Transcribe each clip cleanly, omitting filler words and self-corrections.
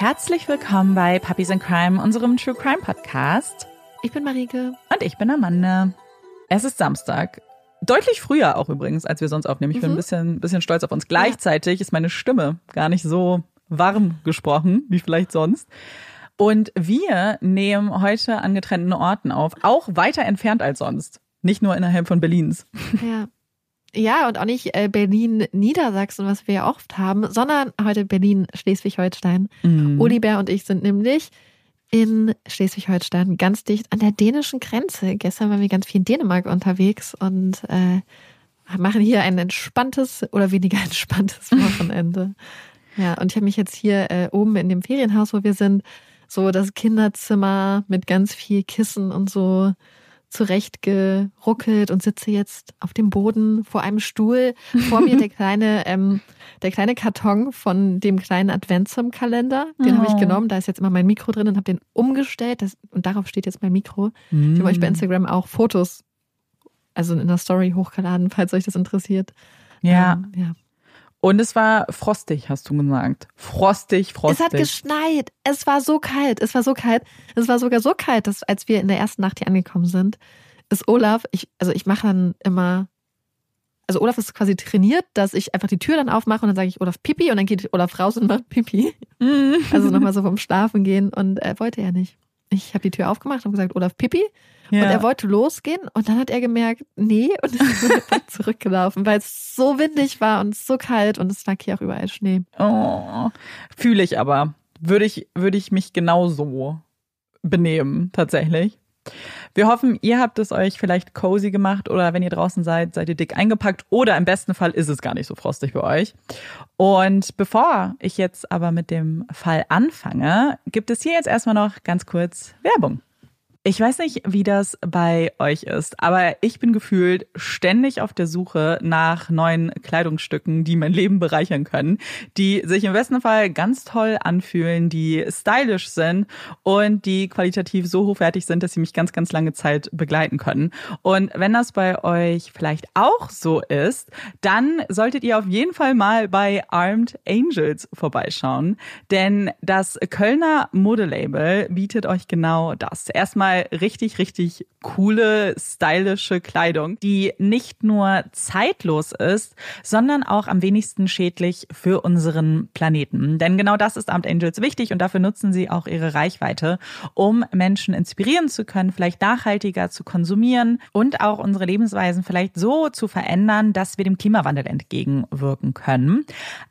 Herzlich willkommen bei Puppies in Crime, unserem True Crime Podcast. Ich bin Marike. Und ich bin Amanda. Es ist Samstag. Deutlich früher auch übrigens, als wir sonst aufnehmen. Ich bin ein bisschen stolz auf uns. Gleichzeitig ist meine Stimme gar nicht so warm gesprochen, wie vielleicht sonst. Und wir nehmen heute an getrennten Orten auf, auch weiter entfernt als sonst. Nicht nur innerhalb von Berlins. Ja. Ja, und auch nicht Berlin-Niedersachsen, was wir ja oft haben, sondern heute Berlin-Schleswig-Holstein. Mhm. Olibär und ich sind nämlich in Schleswig-Holstein ganz dicht an der dänischen Grenze. Gestern waren wir ganz viel in Dänemark unterwegs und machen hier ein entspanntes oder weniger entspanntes Wochenende. Ja, und ich habe mich jetzt hier oben in dem Ferienhaus, wo wir sind, so das Kinderzimmer mit ganz viel Kissen und so zurechtgeruckelt und sitze jetzt auf dem Boden vor einem Stuhl. Vor mir der kleine Karton von dem kleinen Adventskalender. Den habe ich genommen. Da ist jetzt immer mein Mikro drin und habe den umgestellt. Und darauf steht jetzt mein Mikro. Ich habe euch bei Instagram auch Fotos, also in der Story hochgeladen, falls euch das interessiert. Ja. Ja. Und es war frostig, hast du gesagt. Frostig. Es hat geschneit. Es war so kalt. Es war sogar so kalt, dass als wir in der ersten Nacht hier angekommen sind, ist Olaf, Olaf ist quasi trainiert, dass ich einfach die Tür dann aufmache und dann sage ich Olaf Pipi und dann geht Olaf raus und macht Pipi. Also nochmal so vom Schlafen gehen und er wollte ja nicht. Ich habe die Tür aufgemacht und gesagt, Olaf Pipi. Ja. Und er wollte losgehen und dann hat er gemerkt, nee, und ist zurückgelaufen, weil es so windig war und so kalt und es lag hier auch überall Schnee. Oh, fühle ich aber. Würde ich mich genauso benehmen, tatsächlich. Wir hoffen, ihr habt es euch vielleicht cozy gemacht oder wenn ihr draußen seid, seid ihr dick eingepackt oder im besten Fall ist es gar nicht so frostig bei euch. Und bevor ich jetzt aber mit dem Fall anfange, gibt es hier jetzt erstmal noch ganz kurz Werbung. Ich weiß nicht, wie das bei euch ist, aber ich bin gefühlt ständig auf der Suche nach neuen Kleidungsstücken, die mein Leben bereichern können, die sich im besten Fall ganz toll anfühlen, die stylisch sind und die qualitativ so hochwertig sind, dass sie mich ganz, ganz lange Zeit begleiten können. Und wenn das bei euch vielleicht auch so ist, dann solltet ihr auf jeden Fall mal bei Armed Angels vorbeischauen, denn das Kölner Modelabel bietet euch genau das. Erstmal richtig, richtig coole, stylische Kleidung, die nicht nur zeitlos ist, sondern auch am wenigsten schädlich für unseren Planeten. Denn genau das ist Armed Angels wichtig und dafür nutzen sie auch ihre Reichweite, um Menschen inspirieren zu können, vielleicht nachhaltiger zu konsumieren und auch unsere Lebensweisen vielleicht so zu verändern, dass wir dem Klimawandel entgegenwirken können.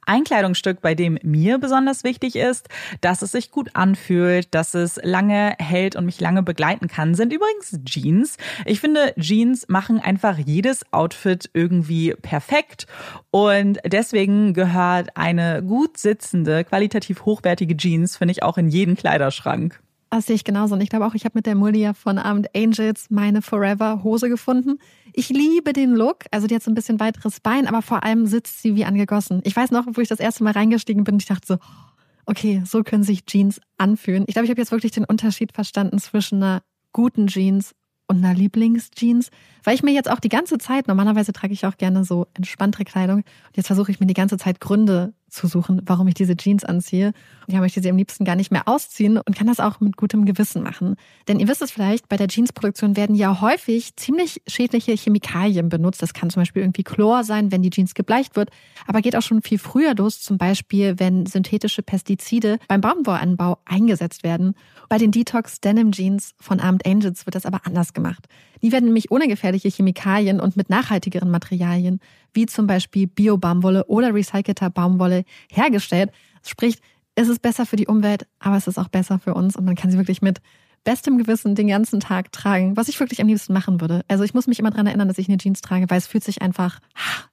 Ein Kleidungsstück, bei dem mir besonders wichtig ist, dass es sich gut anfühlt, dass es lange hält und mich lange begleiten kann, sind übrigens Jeans. Ich finde, Jeans machen einfach jedes Outfit irgendwie perfekt und deswegen gehört eine gut sitzende, qualitativ hochwertige Jeans, finde ich, auch in jeden Kleiderschrank. Das sehe ich genauso und ich glaube auch, ich habe mit der Mulia von Armed Angels meine Forever-Hose gefunden. Ich liebe den Look, also die hat so ein bisschen weiteres Bein, aber vor allem sitzt sie wie angegossen. Ich weiß noch, wo ich das erste Mal reingestiegen bin, ich dachte so, okay, so können sich Jeans anfühlen. Ich glaube, ich habe jetzt wirklich den Unterschied verstanden zwischen einer guten Jeans und einer Lieblingsjeans, weil ich mir jetzt auch die ganze Zeit, normalerweise trage ich auch gerne so entspanntere Kleidung, und jetzt versuche ich mir die ganze Zeit Gründe zu suchen, warum ich diese Jeans anziehe. Und ja, möchte sie am liebsten gar nicht mehr ausziehen und kann das auch mit gutem Gewissen machen. Denn ihr wisst es vielleicht, bei der Jeansproduktion werden ja häufig ziemlich schädliche Chemikalien benutzt. Das kann zum Beispiel irgendwie Chlor sein, wenn die Jeans gebleicht wird, aber geht auch schon viel früher los, zum Beispiel, wenn synthetische Pestizide beim Baumwollanbau eingesetzt werden. Bei den DetoxDenim-Jeans von Armed Angels wird das aber anders gemacht. Die werden nämlich ohne gefährliche Chemikalien und mit nachhaltigeren Materialien, wie zum Beispiel Bio-Baumwolle oder recycelter Baumwolle, hergestellt. Sprich, es ist besser für die Umwelt, aber es ist auch besser für uns und man kann sie wirklich mit bestem Gewissen den ganzen Tag tragen, was ich wirklich am liebsten machen würde. Also ich muss mich immer daran erinnern, dass ich eine Jeans trage, weil es fühlt sich einfach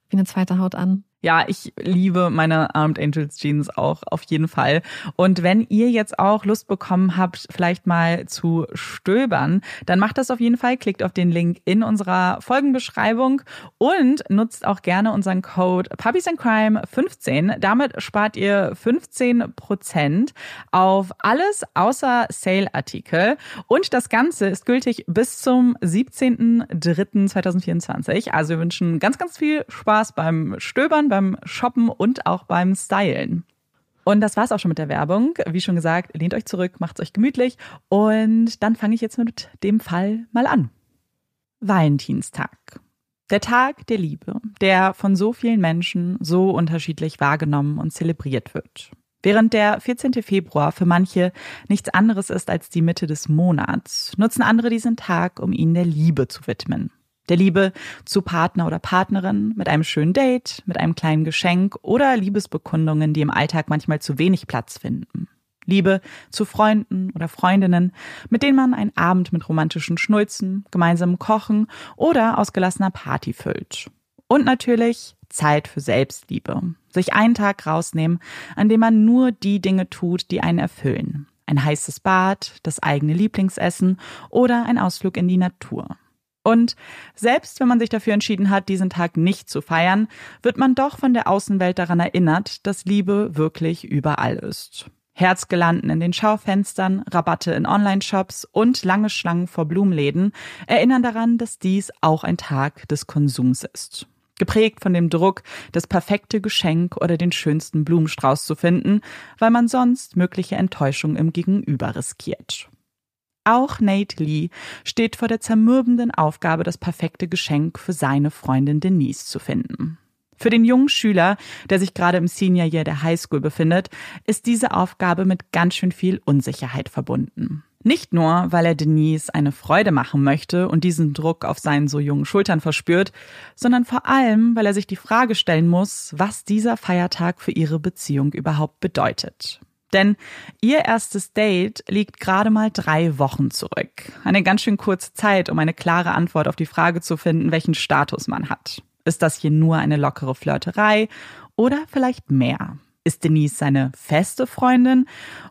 wie eine zweite Haut an. Ja, ich liebe meine Armed Angels Jeans auch auf jeden Fall. Und wenn ihr jetzt auch Lust bekommen habt, vielleicht mal zu stöbern, dann macht das auf jeden Fall. Klickt auf den Link in unserer Folgenbeschreibung und nutzt auch gerne unseren Code PuppiesandCrime15. Damit spart ihr 15% auf alles außer Sale-Artikel. Und das Ganze ist gültig bis zum 17.03.2024. Also wir wünschen ganz, ganz viel Spaß beim Stöbern, beim Shoppen und auch beim Stylen. Und das war's auch schon mit der Werbung. Wie schon gesagt, lehnt euch zurück, macht's euch gemütlich und dann fange ich jetzt mit dem Fall mal an. Valentinstag. Der Tag der Liebe, der von so vielen Menschen so unterschiedlich wahrgenommen und zelebriert wird. Während der 14. Februar für manche nichts anderes ist als die Mitte des Monats, nutzen andere diesen Tag, um ihn der Liebe zu widmen. Der Liebe zu Partner oder Partnerin, mit einem schönen Date, mit einem kleinen Geschenk oder Liebesbekundungen, die im Alltag manchmal zu wenig Platz finden. Liebe zu Freunden oder Freundinnen, mit denen man einen Abend mit romantischen Schnulzen, gemeinsamem Kochen oder ausgelassener Party füllt. Und natürlich Zeit für Selbstliebe. Sich einen Tag rausnehmen, an dem man nur die Dinge tut, die einen erfüllen. Ein heißes Bad, das eigene Lieblingsessen oder ein Ausflug in die Natur. Und selbst wenn man sich dafür entschieden hat, diesen Tag nicht zu feiern, wird man doch von der Außenwelt daran erinnert, dass Liebe wirklich überall ist. Herzgelanden in den Schaufenstern, Rabatte in Online-Shops und lange Schlangen vor Blumenläden erinnern daran, dass dies auch ein Tag des Konsums ist. Geprägt von dem Druck, das perfekte Geschenk oder den schönsten Blumenstrauß zu finden, weil man sonst mögliche Enttäuschung im Gegenüber riskiert. Auch Nate Lee steht vor der zermürbenden Aufgabe, das perfekte Geschenk für seine Freundin Denise zu finden. Für den jungen Schüler, der sich gerade im Senior Year der Highschool befindet, ist diese Aufgabe mit ganz schön viel Unsicherheit verbunden. Nicht nur, weil er Denise eine Freude machen möchte und diesen Druck auf seinen so jungen Schultern verspürt, sondern vor allem, weil er sich die Frage stellen muss, was dieser Feiertag für ihre Beziehung überhaupt bedeutet. Denn ihr erstes Date liegt gerade mal 3 Wochen zurück. Eine ganz schön kurze Zeit, um eine klare Antwort auf die Frage zu finden, welchen Status man hat. Ist das hier nur eine lockere Flirterei oder vielleicht mehr? Ist Denise seine feste Freundin?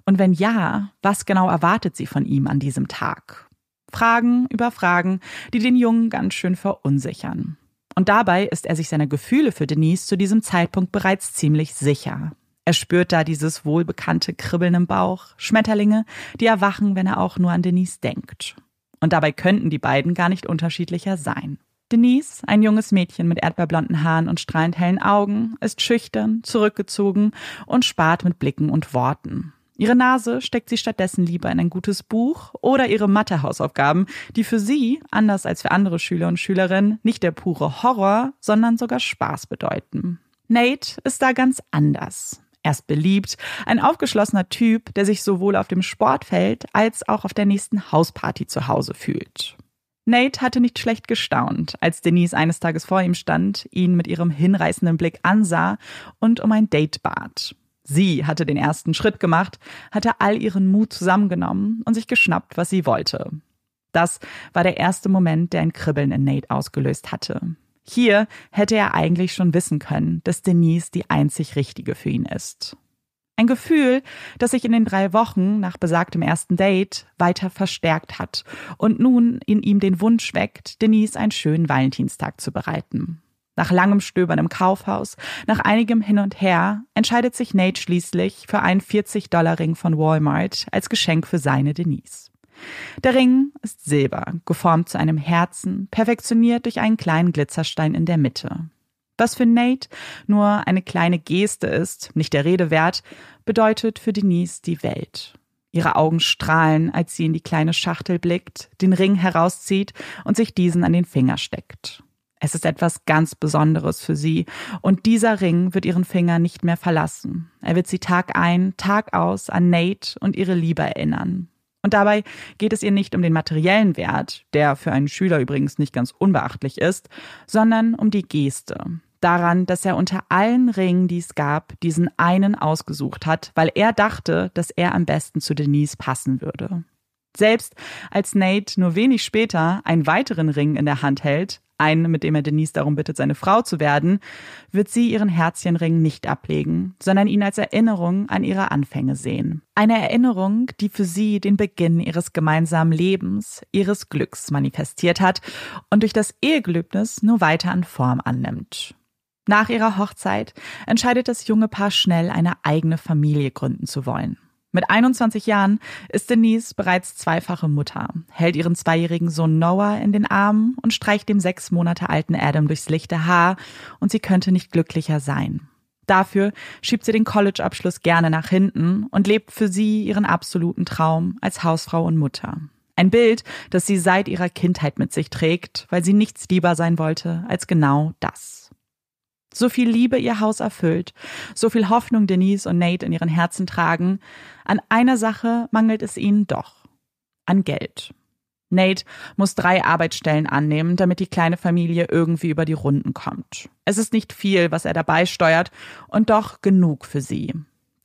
Und wenn ja, was genau erwartet sie von ihm an diesem Tag? Fragen über Fragen, die den Jungen ganz schön verunsichern. Und dabei ist er sich seiner Gefühle für Denise zu diesem Zeitpunkt bereits ziemlich sicher. Er spürt da dieses wohlbekannte Kribbeln im Bauch, Schmetterlinge, die erwachen, wenn er auch nur an Denise denkt. Und dabei könnten die beiden gar nicht unterschiedlicher sein. Denise, ein junges Mädchen mit erdbeerblonden Haaren und strahlend hellen Augen, ist schüchtern, zurückgezogen und spart mit Blicken und Worten. Ihre Nase steckt sie stattdessen lieber in ein gutes Buch oder ihre Mathe-Hausaufgaben, die für sie, anders als für andere Schüler und Schülerinnen, nicht der pure Horror, sondern sogar Spaß bedeuten. Nate ist da ganz anders. Er ist beliebt, ein aufgeschlossener Typ, der sich sowohl auf dem Sportfeld als auch auf der nächsten Hausparty zu Hause fühlt. Nate hatte nicht schlecht gestaunt, als Denise eines Tages vor ihm stand, ihn mit ihrem hinreißenden Blick ansah und um ein Date bat. Sie hatte den ersten Schritt gemacht, hatte all ihren Mut zusammengenommen und sich geschnappt, was sie wollte. Das war der erste Moment, der ein Kribbeln in Nate ausgelöst hatte. Hier hätte er eigentlich schon wissen können, dass Denise die einzig Richtige für ihn ist. Ein Gefühl, das sich in den 3 Wochen nach besagtem ersten Date weiter verstärkt hat und nun in ihm den Wunsch weckt, Denise einen schönen Valentinstag zu bereiten. Nach langem Stöbern im Kaufhaus, nach einigem Hin und Her, entscheidet sich Nate schließlich für einen $40-Ring von Walmart als Geschenk für seine Denise. Der Ring ist Silber, geformt zu einem Herzen, perfektioniert durch einen kleinen Glitzerstein in der Mitte. Was für Nate nur eine kleine Geste ist, nicht der Rede wert, bedeutet für Denise die Welt. Ihre Augen strahlen, als sie in die kleine Schachtel blickt, den Ring herauszieht und sich diesen an den Finger steckt. Es ist etwas ganz Besonderes für sie und dieser Ring wird ihren Finger nicht mehr verlassen. Er wird sie Tag ein, Tag aus an Nate und ihre Liebe erinnern. Und dabei geht es ihr nicht um den materiellen Wert, der für einen Schüler übrigens nicht ganz unbeachtlich ist, sondern um die Geste. Daran, dass er unter allen Ringen, die es gab, diesen einen ausgesucht hat, weil er dachte, dass er am besten zu Denise passen würde. Selbst als Nate nur wenig später einen weiteren Ring in der Hand hält, einen, mit dem er Denise darum bittet, seine Frau zu werden, wird sie ihren Herzchenring nicht ablegen, sondern ihn als Erinnerung an ihre Anfänge sehen. Eine Erinnerung, die für sie den Beginn ihres gemeinsamen Lebens, ihres Glücks manifestiert hat und durch das Ehegelübnis nur weiter an Form annimmt. Nach ihrer Hochzeit entscheidet das junge Paar schnell, eine eigene Familie gründen zu wollen. Mit 21 Jahren ist Denise bereits zweifache Mutter, hält ihren zweijährigen Sohn Noah in den Armen und streicht dem 6 Monate alten Adam durchs lichte Haar, und sie könnte nicht glücklicher sein. Dafür schiebt sie den College-Abschluss gerne nach hinten und lebt für sie ihren absoluten Traum als Hausfrau und Mutter. Ein Bild, das sie seit ihrer Kindheit mit sich trägt, weil sie nichts lieber sein wollte als genau das. So viel Liebe ihr Haus erfüllt, so viel Hoffnung Denise und Nate in ihren Herzen tragen, an einer Sache mangelt es ihnen doch: an Geld. Nate muss 3 Arbeitsstellen annehmen, damit die kleine Familie irgendwie über die Runden kommt. Es ist nicht viel, was er dabei steuert, und doch genug für sie.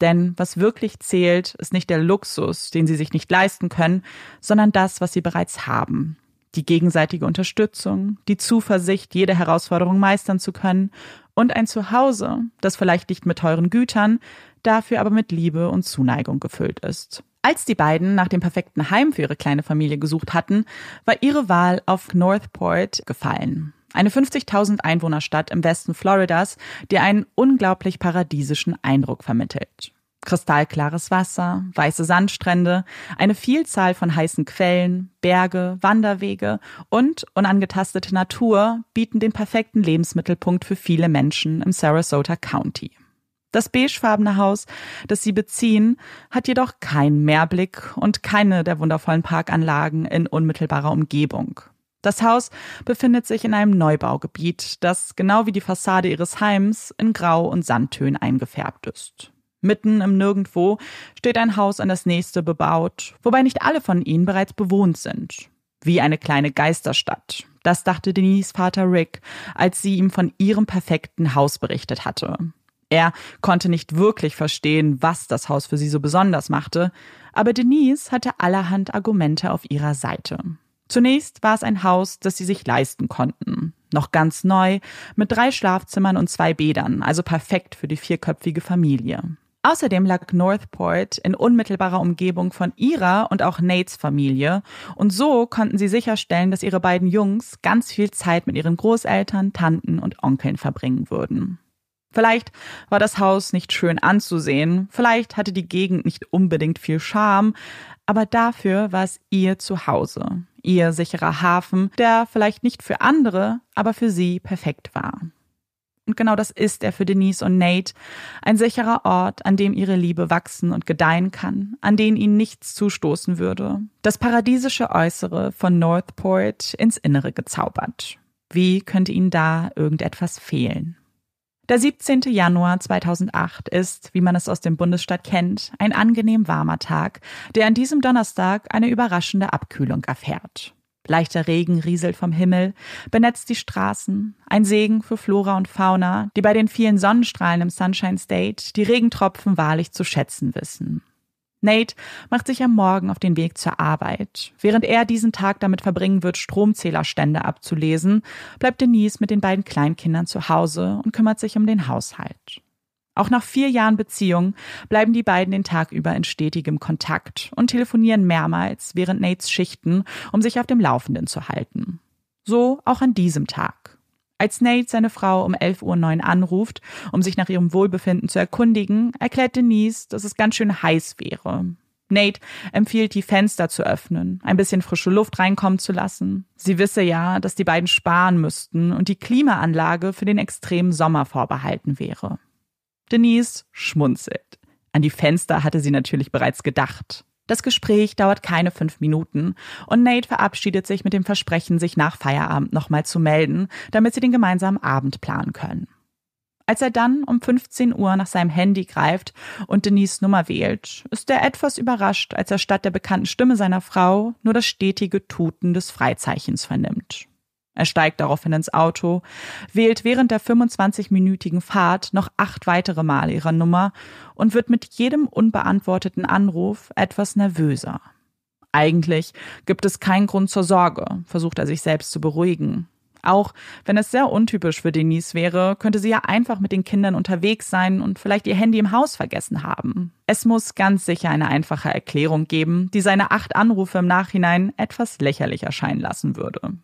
Denn was wirklich zählt, ist nicht der Luxus, den sie sich nicht leisten können, sondern das, was sie bereits haben. Die gegenseitige Unterstützung, die Zuversicht, jede Herausforderung meistern zu können, und ein Zuhause, das vielleicht nicht mit teuren Gütern, dafür aber mit Liebe und Zuneigung gefüllt ist. Als die beiden nach dem perfekten Heim für ihre kleine Familie gesucht hatten, war ihre Wahl auf North Port gefallen. Eine 50.000 Einwohnerstadt im Westen Floridas, die einen unglaublich paradiesischen Eindruck vermittelt. Kristallklares Wasser, weiße Sandstrände, eine Vielzahl von heißen Quellen, Berge, Wanderwege und unangetastete Natur bieten den perfekten Lebensmittelpunkt für viele Menschen im Sarasota County. Das beigefarbene Haus, das sie beziehen, hat jedoch keinen Meerblick und keine der wundervollen Parkanlagen in unmittelbarer Umgebung. Das Haus befindet sich in einem Neubaugebiet, das genau wie die Fassade ihres Heims in Grau- und Sandtönen eingefärbt ist. Mitten im Nirgendwo steht ein Haus an das nächste bebaut, wobei nicht alle von ihnen bereits bewohnt sind. Wie eine kleine Geisterstadt. Das dachte Denise' Vater Rick, als sie ihm von ihrem perfekten Haus berichtet hatte. Er konnte nicht wirklich verstehen, was das Haus für sie so besonders machte, aber Denise hatte allerhand Argumente auf ihrer Seite. Zunächst war es ein Haus, das sie sich leisten konnten. Noch ganz neu, mit 3 Schlafzimmern und 2 Bädern, also perfekt für die 4-köpfige Familie. Außerdem lag North Port in unmittelbarer Umgebung von ihrer und auch Nates Familie, und so konnten sie sicherstellen, dass ihre beiden Jungs ganz viel Zeit mit ihren Großeltern, Tanten und Onkeln verbringen würden. Vielleicht war das Haus nicht schön anzusehen, vielleicht hatte die Gegend nicht unbedingt viel Charme, aber dafür war es ihr Zuhause, ihr sicherer Hafen, der vielleicht nicht für andere, aber für sie perfekt war. Und genau das ist er für Denise und Nate, ein sicherer Ort, an dem ihre Liebe wachsen und gedeihen kann, an den ihnen nichts zustoßen würde. Das paradiesische Äußere von North Port ins Innere gezaubert. Wie könnte ihnen da irgendetwas fehlen? Der 17. Januar 2008 ist, wie man es aus dem Bundesstaat kennt, ein angenehm warmer Tag, der an diesem Donnerstag eine überraschende Abkühlung erfährt. Leichter Regen rieselt vom Himmel, benetzt die Straßen, ein Segen für Flora und Fauna, die bei den vielen Sonnenstrahlen im Sunshine State die Regentropfen wahrlich zu schätzen wissen. Nate macht sich am Morgen auf den Weg zur Arbeit. Während er diesen Tag damit verbringen wird, Stromzählerstände abzulesen, bleibt Denise mit den beiden Kleinkindern zu Hause und kümmert sich um den Haushalt. Auch nach 4 Jahren Beziehung bleiben die beiden den Tag über in stetigem Kontakt und telefonieren mehrmals während Nates Schichten, um sich auf dem Laufenden zu halten. So auch an diesem Tag. Als Nate seine Frau um 11.09 Uhr anruft, um sich nach ihrem Wohlbefinden zu erkundigen, erklärt Denise, dass es ganz schön heiß wäre. Nate empfiehlt, die Fenster zu öffnen, ein bisschen frische Luft reinkommen zu lassen. Sie wisse ja, dass die beiden sparen müssten und die Klimaanlage für den extremen Sommer vorbehalten wäre. Denise schmunzelt. An die Fenster hatte sie natürlich bereits gedacht. Das Gespräch dauert keine 5 Minuten und Nate verabschiedet sich mit dem Versprechen, sich nach Feierabend nochmal zu melden, damit sie den gemeinsamen Abend planen können. Als er dann um 15 Uhr nach seinem Handy greift und Denise' Nummer wählt, ist er etwas überrascht, als er statt der bekannten Stimme seiner Frau nur das stetige Tuten des Freizeichens vernimmt. Er steigt daraufhin ins Auto, wählt während der 25-minütigen Fahrt noch 8 weitere Male ihre Nummer und wird mit jedem unbeantworteten Anruf etwas nervöser. Eigentlich gibt es keinen Grund zur Sorge, versucht er sich selbst zu beruhigen. Auch wenn es sehr untypisch für Denise wäre, könnte sie ja einfach mit den Kindern unterwegs sein und vielleicht ihr Handy im Haus vergessen haben. Es muss ganz sicher eine einfache Erklärung geben, die seine 8 Anrufe im Nachhinein etwas lächerlich erscheinen lassen würde.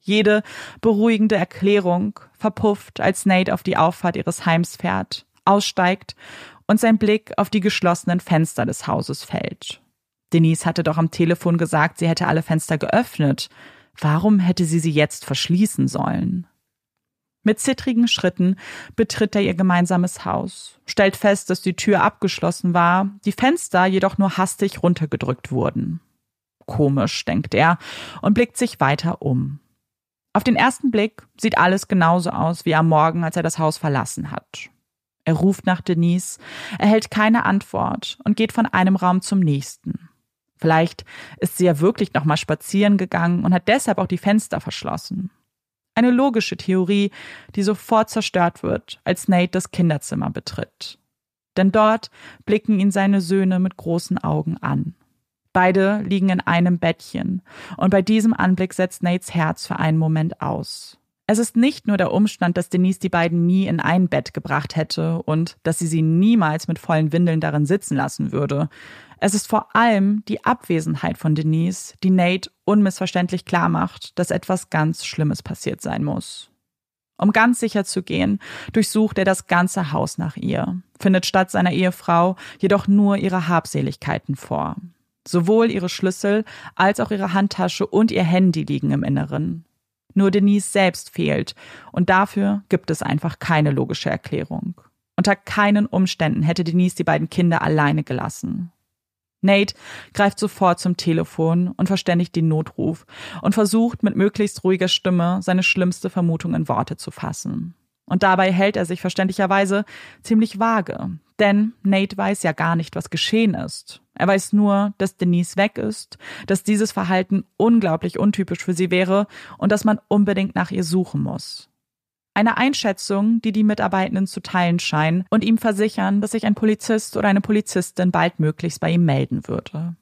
Jede beruhigende Erklärung verpufft, als Nate auf die Auffahrt ihres Heims fährt, aussteigt und sein Blick auf die geschlossenen Fenster des Hauses fällt. Denise hatte doch am Telefon gesagt, sie hätte alle Fenster geöffnet. Warum hätte sie sie jetzt verschließen sollen? Mit zittrigen Schritten betritt er ihr gemeinsames Haus, stellt fest, dass die Tür abgeschlossen war, die Fenster jedoch nur hastig runtergedrückt wurden. Komisch, denkt er und blickt sich weiter um. Auf den ersten Blick sieht alles genauso aus wie am Morgen, als er das Haus verlassen hat. Er ruft nach Denise, erhält keine Antwort und geht von einem Raum zum nächsten. Vielleicht ist sie ja wirklich nochmal spazieren gegangen und hat deshalb auch die Fenster verschlossen. Eine logische Theorie, die sofort zerstört wird, als Nate das Kinderzimmer betritt. Denn dort blicken ihn seine Söhne mit großen Augen an. Beide liegen in einem Bettchen und bei diesem Anblick setzt Nates Herz für einen Moment aus. Es ist nicht nur der Umstand, dass Denise die beiden nie in ein Bett gebracht hätte und dass sie niemals mit vollen Windeln darin sitzen lassen würde. Es ist vor allem die Abwesenheit von Denise, die Nate unmissverständlich klar macht, dass etwas ganz Schlimmes passiert sein muss. Um ganz sicher zu gehen, durchsucht er das ganze Haus nach ihr, findet statt seiner Ehefrau jedoch nur ihre Habseligkeiten vor. Sowohl ihre Schlüssel als auch ihre Handtasche und ihr Handy liegen im Inneren. Nur Denise selbst fehlt und dafür gibt es einfach keine logische Erklärung. Unter keinen Umständen hätte Denise die beiden Kinder alleine gelassen. Nate greift sofort zum Telefon und verständigt den Notruf und versucht mit möglichst ruhiger Stimme seine schlimmste Vermutung in Worte zu fassen. Und dabei hält er sich verständlicherweise ziemlich vage, denn Nate weiß ja gar nicht, was geschehen ist. Er weiß nur, dass Denise weg ist, dass dieses Verhalten unglaublich untypisch für sie wäre und dass man unbedingt nach ihr suchen muss. Eine Einschätzung, die die Mitarbeitenden zu teilen scheinen und ihm versichern, dass sich ein Polizist oder eine Polizistin baldmöglichst bei ihm melden würde.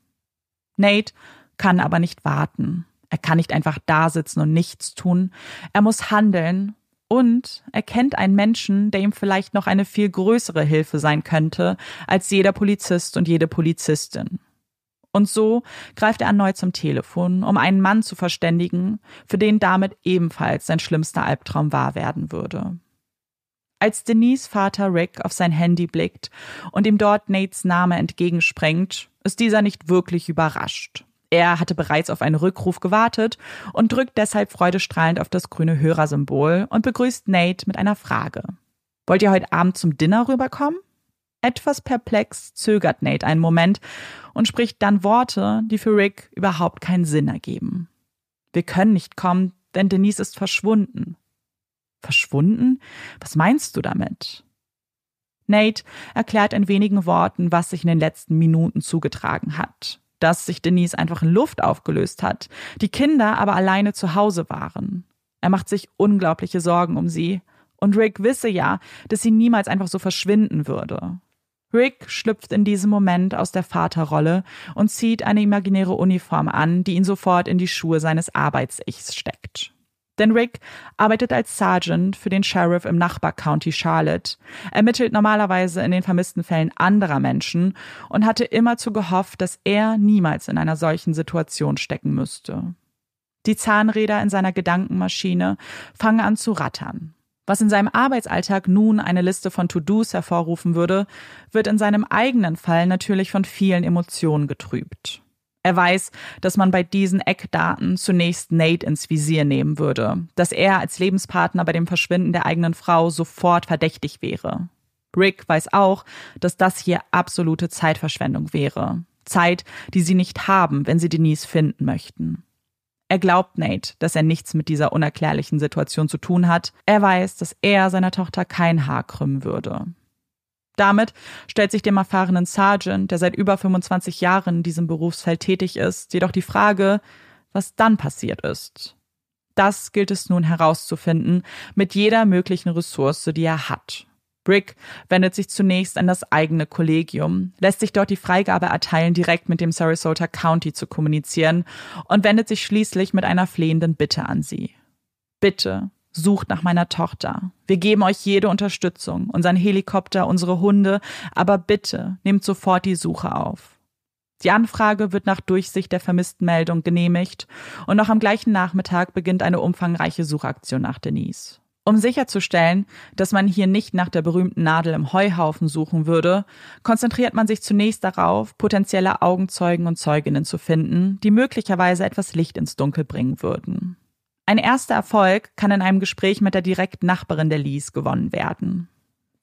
Nate kann aber nicht warten. Er kann nicht einfach da sitzen und nichts tun. Er muss handeln und er kennt einen Menschen, der ihm vielleicht noch eine viel größere Hilfe sein könnte als jeder Polizist und jede Polizistin. Und so greift er erneut zum Telefon, um einen Mann zu verständigen, für den damit ebenfalls sein schlimmster Albtraum wahr werden würde. Als Denise' Vater Rick auf sein Handy blickt und ihm dort Nates Name entgegenspringt, ist dieser nicht wirklich überrascht. Er hatte bereits auf einen Rückruf gewartet und drückt deshalb freudestrahlend auf das grüne Hörersymbol und begrüßt Nate mit einer Frage. Wollt ihr heute Abend zum Dinner rüberkommen? Etwas perplex zögert Nate einen Moment und spricht dann Worte, die für Rick überhaupt keinen Sinn ergeben. Wir können nicht kommen, denn Denise ist verschwunden. Verschwunden? Was meinst du damit? Nate erklärt in wenigen Worten, was sich in den letzten Minuten zugetragen hat. Dass sich Denise einfach in Luft aufgelöst hat, die Kinder aber alleine zu Hause waren. Er macht sich unglaubliche Sorgen um sie. Und Rick wisse ja, dass sie niemals einfach so verschwinden würde. Rick schlüpft in diesem Moment aus der Vaterrolle und zieht eine imaginäre Uniform an, die ihn sofort in die Schuhe seines Arbeits-Ichs steckt. Denn Rick arbeitet als Sergeant für den Sheriff im Nachbar-County Charlotte, ermittelt normalerweise in den vermissten Fällen anderer Menschen und hatte immerzu gehofft, dass er niemals in einer solchen Situation stecken müsste. Die Zahnräder in seiner Gedankenmaschine fangen an zu rattern. Was in seinem Arbeitsalltag nun eine Liste von To-Dos hervorrufen würde, wird in seinem eigenen Fall natürlich von vielen Emotionen getrübt. Er weiß, dass man bei diesen Eckdaten zunächst Nate ins Visier nehmen würde, dass er als Lebenspartner bei dem Verschwinden der eigenen Frau sofort verdächtig wäre. Rick weiß auch, dass das hier absolute Zeitverschwendung wäre. Zeit, die sie nicht haben, wenn sie Denise finden möchten. Er glaubt Nate, dass er nichts mit dieser unerklärlichen Situation zu tun hat. Er weiß, dass er seiner Tochter kein Haar krümmen würde. Damit stellt sich dem erfahrenen Sergeant, der seit über 25 Jahren in diesem Berufsfeld tätig ist, jedoch die Frage, was dann passiert ist. Das gilt es nun herauszufinden, mit jeder möglichen Ressource, die er hat. Rick wendet sich zunächst an das eigene Kollegium, lässt sich dort die Freigabe erteilen, direkt mit dem Sarasota County zu kommunizieren und wendet sich schließlich mit einer flehenden Bitte an sie. Bitte, sucht nach meiner Tochter. Wir geben euch jede Unterstützung, unseren Helikopter, unsere Hunde, aber bitte, nehmt sofort die Suche auf. Die Anfrage wird nach Durchsicht der Vermisstenmeldung genehmigt und noch am gleichen Nachmittag beginnt eine umfangreiche Suchaktion nach Denise. Um sicherzustellen, dass man hier nicht nach der berühmten Nadel im Heuhaufen suchen würde, konzentriert man sich zunächst darauf, potenzielle Augenzeugen und Zeuginnen zu finden, die möglicherweise etwas Licht ins Dunkel bringen würden. Ein erster Erfolg kann in einem Gespräch mit der direkten Nachbarin der Lees gewonnen werden.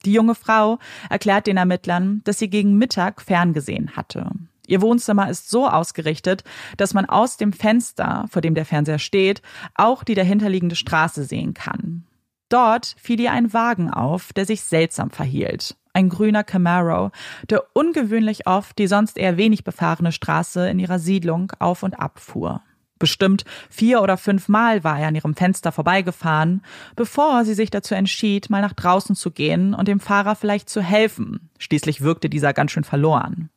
Die junge Frau erklärt den Ermittlern, dass sie gegen Mittag ferngesehen hatte. Ihr Wohnzimmer ist so ausgerichtet, dass man aus dem Fenster, vor dem der Fernseher steht, auch die dahinterliegende Straße sehen kann. Dort fiel ihr ein Wagen auf, der sich seltsam verhielt. Ein grüner Camaro, der ungewöhnlich oft die sonst eher wenig befahrene Straße in ihrer Siedlung auf- und abfuhr. Bestimmt 4 oder 5 Mal war er an ihrem Fenster vorbeigefahren, bevor sie sich dazu entschied, mal nach draußen zu gehen und dem Fahrer vielleicht zu helfen. Schließlich wirkte dieser ganz schön verloren.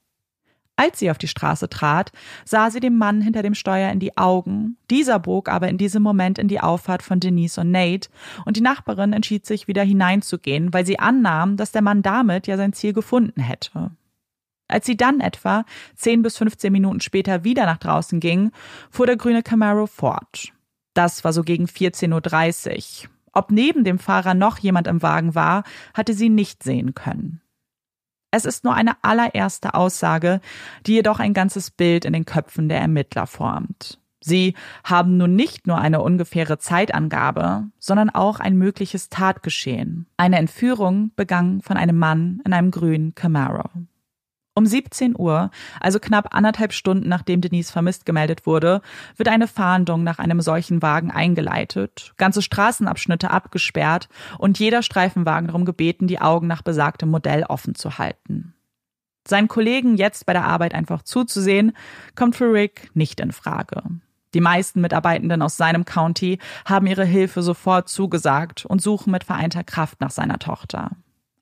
Als sie auf die Straße trat, sah sie dem Mann hinter dem Steuer in die Augen. Dieser bog aber in diesem Moment in die Auffahrt von Denise und Nate und die Nachbarin entschied sich, wieder hineinzugehen, weil sie annahm, dass der Mann damit ja sein Ziel gefunden hätte. Als sie dann etwa 10 bis 15 Minuten später wieder nach draußen ging, fuhr der grüne Camaro fort. Das war so gegen 14.30 Uhr. Ob neben dem Fahrer noch jemand im Wagen war, hatte sie nicht sehen können. Es ist nur eine allererste Aussage, die jedoch ein ganzes Bild in den Köpfen der Ermittler formt. Sie haben nun nicht nur eine ungefähre Zeitangabe, sondern auch ein mögliches Tatgeschehen. Eine Entführung begangen von einem Mann in einem grünen Camaro. Um 17 Uhr, also knapp 1,5 Stunden nachdem Denise vermisst gemeldet wurde, wird eine Fahndung nach einem solchen Wagen eingeleitet, ganze Straßenabschnitte abgesperrt und jeder Streifenwagen darum gebeten, die Augen nach besagtem Modell offen zu halten. Seinen Kollegen jetzt bei der Arbeit einfach zuzusehen, kommt für Rick nicht in Frage. Die meisten Mitarbeitenden aus seinem County haben ihre Hilfe sofort zugesagt und suchen mit vereinter Kraft nach seiner Tochter.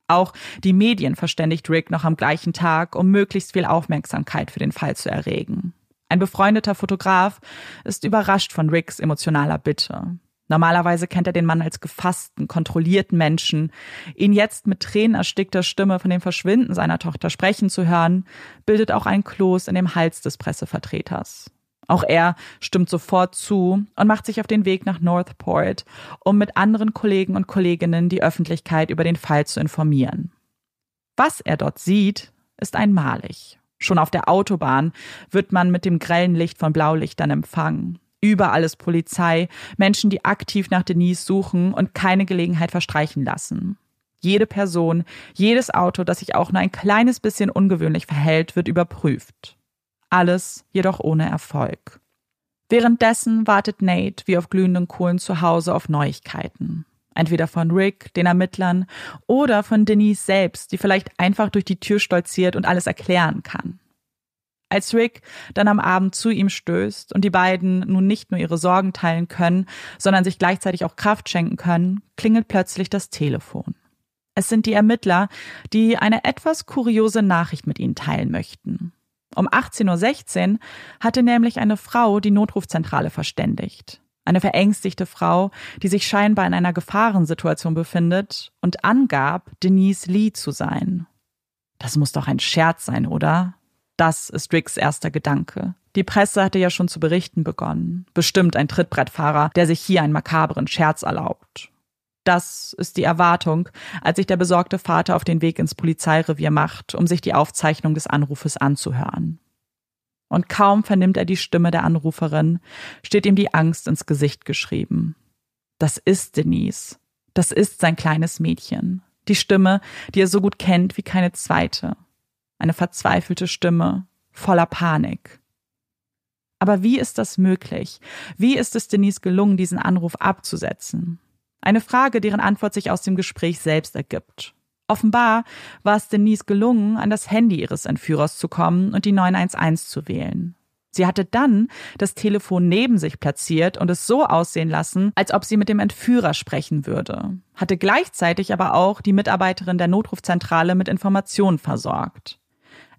Auch die Medien verständigt Rick noch am gleichen Tag, um möglichst viel Aufmerksamkeit für den Fall zu erregen. Ein befreundeter Fotograf ist überrascht von Ricks emotionaler Bitte. Normalerweise kennt er den Mann als gefassten, kontrollierten Menschen. Ihn jetzt mit tränenerstickter Stimme von dem Verschwinden seiner Tochter sprechen zu hören, bildet auch einen Kloß in dem Hals des Pressevertreters. Auch er stimmt sofort zu und macht sich auf den Weg nach North Port, um mit anderen Kollegen und Kolleginnen die Öffentlichkeit über den Fall zu informieren. Was er dort sieht, ist einmalig. Schon auf der Autobahn wird man mit dem grellen Licht von Blaulichtern empfangen. Überall ist Polizei, Menschen, die aktiv nach Denise suchen und keine Gelegenheit verstreichen lassen. Jede Person, jedes Auto, das sich auch nur ein kleines bisschen ungewöhnlich verhält, wird überprüft. Alles jedoch ohne Erfolg. Währenddessen wartet Nate wie auf glühenden Kohlen zu Hause auf Neuigkeiten. Entweder von Rick, den Ermittlern, oder von Denise selbst, die vielleicht einfach durch die Tür stolziert und alles erklären kann. Als Rick dann am Abend zu ihm stößt und die beiden nun nicht nur ihre Sorgen teilen können, sondern sich gleichzeitig auch Kraft schenken können, klingelt plötzlich das Telefon. Es sind die Ermittler, die eine etwas kuriose Nachricht mit ihnen teilen möchten. Um 18.16 Uhr hatte nämlich eine Frau die Notrufzentrale verständigt. Eine verängstigte Frau, die sich scheinbar in einer Gefahrensituation befindet und angab, Denise Lee zu sein. Das muss doch ein Scherz sein, oder? Das ist Ricks erster Gedanke. Die Presse hatte ja schon zu berichten begonnen. Bestimmt ein Trittbrettfahrer, der sich hier einen makabren Scherz erlaubt. Das ist die Erwartung, als sich der besorgte Vater auf den Weg ins Polizeirevier macht, um sich die Aufzeichnung des Anrufes anzuhören. Und kaum vernimmt er die Stimme der Anruferin, steht ihm die Angst ins Gesicht geschrieben. Das ist Denise. Das ist sein kleines Mädchen. Die Stimme, die er so gut kennt wie keine zweite. Eine verzweifelte Stimme, voller Panik. Aber wie ist das möglich? Wie ist es Denise gelungen, diesen Anruf abzusetzen? Eine Frage, deren Antwort sich aus dem Gespräch selbst ergibt. Offenbar war es Denise gelungen, an das Handy ihres Entführers zu kommen und die 911 zu wählen. Sie hatte dann das Telefon neben sich platziert und es so aussehen lassen, als ob sie mit dem Entführer sprechen würde, hatte gleichzeitig aber auch die Mitarbeiterin der Notrufzentrale mit Informationen versorgt.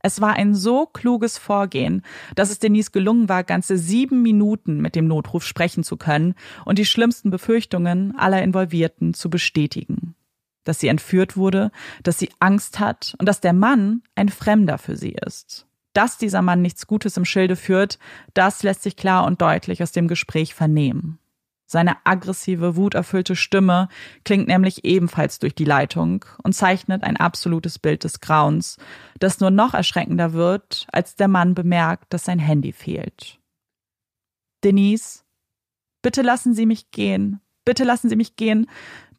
Es war ein so kluges Vorgehen, dass es Denise gelungen war, ganze 7 Minuten mit dem Notruf sprechen zu können und die schlimmsten Befürchtungen aller Involvierten zu bestätigen. Dass sie entführt wurde, dass sie Angst hat und dass der Mann ein Fremder für sie ist. Dass dieser Mann nichts Gutes im Schilde führt, das lässt sich klar und deutlich aus dem Gespräch vernehmen. Seine aggressive, wuterfüllte Stimme klingt nämlich ebenfalls durch die Leitung und zeichnet ein absolutes Bild des Grauens, das nur noch erschreckender wird, als der Mann bemerkt, dass sein Handy fehlt. Denise, bitte lassen Sie mich gehen. Bitte lassen Sie mich gehen.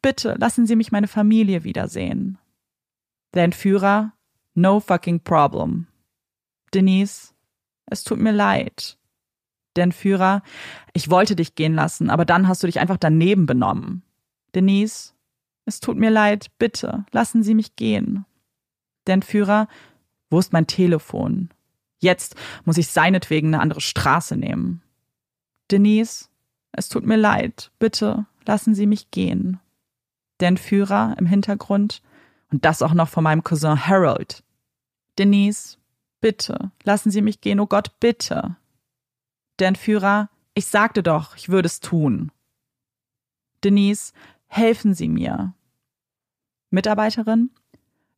Bitte lassen Sie mich meine Familie wiedersehen. Der Entführer, no fucking problem. Denise, es tut mir leid. Der Entführer, ich wollte dich gehen lassen, aber dann hast du dich einfach daneben benommen. Denise, es tut mir leid, bitte, lassen Sie mich gehen. Der Entführer, wo ist mein Telefon? Jetzt muss ich seinetwegen eine andere Straße nehmen. Denise, es tut mir leid, bitte, lassen Sie mich gehen. Der Entführer im Hintergrund und das auch noch von meinem Cousin Harold. Denise, bitte, lassen Sie mich gehen, oh Gott, bitte. Der Entführer, ich sagte doch, ich würde es tun. Denise, helfen Sie mir. Mitarbeiterin,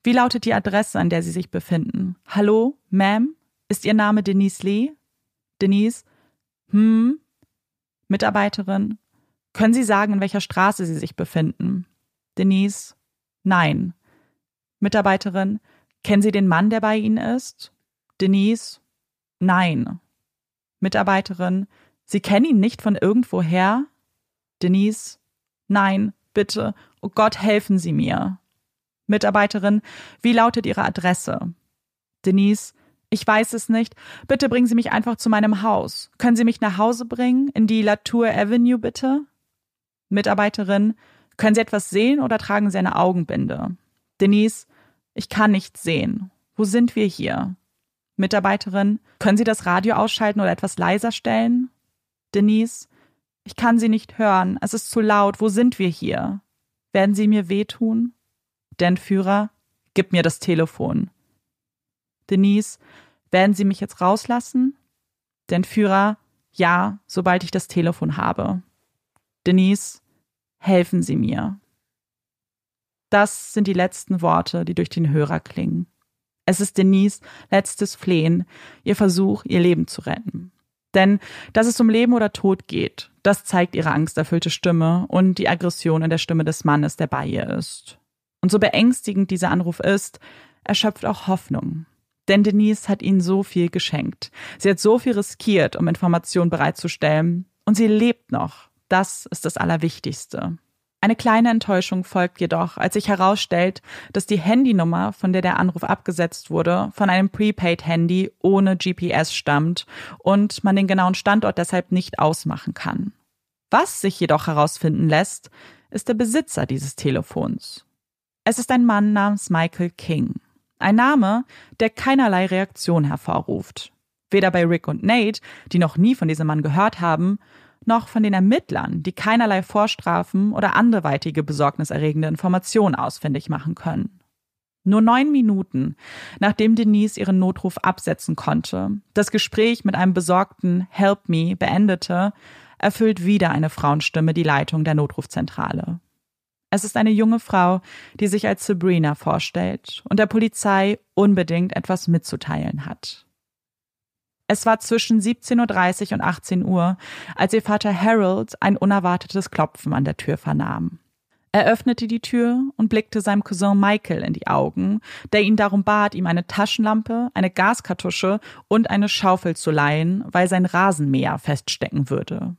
wie lautet die Adresse, an der Sie sich befinden? Hallo, Ma'am, ist Ihr Name Denise Lee? Denise, Mitarbeiterin, können Sie sagen, in welcher Straße Sie sich befinden? Denise, nein. Mitarbeiterin, kennen Sie den Mann, der bei Ihnen ist? Denise, nein. Mitarbeiterin, Sie kennen ihn nicht von irgendwoher? Denise, nein, bitte, oh Gott, helfen Sie mir. Mitarbeiterin, wie lautet Ihre Adresse? Denise, ich weiß es nicht, bitte bringen Sie mich einfach zu meinem Haus. Können Sie mich nach Hause bringen, in die Latour Avenue, bitte? Mitarbeiterin, können Sie etwas sehen oder tragen Sie eine Augenbinde? Denise, ich kann nichts sehen. Wo sind wir hier? Mitarbeiterin, können Sie das Radio ausschalten oder etwas leiser stellen? Denise, ich kann Sie nicht hören. Es ist zu laut. Wo sind wir hier? Werden Sie mir wehtun? Der Entführer, gib mir das Telefon. Denise, werden Sie mich jetzt rauslassen? Der Entführer, ja, sobald ich das Telefon habe. Denise, helfen Sie mir. Das sind die letzten Worte, die durch den Hörer klingen. Es ist Denise' letztes Flehen, ihr Versuch, ihr Leben zu retten. Denn, dass es um Leben oder Tod geht, das zeigt ihre angsterfüllte Stimme und die Aggression in der Stimme des Mannes, der bei ihr ist. Und so beängstigend dieser Anruf ist, erschöpft auch Hoffnung. Denn Denise hat ihnen so viel geschenkt. Sie hat so viel riskiert, um Informationen bereitzustellen. Und sie lebt noch. Das ist das Allerwichtigste. Eine kleine Enttäuschung folgt jedoch, als sich herausstellt, dass die Handynummer, von der der Anruf abgesetzt wurde, von einem Prepaid-Handy ohne GPS stammt und man den genauen Standort deshalb nicht ausmachen kann. Was sich jedoch herausfinden lässt, ist der Besitzer dieses Telefons. Es ist ein Mann namens Michael King. Ein Name, der keinerlei Reaktion hervorruft. Weder bei Rick und Nate, die noch nie von diesem Mann gehört haben, noch von den Ermittlern, die keinerlei Vorstrafen oder anderweitige besorgniserregende Informationen ausfindig machen können. Nur 9 Minuten, nachdem Denise ihren Notruf absetzen konnte, das Gespräch mit einem besorgten Help Me beendete, erfüllt wieder eine Frauenstimme die Leitung der Notrufzentrale. Es ist eine junge Frau, die sich als Sabrina vorstellt und der Polizei unbedingt etwas mitzuteilen hat. Es war zwischen 17.30 Uhr und 18 Uhr, als ihr Vater Harold ein unerwartetes Klopfen an der Tür vernahm. Er öffnete die Tür und blickte seinem Cousin Michael in die Augen, der ihn darum bat, ihm eine Taschenlampe, eine Gaskartusche und eine Schaufel zu leihen, weil sein Rasenmäher feststecken würde.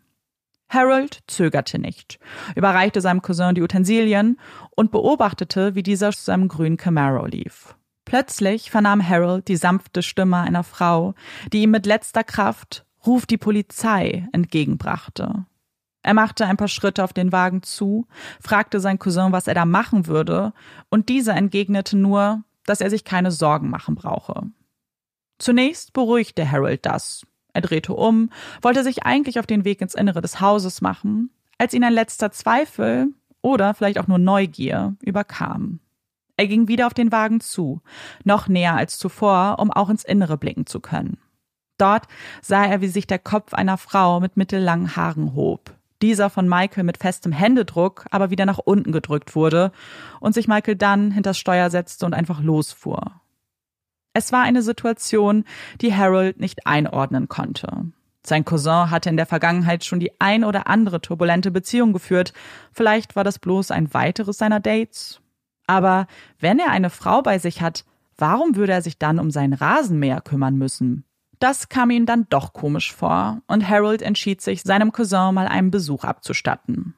Harold zögerte nicht, überreichte seinem Cousin die Utensilien und beobachtete, wie dieser zu seinem grünen Camaro lief. Plötzlich vernahm Harold die sanfte Stimme einer Frau, die ihm mit letzter Kraft „Ruf die Polizei“ entgegenbrachte. Er machte ein paar Schritte auf den Wagen zu, fragte seinen Cousin, was er da machen würde, und dieser entgegnete nur, dass er sich keine Sorgen machen brauche. Zunächst beruhigte Harold das. Er drehte um, wollte sich eigentlich auf den Weg ins Innere des Hauses machen, als ihn ein letzter Zweifel oder vielleicht auch nur Neugier überkam. Er ging wieder auf den Wagen zu, noch näher als zuvor, um auch ins Innere blicken zu können. Dort sah er, wie sich der Kopf einer Frau mit mittellangen Haaren hob. Dieser von Michael mit festem Händedruck aber wieder nach unten gedrückt wurde und sich Michael dann hinters Steuer setzte und einfach losfuhr. Es war eine Situation, die Harold nicht einordnen konnte. Sein Cousin hatte in der Vergangenheit schon die ein oder andere turbulente Beziehung geführt. Vielleicht war das bloß ein weiteres seiner Dates. Aber wenn er eine Frau bei sich hat, warum würde er sich dann um seinen Rasenmäher kümmern müssen? Das kam ihm dann doch komisch vor und Harold entschied sich, seinem Cousin mal einen Besuch abzustatten.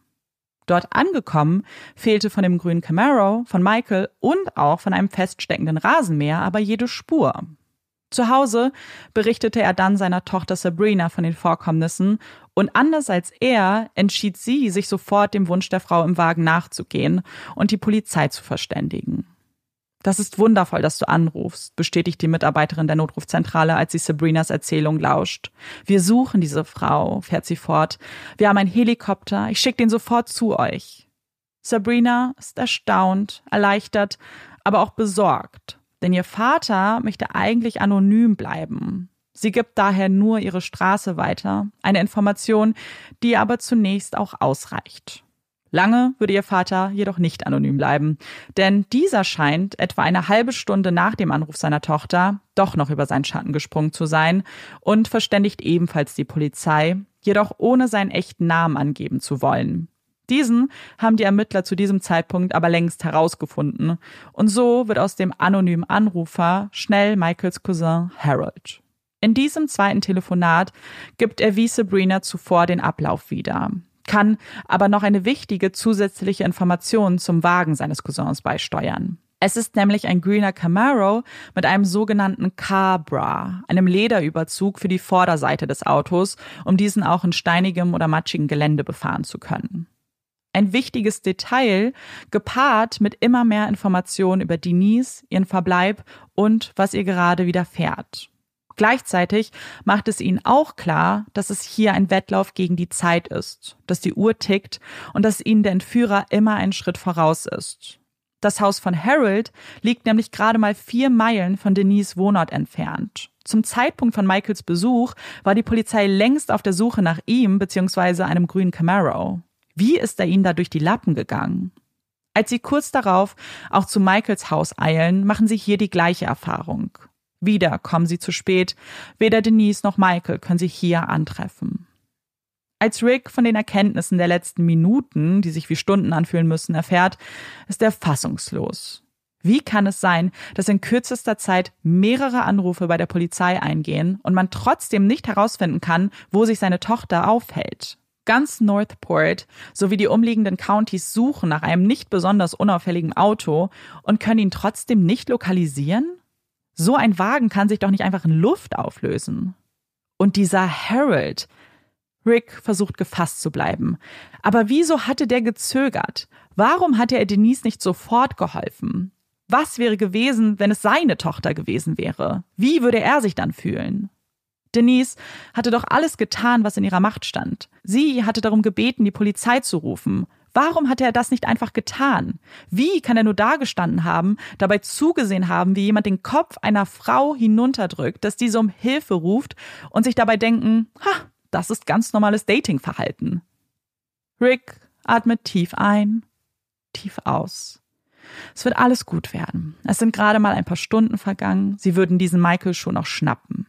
Dort angekommen, fehlte von dem grünen Camaro, von Michael und auch von einem feststeckenden Rasenmäher aber jede Spur. Zu Hause berichtete er dann seiner Tochter Sabrina von den Vorkommnissen und anders als er entschied sie, sich sofort dem Wunsch der Frau im Wagen nachzugehen und die Polizei zu verständigen. Das ist wundervoll, dass du anrufst, bestätigt die Mitarbeiterin der Notrufzentrale, als sie Sabrinas Erzählung lauscht. Wir suchen diese Frau, fährt sie fort. Wir haben einen Helikopter, ich schicke den sofort zu euch. Sabrina ist erstaunt, erleichtert, aber auch besorgt, denn ihr Vater möchte eigentlich anonym bleiben. Sie gibt daher nur ihre Straße weiter, eine Information, die aber zunächst auch ausreicht. Lange würde ihr Vater jedoch nicht anonym bleiben, denn dieser scheint etwa eine halbe Stunde nach dem Anruf seiner Tochter doch noch über seinen Schatten gesprungen zu sein und verständigt ebenfalls die Polizei, jedoch ohne seinen echten Namen angeben zu wollen. Diesen haben die Ermittler zu diesem Zeitpunkt aber längst herausgefunden und so wird aus dem anonymen Anrufer schnell Michaels Cousin Harold. In diesem zweiten Telefonat gibt er wie Sabrina zuvor den Ablauf wieder, kann aber noch eine wichtige zusätzliche Information zum Wagen seines Cousins beisteuern. Es ist nämlich ein grüner Camaro mit einem sogenannten Car-Bra, einem Lederüberzug für die Vorderseite des Autos, um diesen auch in steinigem oder matschigem Gelände befahren zu können. Ein wichtiges Detail, gepaart mit immer mehr Informationen über Denise, ihren Verbleib und was ihr gerade widerfährt. Gleichzeitig macht es ihnen auch klar, dass es hier ein Wettlauf gegen die Zeit ist, dass die Uhr tickt und dass ihnen der Entführer immer einen Schritt voraus ist. Das Haus von Harold liegt nämlich gerade mal 4 Meilen von Denise' Wohnort entfernt. Zum Zeitpunkt von Michaels Besuch war die Polizei längst auf der Suche nach ihm bzw. einem grünen Camaro. Wie ist er ihnen da durch die Lappen gegangen? Als sie kurz darauf auch zu Michaels Haus eilen, machen sie hier die gleiche Erfahrung. Wieder kommen sie zu spät. Weder Denise noch Michael können sie hier antreffen. Als Rick von den Erkenntnissen der letzten Minuten, die sich wie Stunden anfühlen müssen, erfährt, ist er fassungslos. Wie kann es sein, dass in kürzester Zeit mehrere Anrufe bei der Polizei eingehen und man trotzdem nicht herausfinden kann, wo sich seine Tochter aufhält? Ganz North Port sowie die umliegenden Countys suchen nach einem nicht besonders unauffälligen Auto und können ihn trotzdem nicht lokalisieren? So ein Wagen kann sich doch nicht einfach in Luft auflösen. Und dieser Harold. Rick versucht gefasst zu bleiben. Aber wieso hatte der gezögert? Warum hatte er Denise nicht sofort geholfen? Was wäre gewesen, wenn es seine Tochter gewesen wäre? Wie würde er sich dann fühlen? Denise hatte doch alles getan, was in ihrer Macht stand. Sie hatte darum gebeten, die Polizei zu rufen. Warum hatte er das nicht einfach getan? Wie kann er nur dagestanden haben, dabei zugesehen haben, wie jemand den Kopf einer Frau hinunterdrückt, dass diese um Hilfe ruft und sich dabei denken, ha, das ist ganz normales Datingverhalten. Rick atmet tief ein, tief aus. Es wird alles gut werden. Es sind gerade mal ein paar Stunden vergangen. Sie würden diesen Michael schon noch schnappen.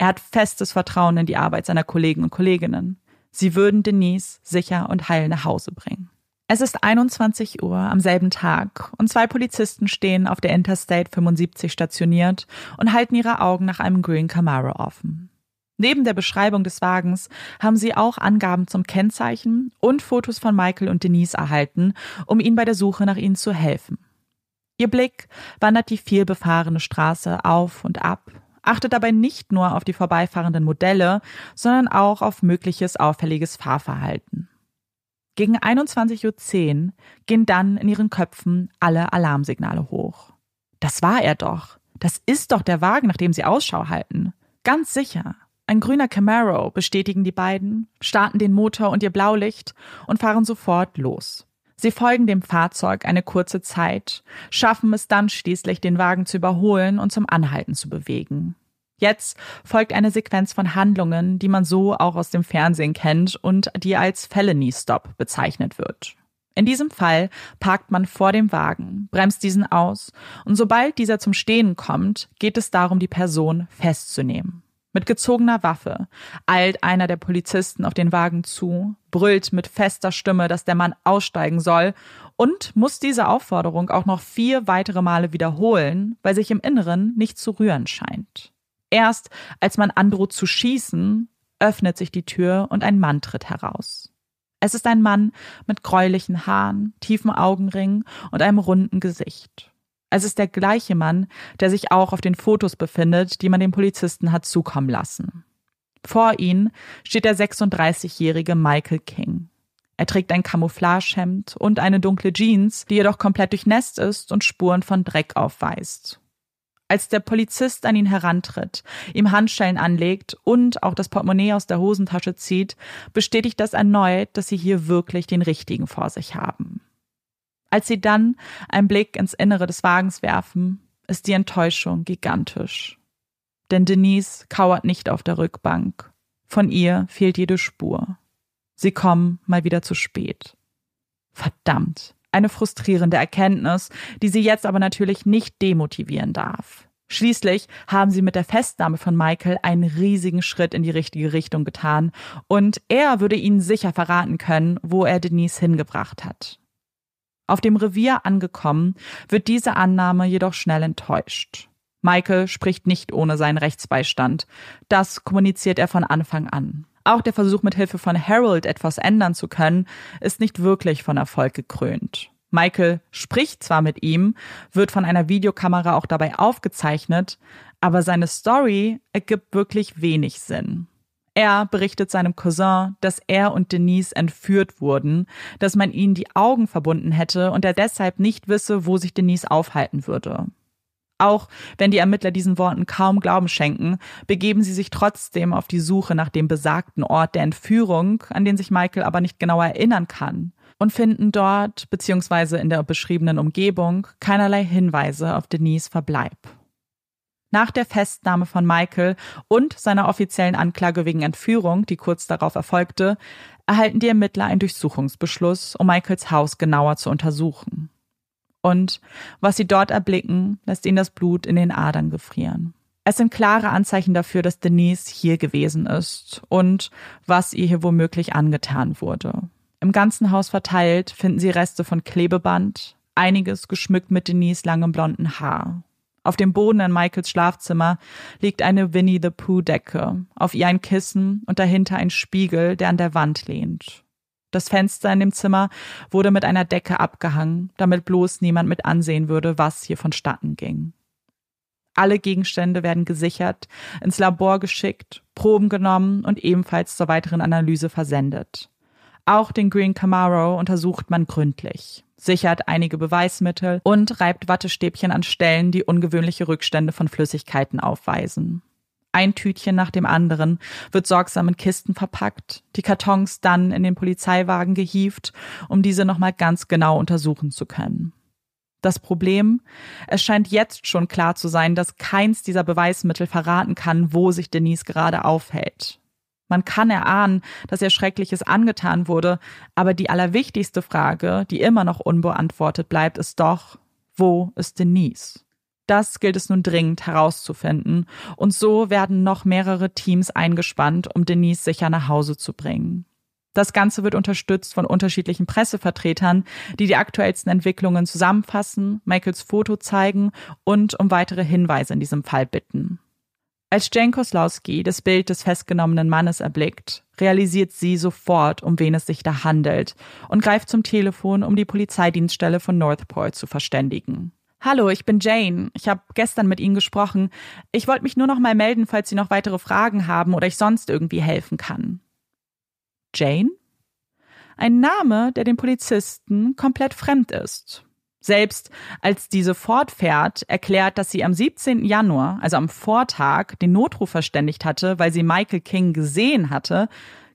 Er hat festes Vertrauen in die Arbeit seiner Kollegen und Kolleginnen. Sie würden Denise sicher und heil nach Hause bringen. Es ist 21 Uhr am selben Tag und 2 Polizisten stehen auf der Interstate 75 stationiert und halten ihre Augen nach einem grünen Camaro offen. Neben der Beschreibung des Wagens haben sie auch Angaben zum Kennzeichen und Fotos von Michael und Denise erhalten, um ihnen bei der Suche nach ihnen zu helfen. Ihr Blick wandert die vielbefahrene Straße auf und ab, achtet dabei nicht nur auf die vorbeifahrenden Modelle, sondern auch auf mögliches auffälliges Fahrverhalten. Gegen 21.10 Uhr gehen dann in ihren Köpfen alle Alarmsignale hoch. Das war er doch. Das ist doch der Wagen, nach dem sie Ausschau halten. Ganz sicher. Ein grüner Camaro, bestätigen die beiden, starten den Motor und ihr Blaulicht und fahren sofort los. Sie folgen dem Fahrzeug eine kurze Zeit, schaffen es dann schließlich, den Wagen zu überholen und zum Anhalten zu bewegen. Jetzt folgt eine Sequenz von Handlungen, die man so auch aus dem Fernsehen kennt und die als Felony Stop bezeichnet wird. In diesem Fall parkt man vor dem Wagen, bremst diesen aus und sobald dieser zum Stehen kommt, geht es darum, die Person festzunehmen. Mit gezogener Waffe eilt einer der Polizisten auf den Wagen zu, brüllt mit fester Stimme, dass der Mann aussteigen soll und muss diese Aufforderung auch noch 4 weitere Male wiederholen, weil sich im Inneren nichts zu rühren scheint. Erst als man androht zu schießen, öffnet sich die Tür und ein Mann tritt heraus. Es ist ein Mann mit gräulichen Haaren, tiefen Augenringen und einem runden Gesicht. Es ist der gleiche Mann, der sich auch auf den Fotos befindet, die man dem Polizisten hat zukommen lassen. Vor ihnen steht der 36-jährige Michael King. Er trägt ein Camouflagehemd und eine dunkle Jeans, die jedoch komplett durchnässt ist und Spuren von Dreck aufweist. Als der Polizist an ihn herantritt, ihm Handschellen anlegt und auch das Portemonnaie aus der Hosentasche zieht, bestätigt das erneut, dass sie hier wirklich den Richtigen vor sich haben. Als sie dann einen Blick ins Innere des Wagens werfen, ist die Enttäuschung gigantisch. Denn Denise kauert nicht auf der Rückbank. Von ihr fehlt jede Spur. Sie kommen mal wieder zu spät. Verdammt, eine frustrierende Erkenntnis, die sie jetzt aber natürlich nicht demotivieren darf. Schließlich haben sie mit der Festnahme von Michael einen riesigen Schritt in die richtige Richtung getan und er würde ihnen sicher verraten können, wo er Denise hingebracht hat. Auf dem Revier angekommen, wird diese Annahme jedoch schnell enttäuscht. Michael spricht nicht ohne seinen Rechtsbeistand. Das kommuniziert er von Anfang an. Auch der Versuch, mit Hilfe von Harold etwas ändern zu können, ist nicht wirklich von Erfolg gekrönt. Michael spricht zwar mit ihm, wird von einer Videokamera auch dabei aufgezeichnet, aber seine Story ergibt wirklich wenig Sinn. Er berichtet seinem Cousin, dass er und Denise entführt wurden, dass man ihnen die Augen verbunden hätte und er deshalb nicht wisse, wo sich Denise aufhalten würde. Auch wenn die Ermittler diesen Worten kaum Glauben schenken, begeben sie sich trotzdem auf die Suche nach dem besagten Ort der Entführung, an den sich Michael aber nicht genau erinnern kann, und finden dort, beziehungsweise in der beschriebenen Umgebung, keinerlei Hinweise auf Denise' Verbleib. Nach der Festnahme von Michael und seiner offiziellen Anklage wegen Entführung, die kurz darauf erfolgte, erhalten die Ermittler einen Durchsuchungsbeschluss, um Michaels Haus genauer zu untersuchen. Und was sie dort erblicken, lässt ihnen das Blut in den Adern gefrieren. Es sind klare Anzeichen dafür, dass Denise hier gewesen ist und was ihr hier womöglich angetan wurde. Im ganzen Haus verteilt finden sie Reste von Klebeband, einiges geschmückt mit Denise' langem blonden Haar. Auf dem Boden in Michaels Schlafzimmer liegt eine Winnie-the-Pooh-Decke, auf ihr ein Kissen und dahinter ein Spiegel, der an der Wand lehnt. Das Fenster in dem Zimmer wurde mit einer Decke abgehangen, damit bloß niemand mit ansehen würde, was hier vonstatten ging. Alle Gegenstände werden gesichert, ins Labor geschickt, Proben genommen und ebenfalls zur weiteren Analyse versendet. Auch den Green Camaro untersucht man gründlich, sichert einige Beweismittel und reibt Wattestäbchen an Stellen, die ungewöhnliche Rückstände von Flüssigkeiten aufweisen. Ein Tütchen nach dem anderen wird sorgsam in Kisten verpackt, die Kartons dann in den Polizeiwagen gehievt, um diese nochmal ganz genau untersuchen zu können. Das Problem? Es scheint jetzt schon klar zu sein, dass keins dieser Beweismittel verraten kann, wo sich Denise gerade aufhält. Man kann erahnen, dass ihr Schreckliches angetan wurde, aber die allerwichtigste Frage, die immer noch unbeantwortet bleibt, ist doch, wo ist Denise? Das gilt es nun dringend herauszufinden und so werden noch mehrere Teams eingespannt, um Denise sicher nach Hause zu bringen. Das Ganze wird unterstützt von unterschiedlichen Pressevertretern, die die aktuellsten Entwicklungen zusammenfassen, Michaels Foto zeigen und um weitere Hinweise in diesem Fall bitten. Als Jane Koslowski das Bild des festgenommenen Mannes erblickt, realisiert sie sofort, um wen es sich da handelt und greift zum Telefon, um die Polizeidienststelle von North Port zu verständigen. »Hallo, ich bin Jane. Ich habe gestern mit Ihnen gesprochen. Ich wollte mich nur noch mal melden, falls Sie noch weitere Fragen haben oder ich sonst irgendwie helfen kann.« Jane? Ein Name, der den Polizisten komplett fremd ist. Selbst als diese fortfährt, erklärt, dass sie am 17. Januar, also am Vortag, den Notruf verständigt hatte, weil sie Michael King gesehen hatte,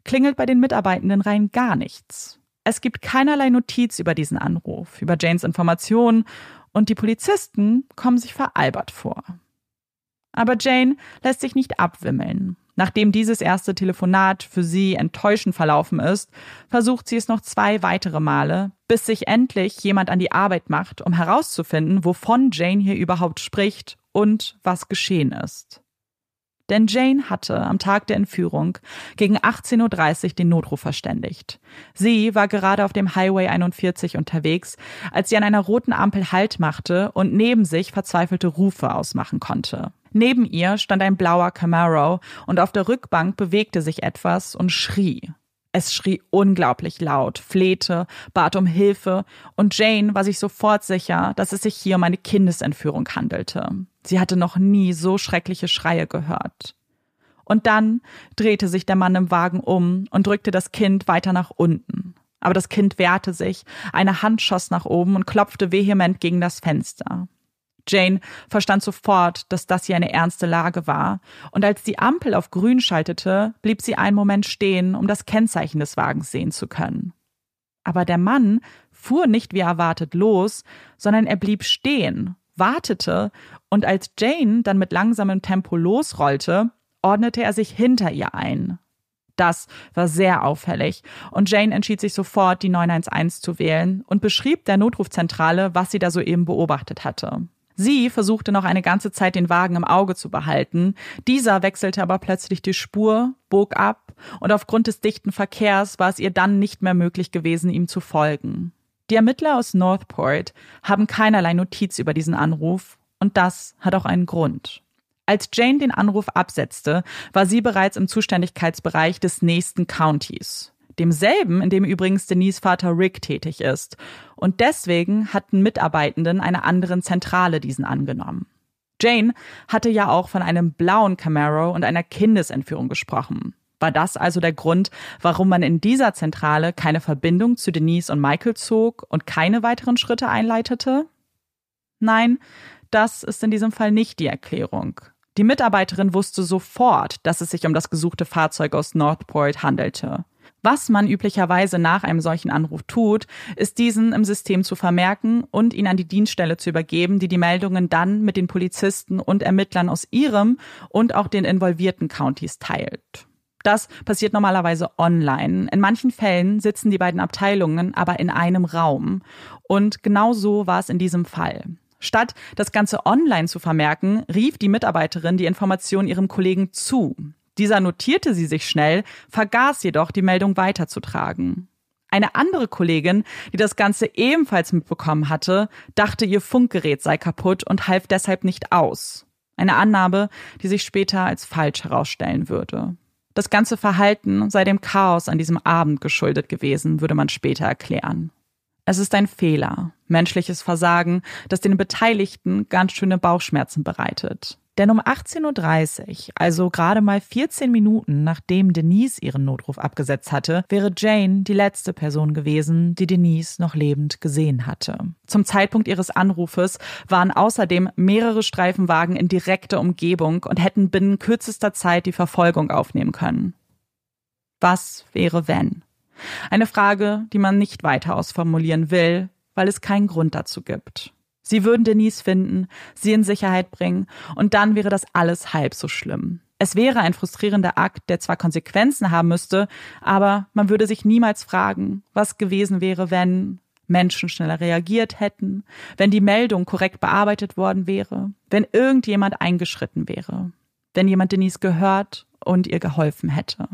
klingelt bei den Mitarbeitenden rein gar nichts. Es gibt keinerlei Notiz über diesen Anruf, über Janes Informationen und die Polizisten kommen sich veralbert vor. Aber Jane lässt sich nicht abwimmeln. Nachdem dieses erste Telefonat für sie enttäuschend verlaufen ist, versucht sie es noch 2 weitere Male, bis sich endlich jemand an die Arbeit macht, um herauszufinden, wovon Jane hier überhaupt spricht und was geschehen ist. Denn Jane hatte am Tag der Entführung gegen 18:30 Uhr den Notruf verständigt. Sie war gerade auf dem Highway 41 unterwegs, als sie an einer roten Ampel Halt machte und neben sich verzweifelte Rufe ausmachen konnte. Neben ihr stand ein blauer Camaro und auf der Rückbank bewegte sich etwas und schrie. Es schrie unglaublich laut, flehte, bat um Hilfe und Jane war sich sofort sicher, dass es sich hier um eine Kindesentführung handelte. Sie hatte noch nie so schreckliche Schreie gehört. Und dann drehte sich der Mann im Wagen um und drückte das Kind weiter nach unten. Aber das Kind wehrte sich, eine Hand schoss nach oben und klopfte vehement gegen das Fenster. Jane verstand sofort, dass das hier eine ernste Lage war, und als die Ampel auf grün schaltete, blieb sie einen Moment stehen, um das Kennzeichen des Wagens sehen zu können. Aber der Mann fuhr nicht wie erwartet los, sondern er blieb stehen, wartete, und als Jane dann mit langsamem Tempo losrollte, ordnete er sich hinter ihr ein. Das war sehr auffällig und Jane entschied sich sofort, die 911 zu wählen und beschrieb der Notrufzentrale, was sie da soeben beobachtet hatte. Sie versuchte noch eine ganze Zeit, den Wagen im Auge zu behalten. Dieser wechselte aber plötzlich die Spur, bog ab und aufgrund des dichten Verkehrs war es ihr dann nicht mehr möglich gewesen, ihm zu folgen. Die Ermittler aus North Port haben keinerlei Notiz über diesen Anruf und das hat auch einen Grund. Als Jane den Anruf absetzte, war sie bereits im Zuständigkeitsbereich des nächsten Countys. Demselben, in dem übrigens Denise' Vater Rick tätig ist. Und deswegen hatten Mitarbeitenden einer anderen Zentrale diesen angenommen. Jane hatte ja auch von einem blauen Camaro und einer Kindesentführung gesprochen. War das also der Grund, warum man in dieser Zentrale keine Verbindung zu Denise und Michael zog und keine weiteren Schritte einleitete? Nein, das ist in diesem Fall nicht die Erklärung. Die Mitarbeiterin wusste sofort, dass es sich um das gesuchte Fahrzeug aus North Port handelte. Was man üblicherweise nach einem solchen Anruf tut, ist diesen im System zu vermerken und ihn an die Dienststelle zu übergeben, die die Meldungen dann mit den Polizisten und Ermittlern aus ihrem und auch den involvierten Countys teilt. Das passiert normalerweise online. In manchen Fällen sitzen die beiden Abteilungen aber in einem Raum. Und genau so war es in diesem Fall. Statt das Ganze online zu vermerken, rief die Mitarbeiterin die Information ihrem Kollegen zu. Dieser notierte sie sich schnell, vergaß jedoch, die Meldung weiterzutragen. Eine andere Kollegin, die das Ganze ebenfalls mitbekommen hatte, dachte, ihr Funkgerät sei kaputt und half deshalb nicht aus. Eine Annahme, die sich später als falsch herausstellen würde. Das ganze Verhalten sei dem Chaos an diesem Abend geschuldet gewesen, würde man später erklären. Es ist ein Fehler, menschliches Versagen, das den Beteiligten ganz schöne Bauchschmerzen bereitet. Denn um 18:30 Uhr, also gerade mal 14 Minuten nachdem Denise ihren Notruf abgesetzt hatte, wäre Jane die letzte Person gewesen, die Denise noch lebend gesehen hatte. Zum Zeitpunkt ihres Anrufes waren außerdem mehrere Streifenwagen in direkter Umgebung und hätten binnen kürzester Zeit die Verfolgung aufnehmen können. Was wäre, wenn? Eine Frage, die man nicht weiter ausformulieren will, weil es keinen Grund dazu gibt. Sie würden Denise finden, sie in Sicherheit bringen und dann wäre das alles halb so schlimm. Es wäre ein frustrierender Akt, der zwar Konsequenzen haben müsste, aber man würde sich niemals fragen, was gewesen wäre, wenn Menschen schneller reagiert hätten, wenn die Meldung korrekt bearbeitet worden wäre, wenn irgendjemand eingeschritten wäre, wenn jemand Denise gehört und ihr geholfen hätte.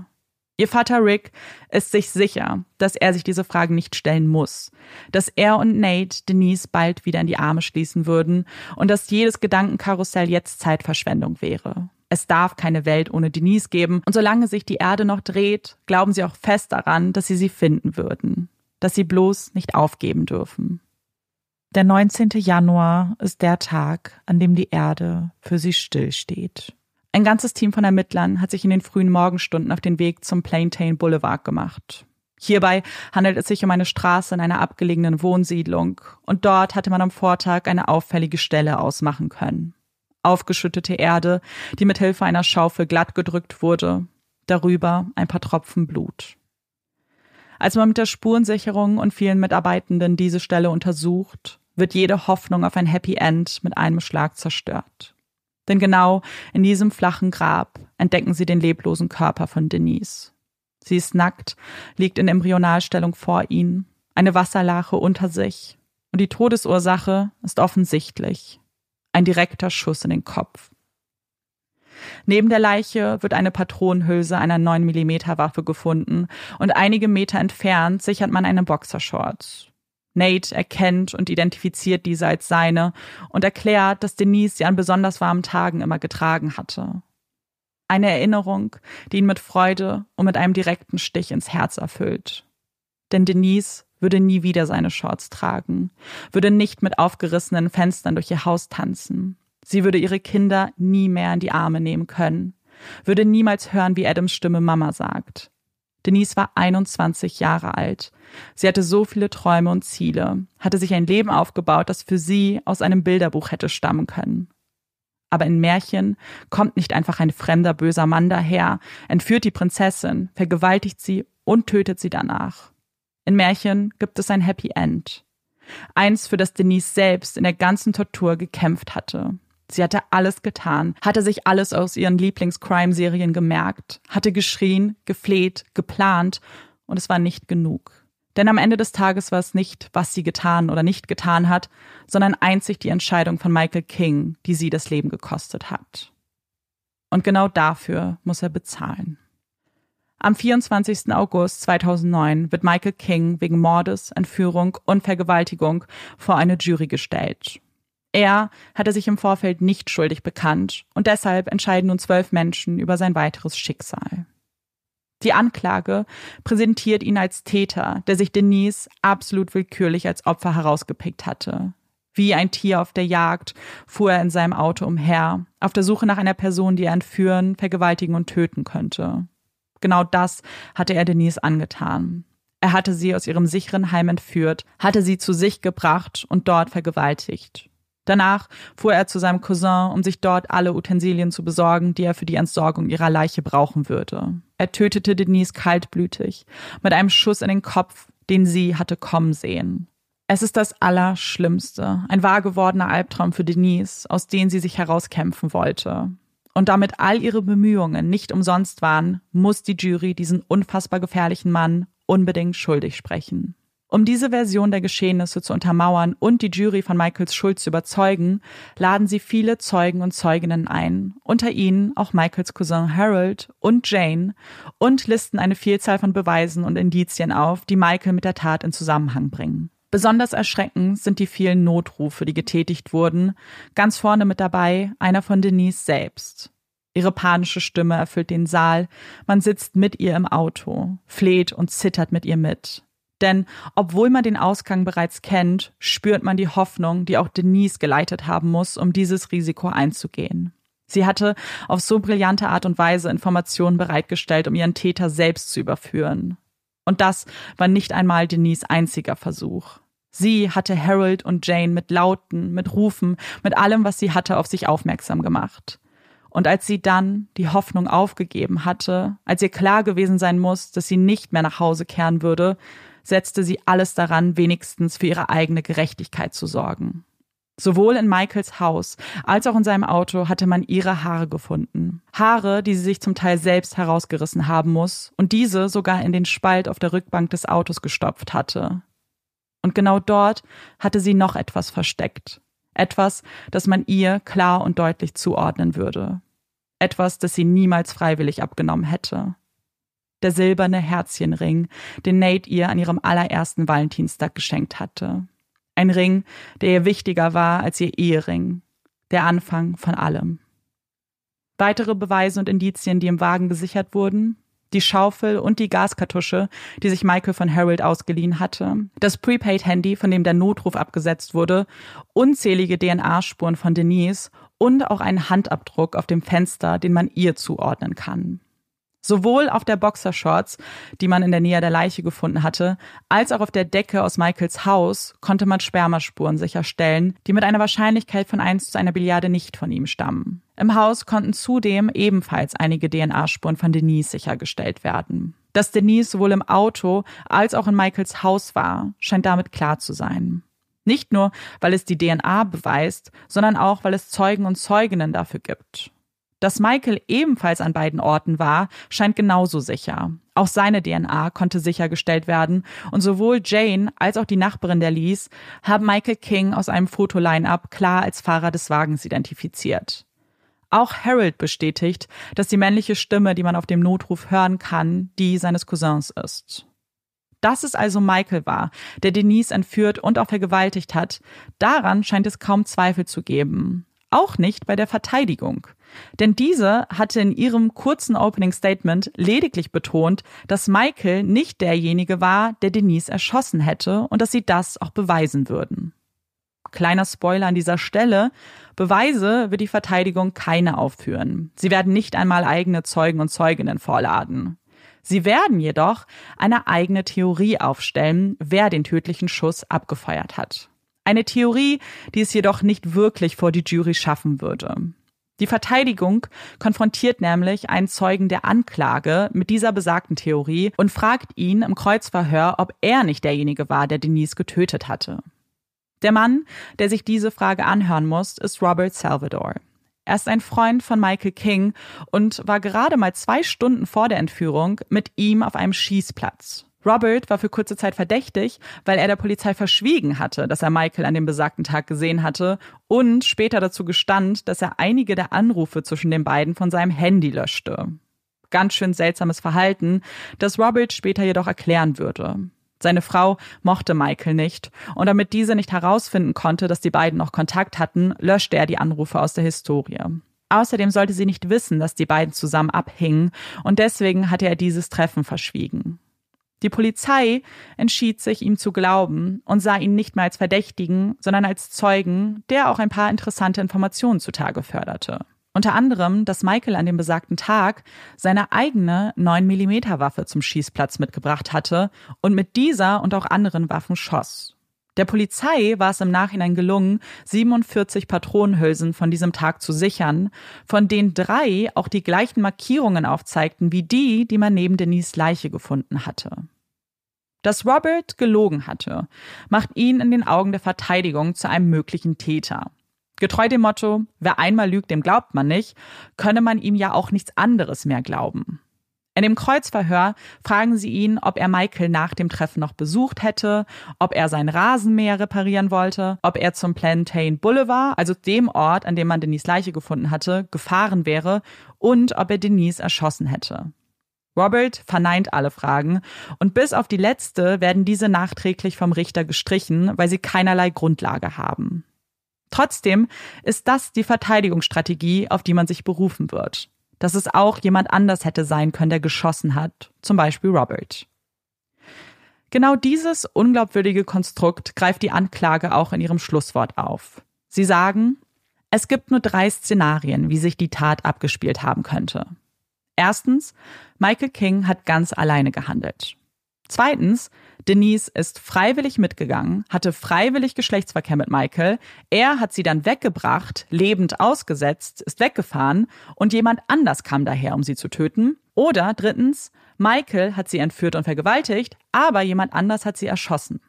Ihr Vater Rick ist sich sicher, dass er sich diese Fragen nicht stellen muss, dass er und Nate Denise bald wieder in die Arme schließen würden und dass jedes Gedankenkarussell jetzt Zeitverschwendung wäre. Es darf keine Welt ohne Denise geben und solange sich die Erde noch dreht, glauben sie auch fest daran, dass sie sie finden würden, dass sie bloß nicht aufgeben dürfen. Der 19. Januar ist der Tag, an dem die Erde für sie stillsteht. Ein ganzes Team von Ermittlern hat sich in den frühen Morgenstunden auf den Weg zum Plaintain Boulevard gemacht. Hierbei handelt es sich um eine Straße in einer abgelegenen Wohnsiedlung und dort hatte man am Vortag eine auffällige Stelle ausmachen können. Aufgeschüttete Erde, die mit Hilfe einer Schaufel glatt gedrückt wurde, darüber ein paar Tropfen Blut. Als man mit der Spurensicherung und vielen Mitarbeitenden diese Stelle untersucht, wird jede Hoffnung auf ein Happy End mit einem Schlag zerstört. Denn genau in diesem flachen Grab entdecken sie den leblosen Körper von Denise. Sie ist nackt, liegt in Embryonalstellung vor ihnen, eine Wasserlache unter sich. Und die Todesursache ist offensichtlich. Ein direkter Schuss in den Kopf. Neben der Leiche wird eine Patronenhülse einer 9mm-Waffe gefunden und einige Meter entfernt sichert man eine Boxershort. Nate erkennt und identifiziert diese als seine und erklärt, dass Denise sie an besonders warmen Tagen immer getragen hatte. Eine Erinnerung, die ihn mit Freude und mit einem direkten Stich ins Herz erfüllt. Denn Denise würde nie wieder seine Shorts tragen, würde nicht mit aufgerissenen Fenstern durch ihr Haus tanzen. Sie würde ihre Kinder nie mehr in die Arme nehmen können, würde niemals hören, wie Adams Stimme Mama sagt. Denise war 21 Jahre alt. Sie hatte so viele Träume und Ziele, hatte sich ein Leben aufgebaut, das für sie aus einem Bilderbuch hätte stammen können. Aber in Märchen kommt nicht einfach ein fremder, böser Mann daher, entführt die Prinzessin, vergewaltigt sie und tötet sie danach. In Märchen gibt es ein Happy End. Eins, für das Denise selbst in der ganzen Tortur gekämpft hatte. Sie hatte alles getan, hatte sich alles aus ihren Lieblings-Crime-Serien gemerkt, hatte geschrien, gefleht, geplant und es war nicht genug. Denn am Ende des Tages war es nicht, was sie getan oder nicht getan hat, sondern einzig die Entscheidung von Michael King, die sie das Leben gekostet hat. Und genau dafür muss er bezahlen. Am 24. August 2009 wird Michael King wegen Mordes, Entführung und Vergewaltigung vor eine Jury gestellt. Er hatte sich im Vorfeld nicht schuldig bekannt und deshalb entscheiden nun 12 Menschen über sein weiteres Schicksal. Die Anklage präsentiert ihn als Täter, der sich Denise absolut willkürlich als Opfer herausgepickt hatte. Wie ein Tier auf der Jagd fuhr er in seinem Auto umher, auf der Suche nach einer Person, die er entführen, vergewaltigen und töten könnte. Genau das hatte er Denise angetan. Er hatte sie aus ihrem sicheren Heim entführt, hatte sie zu sich gebracht und dort vergewaltigt. Danach fuhr er zu seinem Cousin, um sich dort alle Utensilien zu besorgen, die er für die Entsorgung ihrer Leiche brauchen würde. Er tötete Denise kaltblütig, mit einem Schuss in den Kopf, den sie hatte kommen sehen. Es ist das Allerschlimmste, ein wahr gewordener Albtraum für Denise, aus dem sie sich herauskämpfen wollte. Und damit all ihre Bemühungen nicht umsonst waren, muss die Jury diesen unfassbar gefährlichen Mann unbedingt schuldig sprechen. Um diese Version der Geschehnisse zu untermauern und die Jury von Michaels Schuld zu überzeugen, laden sie viele Zeugen und Zeuginnen ein, unter ihnen auch Michaels Cousin Harold und Jane, und listen eine Vielzahl von Beweisen und Indizien auf, die Michael mit der Tat in Zusammenhang bringen. Besonders erschreckend sind die vielen Notrufe, die getätigt wurden. Ganz vorne mit dabei einer von Denise selbst. Ihre panische Stimme erfüllt den Saal. Man sitzt mit ihr im Auto, fleht und zittert mit ihr mit. Denn obwohl man den Ausgang bereits kennt, spürt man die Hoffnung, die auch Denise geleitet haben muss, um dieses Risiko einzugehen. Sie hatte auf so brillante Art und Weise Informationen bereitgestellt, um ihren Täter selbst zu überführen. Und das war nicht einmal Denise' einziger Versuch. Sie hatte Harold und Jane mit Lauten, mit Rufen, mit allem, was sie hatte, auf sich aufmerksam gemacht. Und als sie dann die Hoffnung aufgegeben hatte, als ihr klar gewesen sein muss, dass sie nicht mehr nach Hause kehren würde, setzte sie alles daran, wenigstens für ihre eigene Gerechtigkeit zu sorgen. Sowohl in Michaels Haus als auch in seinem Auto hatte man ihre Haare gefunden. Haare, die sie sich zum Teil selbst herausgerissen haben muss und diese sogar in den Spalt auf der Rückbank des Autos gestopft hatte. Und genau dort hatte sie noch etwas versteckt. Etwas, das man ihr klar und deutlich zuordnen würde. Etwas, das sie niemals freiwillig abgenommen hätte. Der silberne Herzchenring, den Nate ihr an ihrem allerersten Valentinstag geschenkt hatte. Ein Ring, der ihr wichtiger war als ihr Ehering. Der Anfang von allem. Weitere Beweise und Indizien, die im Wagen gesichert wurden: die Schaufel und die Gaskartusche, die sich Michael von Harold ausgeliehen hatte, das Prepaid-Handy, von dem der Notruf abgesetzt wurde, unzählige DNA-Spuren von Denise und auch einen Handabdruck auf dem Fenster, den man ihr zuordnen kann. Sowohl auf der Boxershorts, die man in der Nähe der Leiche gefunden hatte, als auch auf der Decke aus Michaels Haus konnte man Spermaspuren sicherstellen, die mit einer Wahrscheinlichkeit von 1:1 Billiarde nicht von ihm stammen. Im Haus konnten zudem ebenfalls einige DNA-Spuren von Denise sichergestellt werden. Dass Denise sowohl im Auto als auch in Michaels Haus war, scheint damit klar zu sein. Nicht nur, weil es die DNA beweist, sondern auch, weil es Zeugen und Zeuginnen dafür gibt. Dass Michael ebenfalls an beiden Orten war, scheint genauso sicher. Auch seine DNA konnte sichergestellt werden und sowohl Jane als auch die Nachbarin der Lees haben Michael King aus einem Fotoline-up klar als Fahrer des Wagens identifiziert. Auch Harold bestätigt, dass die männliche Stimme, die man auf dem Notruf hören kann, die seines Cousins ist. Dass es also Michael war, der Denise entführt und auch vergewaltigt hat, daran scheint es kaum Zweifel zu geben. Auch nicht bei der Verteidigung. Denn diese hatte in ihrem kurzen Opening Statement lediglich betont, dass Michael nicht derjenige war, der Denise erschossen hätte und dass sie das auch beweisen würden. Kleiner Spoiler an dieser Stelle, Beweise wird die Verteidigung keine aufführen. Sie werden nicht einmal eigene Zeugen und Zeuginnen vorladen. Sie werden jedoch eine eigene Theorie aufstellen, wer den tödlichen Schuss abgefeuert hat. Eine Theorie, die es jedoch nicht wirklich vor die Jury schaffen würde. Die Verteidigung konfrontiert nämlich einen Zeugen der Anklage mit dieser besagten Theorie und fragt ihn im Kreuzverhör, ob er nicht derjenige war, der Denise getötet hatte. Der Mann, der sich diese Frage anhören muss, ist Robert Salvador. Er ist ein Freund von Michael King und war gerade mal 2 Stunden vor der Entführung mit ihm auf einem Schießplatz. Robert war für kurze Zeit verdächtig, weil er der Polizei verschwiegen hatte, dass er Michael an dem besagten Tag gesehen hatte und später dazu gestand, dass er einige der Anrufe zwischen den beiden von seinem Handy löschte. Ganz schön seltsames Verhalten, das Robert später jedoch erklären würde. Seine Frau mochte Michael nicht und damit diese nicht herausfinden konnte, dass die beiden noch Kontakt hatten, löschte er die Anrufe aus der Historie. Außerdem sollte sie nicht wissen, dass die beiden zusammen abhingen und deswegen hatte er dieses Treffen verschwiegen. Die Polizei entschied sich, ihm zu glauben und sah ihn nicht mehr als Verdächtigen, sondern als Zeugen, der auch ein paar interessante Informationen zutage förderte. Unter anderem, dass Michael an dem besagten Tag seine eigene 9mm-Waffe zum Schießplatz mitgebracht hatte und mit dieser und auch anderen Waffen schoss. Der Polizei war es im Nachhinein gelungen, 47 Patronenhülsen von diesem Tag zu sichern, von denen 3 auch die gleichen Markierungen aufzeigten wie die, die man neben Denise' Leiche gefunden hatte. Dass Robert gelogen hatte, macht ihn in den Augen der Verteidigung zu einem möglichen Täter. Getreu dem Motto, wer einmal lügt, dem glaubt man nicht, könne man ihm ja auch nichts anderes mehr glauben. In dem Kreuzverhör fragen sie ihn, ob er Michael nach dem Treffen noch besucht hätte, ob er sein Rasenmäher reparieren wollte, ob er zum Plaintain Boulevard, also dem Ort, an dem man Denise' Leiche gefunden hatte, gefahren wäre und ob er Denise erschossen hätte. Robert verneint alle Fragen und bis auf die letzte werden diese nachträglich vom Richter gestrichen, weil sie keinerlei Grundlage haben. Trotzdem ist das die Verteidigungsstrategie, auf die man sich berufen wird. Dass es auch jemand anders hätte sein können, der geschossen hat, zum Beispiel Robert. Genau dieses unglaubwürdige Konstrukt greift die Anklage auch in ihrem Schlusswort auf. Sie sagen, es gibt nur 3 Szenarien, wie sich die Tat abgespielt haben könnte. Erstens, Michael King hat ganz alleine gehandelt. Zweitens, Denise ist freiwillig mitgegangen, hatte freiwillig Geschlechtsverkehr mit Michael, er hat sie dann weggebracht, lebend ausgesetzt, ist weggefahren und jemand anders kam daher, um sie zu töten. Oder drittens, Michael hat sie entführt und vergewaltigt, aber jemand anders hat sie erschossen.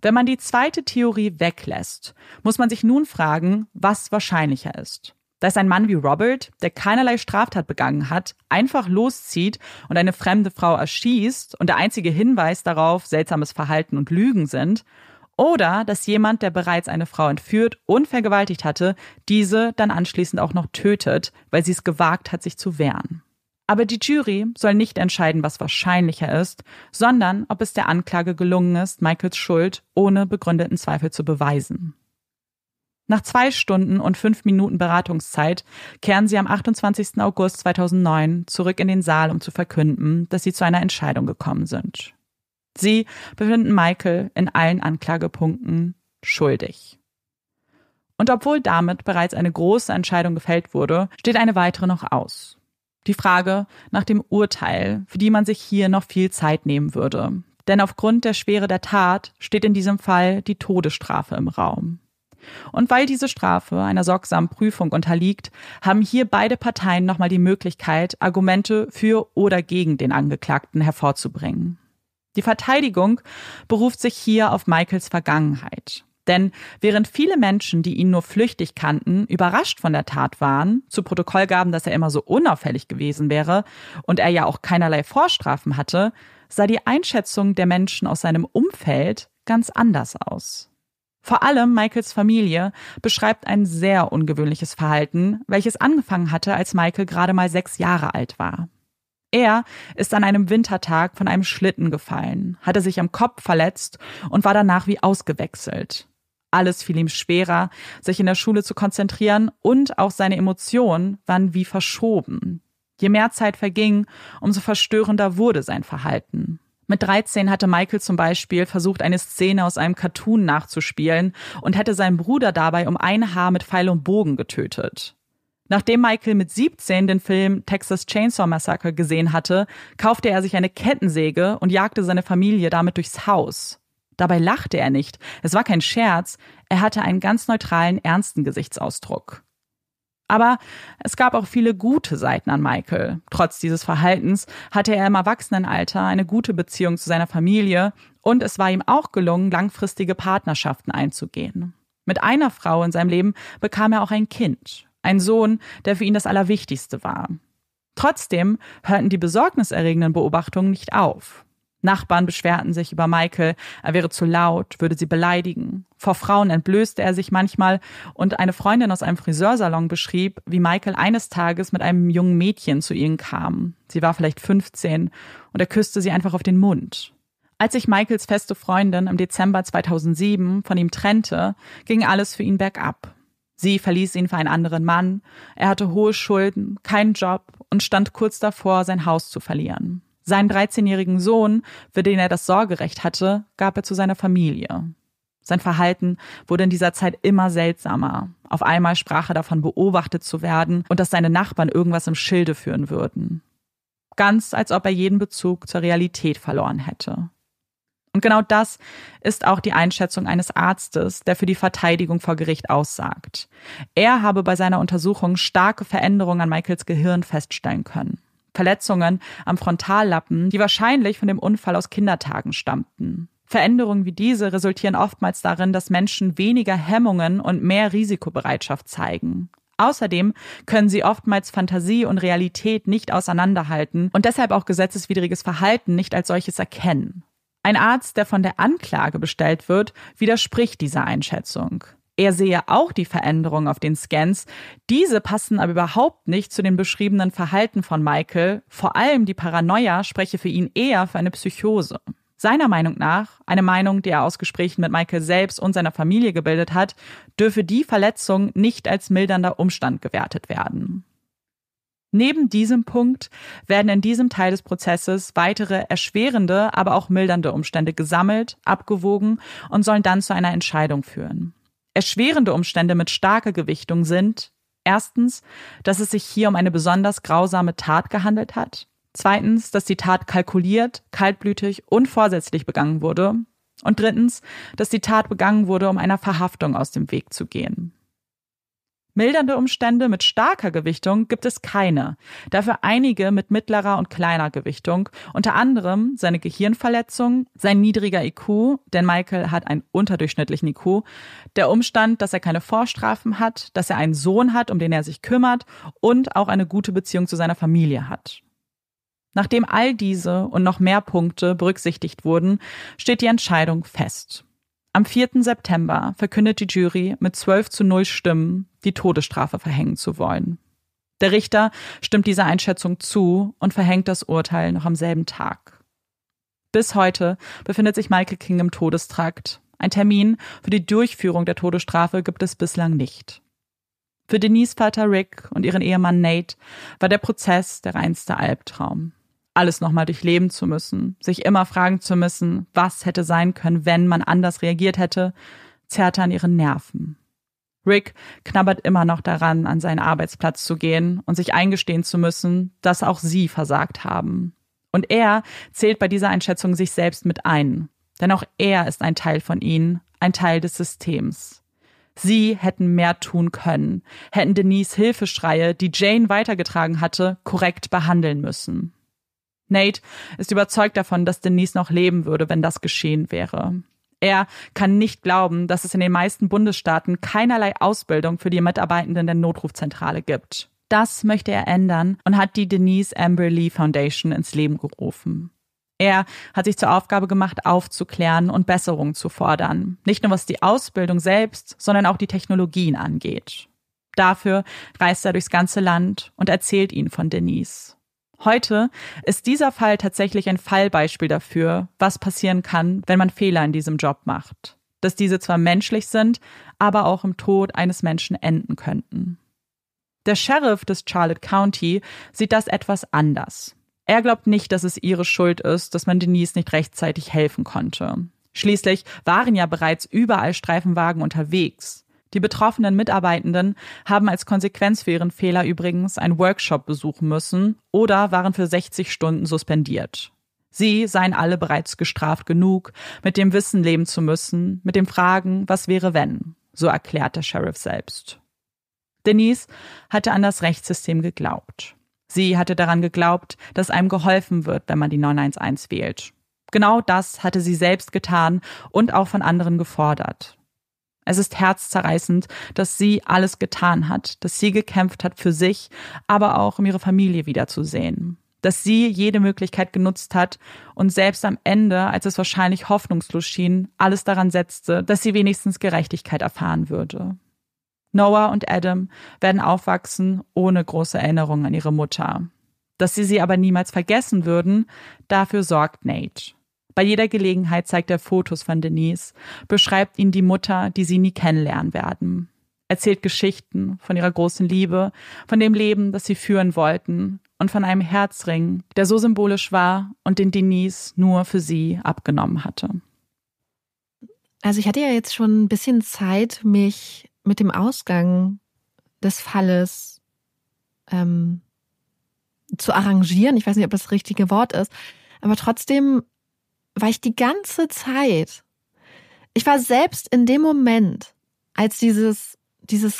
Wenn man die zweite Theorie weglässt, muss man sich nun fragen, was wahrscheinlicher ist. Dass ein Mann wie Robert, der keinerlei Straftat begangen hat, einfach loszieht und eine fremde Frau erschießt und der einzige Hinweis darauf seltsames Verhalten und Lügen sind, oder dass jemand, der bereits eine Frau entführt und vergewaltigt hatte, diese dann anschließend auch noch tötet, weil sie es gewagt hat, sich zu wehren. Aber die Jury soll nicht entscheiden, was wahrscheinlicher ist, sondern ob es der Anklage gelungen ist, Michaels Schuld ohne begründeten Zweifel zu beweisen. Nach 2 Stunden und 5 Minuten Beratungszeit kehren sie am 28. August 2009 zurück in den Saal, um zu verkünden, dass sie zu einer Entscheidung gekommen sind. Sie befinden Michael in allen Anklagepunkten schuldig. Und obwohl damit bereits eine große Entscheidung gefällt wurde, steht eine weitere noch aus. Die Frage nach dem Urteil, für die man sich hier noch viel Zeit nehmen würde. Denn aufgrund der Schwere der Tat steht in diesem Fall die Todesstrafe im Raum. Und weil diese Strafe einer sorgsamen Prüfung unterliegt, haben hier beide Parteien nochmal die Möglichkeit, Argumente für oder gegen den Angeklagten hervorzubringen. Die Verteidigung beruft sich hier auf Michaels Vergangenheit. Denn während viele Menschen, die ihn nur flüchtig kannten, überrascht von der Tat waren, zu Protokoll gaben, dass er immer so unauffällig gewesen wäre und er ja auch keinerlei Vorstrafen hatte, sah die Einschätzung der Menschen aus seinem Umfeld ganz anders aus. Vor allem Michaels Familie beschreibt ein sehr ungewöhnliches Verhalten, welches angefangen hatte, als Michael gerade mal 6 Jahre alt war. Er ist an einem Wintertag von einem Schlitten gefallen, hatte sich am Kopf verletzt und war danach wie ausgewechselt. Alles fiel ihm schwerer, sich in der Schule zu konzentrieren, und auch seine Emotionen waren wie verschoben. Je mehr Zeit verging, umso verstörender wurde sein Verhalten. Mit 13 hatte Michael zum Beispiel versucht, eine Szene aus einem Cartoon nachzuspielen und hätte seinen Bruder dabei um ein Haar mit Pfeil und Bogen getötet. Nachdem Michael mit 17 den Film Texas Chainsaw Massacre gesehen hatte, kaufte er sich eine Kettensäge und jagte seine Familie damit durchs Haus. Dabei lachte er nicht, es war kein Scherz, er hatte einen ganz neutralen, ernsten Gesichtsausdruck. Aber es gab auch viele gute Seiten an Michael. Trotz dieses Verhaltens hatte er im Erwachsenenalter eine gute Beziehung zu seiner Familie und es war ihm auch gelungen, langfristige Partnerschaften einzugehen. Mit einer Frau in seinem Leben bekam er auch ein Kind. Ein Sohn, der für ihn das Allerwichtigste war. Trotzdem hörten die besorgniserregenden Beobachtungen nicht auf. Nachbarn beschwerten sich über Michael, er wäre zu laut, würde sie beleidigen. Vor Frauen entblößte er sich manchmal und eine Freundin aus einem Friseursalon beschrieb, wie Michael eines Tages mit einem jungen Mädchen zu ihnen kam. Sie war vielleicht 15 und er küsste sie einfach auf den Mund. Als sich Michaels feste Freundin im Dezember 2007 von ihm trennte, ging alles für ihn bergab. Sie verließ ihn für einen anderen Mann, er hatte hohe Schulden, keinen Job und stand kurz davor, sein Haus zu verlieren. Seinen 13-jährigen Sohn, für den er das Sorgerecht hatte, gab er zu seiner Familie. Sein Verhalten wurde in dieser Zeit immer seltsamer. Auf einmal sprach er davon, beobachtet zu werden und dass seine Nachbarn irgendwas im Schilde führen würden. Ganz als ob er jeden Bezug zur Realität verloren hätte. Und genau das ist auch die Einschätzung eines Arztes, der für die Verteidigung vor Gericht aussagt. Er habe bei seiner Untersuchung starke Veränderungen an Michaels Gehirn feststellen können. Verletzungen am Frontallappen, die wahrscheinlich von dem Unfall aus Kindertagen stammten. Veränderungen wie diese resultieren oftmals darin, dass Menschen weniger Hemmungen und mehr Risikobereitschaft zeigen. Außerdem können sie oftmals Fantasie und Realität nicht auseinanderhalten und deshalb auch gesetzeswidriges Verhalten nicht als solches erkennen. Ein Arzt, der von der Anklage bestellt wird, widerspricht dieser Einschätzung. Er sehe auch die Veränderungen auf den Scans. Diese passen aber überhaupt nicht zu dem beschriebenen Verhalten von Michael. Vor allem die Paranoia spreche für ihn eher für eine Psychose. Seiner Meinung nach, eine Meinung, die er aus Gesprächen mit Michael selbst und seiner Familie gebildet hat, dürfe die Verletzung nicht als mildernder Umstand gewertet werden. Neben diesem Punkt werden in diesem Teil des Prozesses weitere erschwerende, aber auch mildernde Umstände gesammelt, abgewogen und sollen dann zu einer Entscheidung führen. Erschwerende Umstände mit starker Gewichtung sind: erstens, dass es sich hier um eine besonders grausame Tat gehandelt hat. Zweitens, dass die Tat kalkuliert, kaltblütig und vorsätzlich begangen wurde. Und drittens, dass die Tat begangen wurde, um einer Verhaftung aus dem Weg zu gehen. Mildernde Umstände mit starker Gewichtung gibt es keine, dafür einige mit mittlerer und kleiner Gewichtung, unter anderem seine Gehirnverletzung, sein niedriger IQ, denn Michael hat einen unterdurchschnittlichen IQ, der Umstand, dass er keine Vorstrafen hat, dass er einen Sohn hat, um den er sich kümmert und auch eine gute Beziehung zu seiner Familie hat. Nachdem all diese und noch mehr Punkte berücksichtigt wurden, steht die Entscheidung fest. Am 4. September verkündet die Jury mit 12:0 Stimmen, die Todesstrafe verhängen zu wollen. Der Richter stimmt dieser Einschätzung zu und verhängt das Urteil noch am selben Tag. Bis heute befindet sich Michael King im Todestrakt. Ein Termin für die Durchführung der Todesstrafe gibt es bislang nicht. Für Denise' Vater Rick und ihren Ehemann Nate war der Prozess der reinste Albtraum. Alles nochmal durchleben zu müssen, sich immer fragen zu müssen, was hätte sein können, wenn man anders reagiert hätte, zerrte an ihren Nerven. Rick knabbert immer noch daran, an seinen Arbeitsplatz zu gehen und sich eingestehen zu müssen, dass auch sie versagt haben. Und er zählt bei dieser Einschätzung sich selbst mit ein. Denn auch er ist ein Teil von ihnen, ein Teil des Systems. Sie hätten mehr tun können, hätten Denise Hilfeschreie, die Jane weitergetragen hatte, korrekt behandeln müssen. Nate ist überzeugt davon, dass Denise noch leben würde, wenn das geschehen wäre. Er kann nicht glauben, dass es in den meisten Bundesstaaten keinerlei Ausbildung für die Mitarbeitenden der Notrufzentrale gibt. Das möchte er ändern und hat die Denise-Amber-Lee Foundation ins Leben gerufen. Er hat sich zur Aufgabe gemacht, aufzuklären und Besserung zu fordern. Nicht nur was die Ausbildung selbst, sondern auch die Technologien angeht. Dafür reist er durchs ganze Land und erzählt ihnen von Denise. Heute ist dieser Fall tatsächlich ein Fallbeispiel dafür, was passieren kann, wenn man Fehler in diesem Job macht. Dass diese zwar menschlich sind, aber auch im Tod eines Menschen enden könnten. Der Sheriff des Charlotte County sieht das etwas anders. Er glaubt nicht, dass es ihre Schuld ist, dass man Denise nicht rechtzeitig helfen konnte. Schließlich waren ja bereits überall Streifenwagen unterwegs. Die betroffenen Mitarbeitenden haben als Konsequenz für ihren Fehler übrigens einen Workshop besuchen müssen oder waren für 60 Stunden suspendiert. Sie seien alle bereits gestraft genug, mit dem Wissen leben zu müssen, mit dem Fragen, was wäre wenn, so erklärt der Sheriff selbst. Denise hatte an das Rechtssystem geglaubt. Sie hatte daran geglaubt, dass einem geholfen wird, wenn man die 911 wählt. Genau das hatte sie selbst getan und auch von anderen gefordert. Es ist herzzerreißend, dass sie alles getan hat, dass sie gekämpft hat für sich, aber auch um ihre Familie wiederzusehen. Dass sie jede Möglichkeit genutzt hat und selbst am Ende, als es wahrscheinlich hoffnungslos schien, alles daran setzte, dass sie wenigstens Gerechtigkeit erfahren würde. Noah und Adam werden aufwachsen ohne große Erinnerung an ihre Mutter. Dass sie aber niemals vergessen würden, dafür sorgt Nate. Bei jeder Gelegenheit zeigt er Fotos von Denise, beschreibt ihnen die Mutter, die sie nie kennenlernen werden. Erzählt Geschichten von ihrer großen Liebe, von dem Leben, das sie führen wollten und von einem Herzring, der so symbolisch war und den Denise nur für sie abgenommen hatte. Also ich hatte ja jetzt schon ein bisschen Zeit, mich mit dem Ausgang des Falles zu arrangieren. Ich weiß nicht, ob das richtige Wort ist. Aber trotzdem war ich die ganze Zeit, ich war selbst in dem Moment, als dieses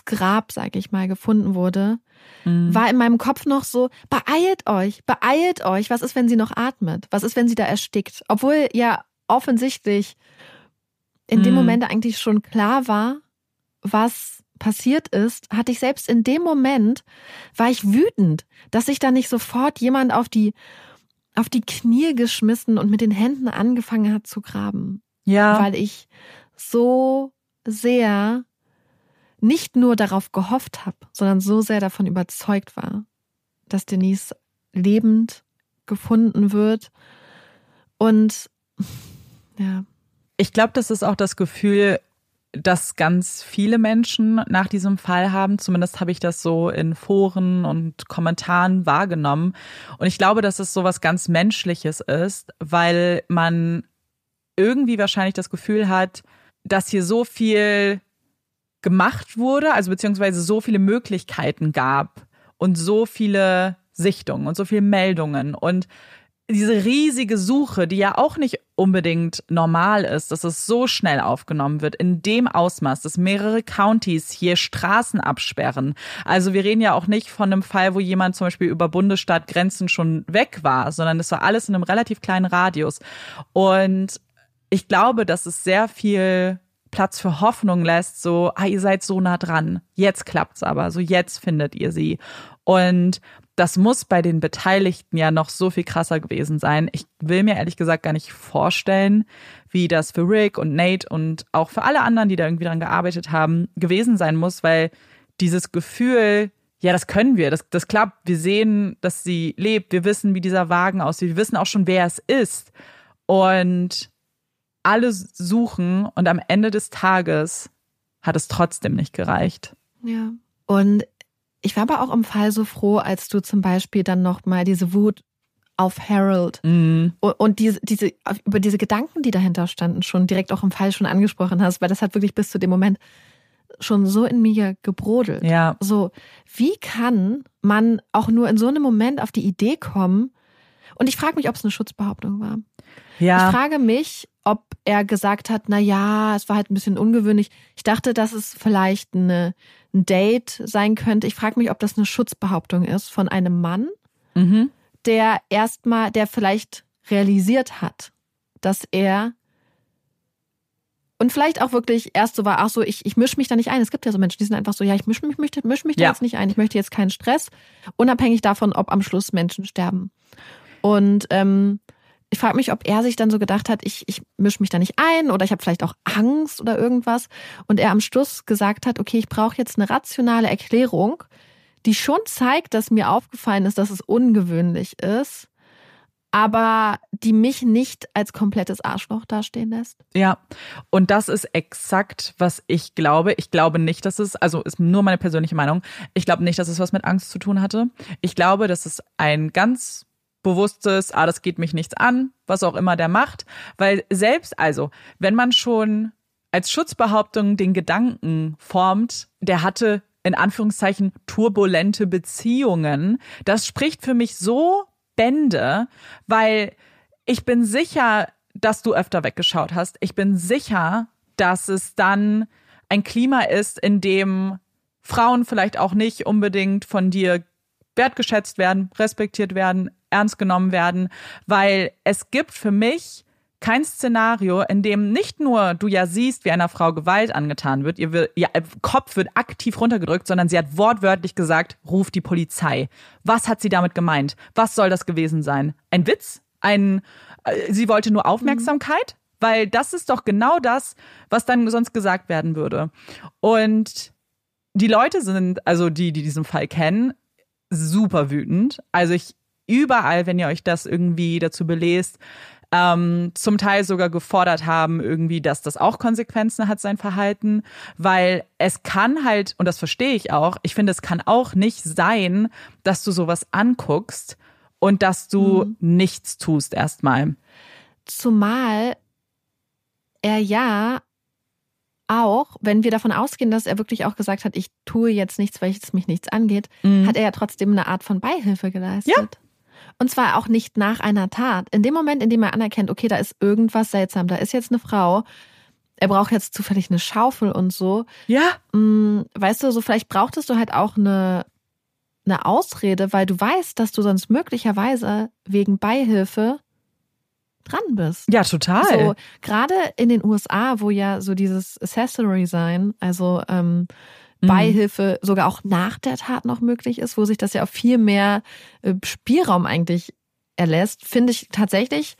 Grab, sag ich mal, gefunden wurde, war in meinem Kopf noch so, beeilt euch, was ist, wenn sie noch atmet? Was ist, wenn sie da erstickt? Obwohl ja offensichtlich in dem Moment eigentlich schon klar war, was passiert ist, hatte ich selbst in dem Moment, war ich wütend, dass sich da nicht sofort jemand auf die Knie geschmissen und mit den Händen angefangen hat zu graben. Ja. Weil ich so sehr nicht nur darauf gehofft habe, sondern so sehr davon überzeugt war, dass Denise lebend gefunden wird. Und ja. Ich glaube, das ist auch das Gefühl, dass ganz viele Menschen nach diesem Fall haben. Zumindest habe ich das so in Foren und Kommentaren wahrgenommen. Und ich glaube, dass es so was ganz Menschliches ist, weil man irgendwie wahrscheinlich das Gefühl hat, dass hier so viel gemacht wurde, also beziehungsweise so viele Möglichkeiten gab und so viele Sichtungen und so viele Meldungen und diese riesige Suche, die ja auch nicht unbedingt normal ist, dass es so schnell aufgenommen wird, in dem Ausmaß, dass mehrere Countys hier Straßen absperren. Also wir reden ja auch nicht von einem Fall, wo jemand zum Beispiel über Bundesstaatgrenzen schon weg war, sondern es war alles in einem relativ kleinen Radius. Und ich glaube, dass es sehr viel Platz für Hoffnung lässt, so, ihr seid so nah dran, jetzt klappt's aber, so jetzt findet ihr sie. Und das muss bei den Beteiligten ja noch so viel krasser gewesen sein. Ich will mir ehrlich gesagt gar nicht vorstellen, wie das für Rick und Nate und auch für alle anderen, die da irgendwie dran gearbeitet haben, gewesen sein muss, weil dieses Gefühl, ja, das können wir, das klappt, wir sehen, dass sie lebt, wir wissen, wie dieser Wagen aussieht, wir wissen auch schon, wer es ist. Und alle suchen und am Ende des Tages hat es trotzdem nicht gereicht. Ja, und ich war aber auch im Fall so froh, als du zum Beispiel dann nochmal diese Wut auf Harold und über diese Gedanken, die dahinter standen, schon direkt auch im Fall schon angesprochen hast, weil das hat wirklich bis zu dem Moment schon so in mir gebrodelt. Ja. So, wie kann man auch nur in so einem Moment auf die Idee kommen? Und ich frage mich, ob es eine Schutzbehauptung war. Ja. Ich frage mich, ob er gesagt hat, na ja, es war halt ein bisschen ungewöhnlich. Ich dachte, dass es vielleicht ein Date sein könnte. Ich frage mich, ob das eine Schutzbehauptung ist von einem Mann, der erstmal, der vielleicht realisiert hat, dass er und vielleicht auch wirklich erst so war, ach so, ich mische mich da nicht ein. Es gibt ja so Menschen, die sind einfach so, ja, ich mische mich da jetzt nicht ein. Ich möchte jetzt keinen Stress, unabhängig davon, ob am Schluss Menschen sterben. Und ich frage mich, ob er sich dann so gedacht hat, ich mische mich da nicht ein oder ich habe vielleicht auch Angst oder irgendwas. Und er am Schluss gesagt hat, okay, ich brauche jetzt eine rationale Erklärung, die schon zeigt, dass mir aufgefallen ist, dass es ungewöhnlich ist, aber die mich nicht als komplettes Arschloch dastehen lässt. Ja, und das ist exakt, was ich glaube. Ich glaube nicht, dass es, also ist nur meine persönliche Meinung, ich glaube nicht, dass es was mit Angst zu tun hatte. Ich glaube, dass es ein ganz bewusstes, das geht mich nichts an, was auch immer der macht. Weil selbst, also, wenn man schon als Schutzbehauptung den Gedanken formt, der hatte in Anführungszeichen turbulente Beziehungen, das spricht für mich so Bände, weil ich bin sicher, dass du öfter weggeschaut hast. Ich bin sicher, dass es dann ein Klima ist, in dem Frauen vielleicht auch nicht unbedingt von dir wertgeschätzt werden, respektiert werden, ernst genommen werden, weil es gibt für mich kein Szenario, in dem nicht nur du ja siehst, wie einer Frau Gewalt angetan wird, ihr Kopf wird aktiv runtergedrückt, sondern sie hat wortwörtlich gesagt, ruf die Polizei. Was hat sie damit gemeint? Was soll das gewesen sein? Ein Witz? Sie wollte nur Aufmerksamkeit? Weil das ist doch genau das, was dann sonst gesagt werden würde. Und die Leute sind, also die diesen Fall kennen, super wütend. Also überall, wenn ihr euch das irgendwie dazu belest, zum Teil sogar gefordert haben, irgendwie, dass das auch Konsequenzen hat, sein Verhalten. Weil es kann halt, und das verstehe ich auch, ich finde, es kann auch nicht sein, dass du sowas anguckst und dass du nichts tust erstmal. Zumal er ja auch, wenn wir davon ausgehen, dass er wirklich auch gesagt hat, ich tue jetzt nichts, weil es mich nichts angeht, hat er ja trotzdem eine Art von Beihilfe geleistet. Ja. Und zwar auch nicht nach einer Tat. In dem Moment, in dem er anerkennt, okay, da ist irgendwas seltsam, da ist jetzt eine Frau, er braucht jetzt zufällig eine Schaufel und so. Ja. Weißt du, so vielleicht brauchtest du halt auch eine Ausrede, weil du weißt, dass du sonst möglicherweise wegen Beihilfe dran bist. Ja, total. So, gerade in den USA, wo ja so dieses Accessory sein, also Beihilfe sogar auch nach der Tat noch möglich ist, wo sich das ja auf viel mehr Spielraum eigentlich erlässt, finde ich tatsächlich,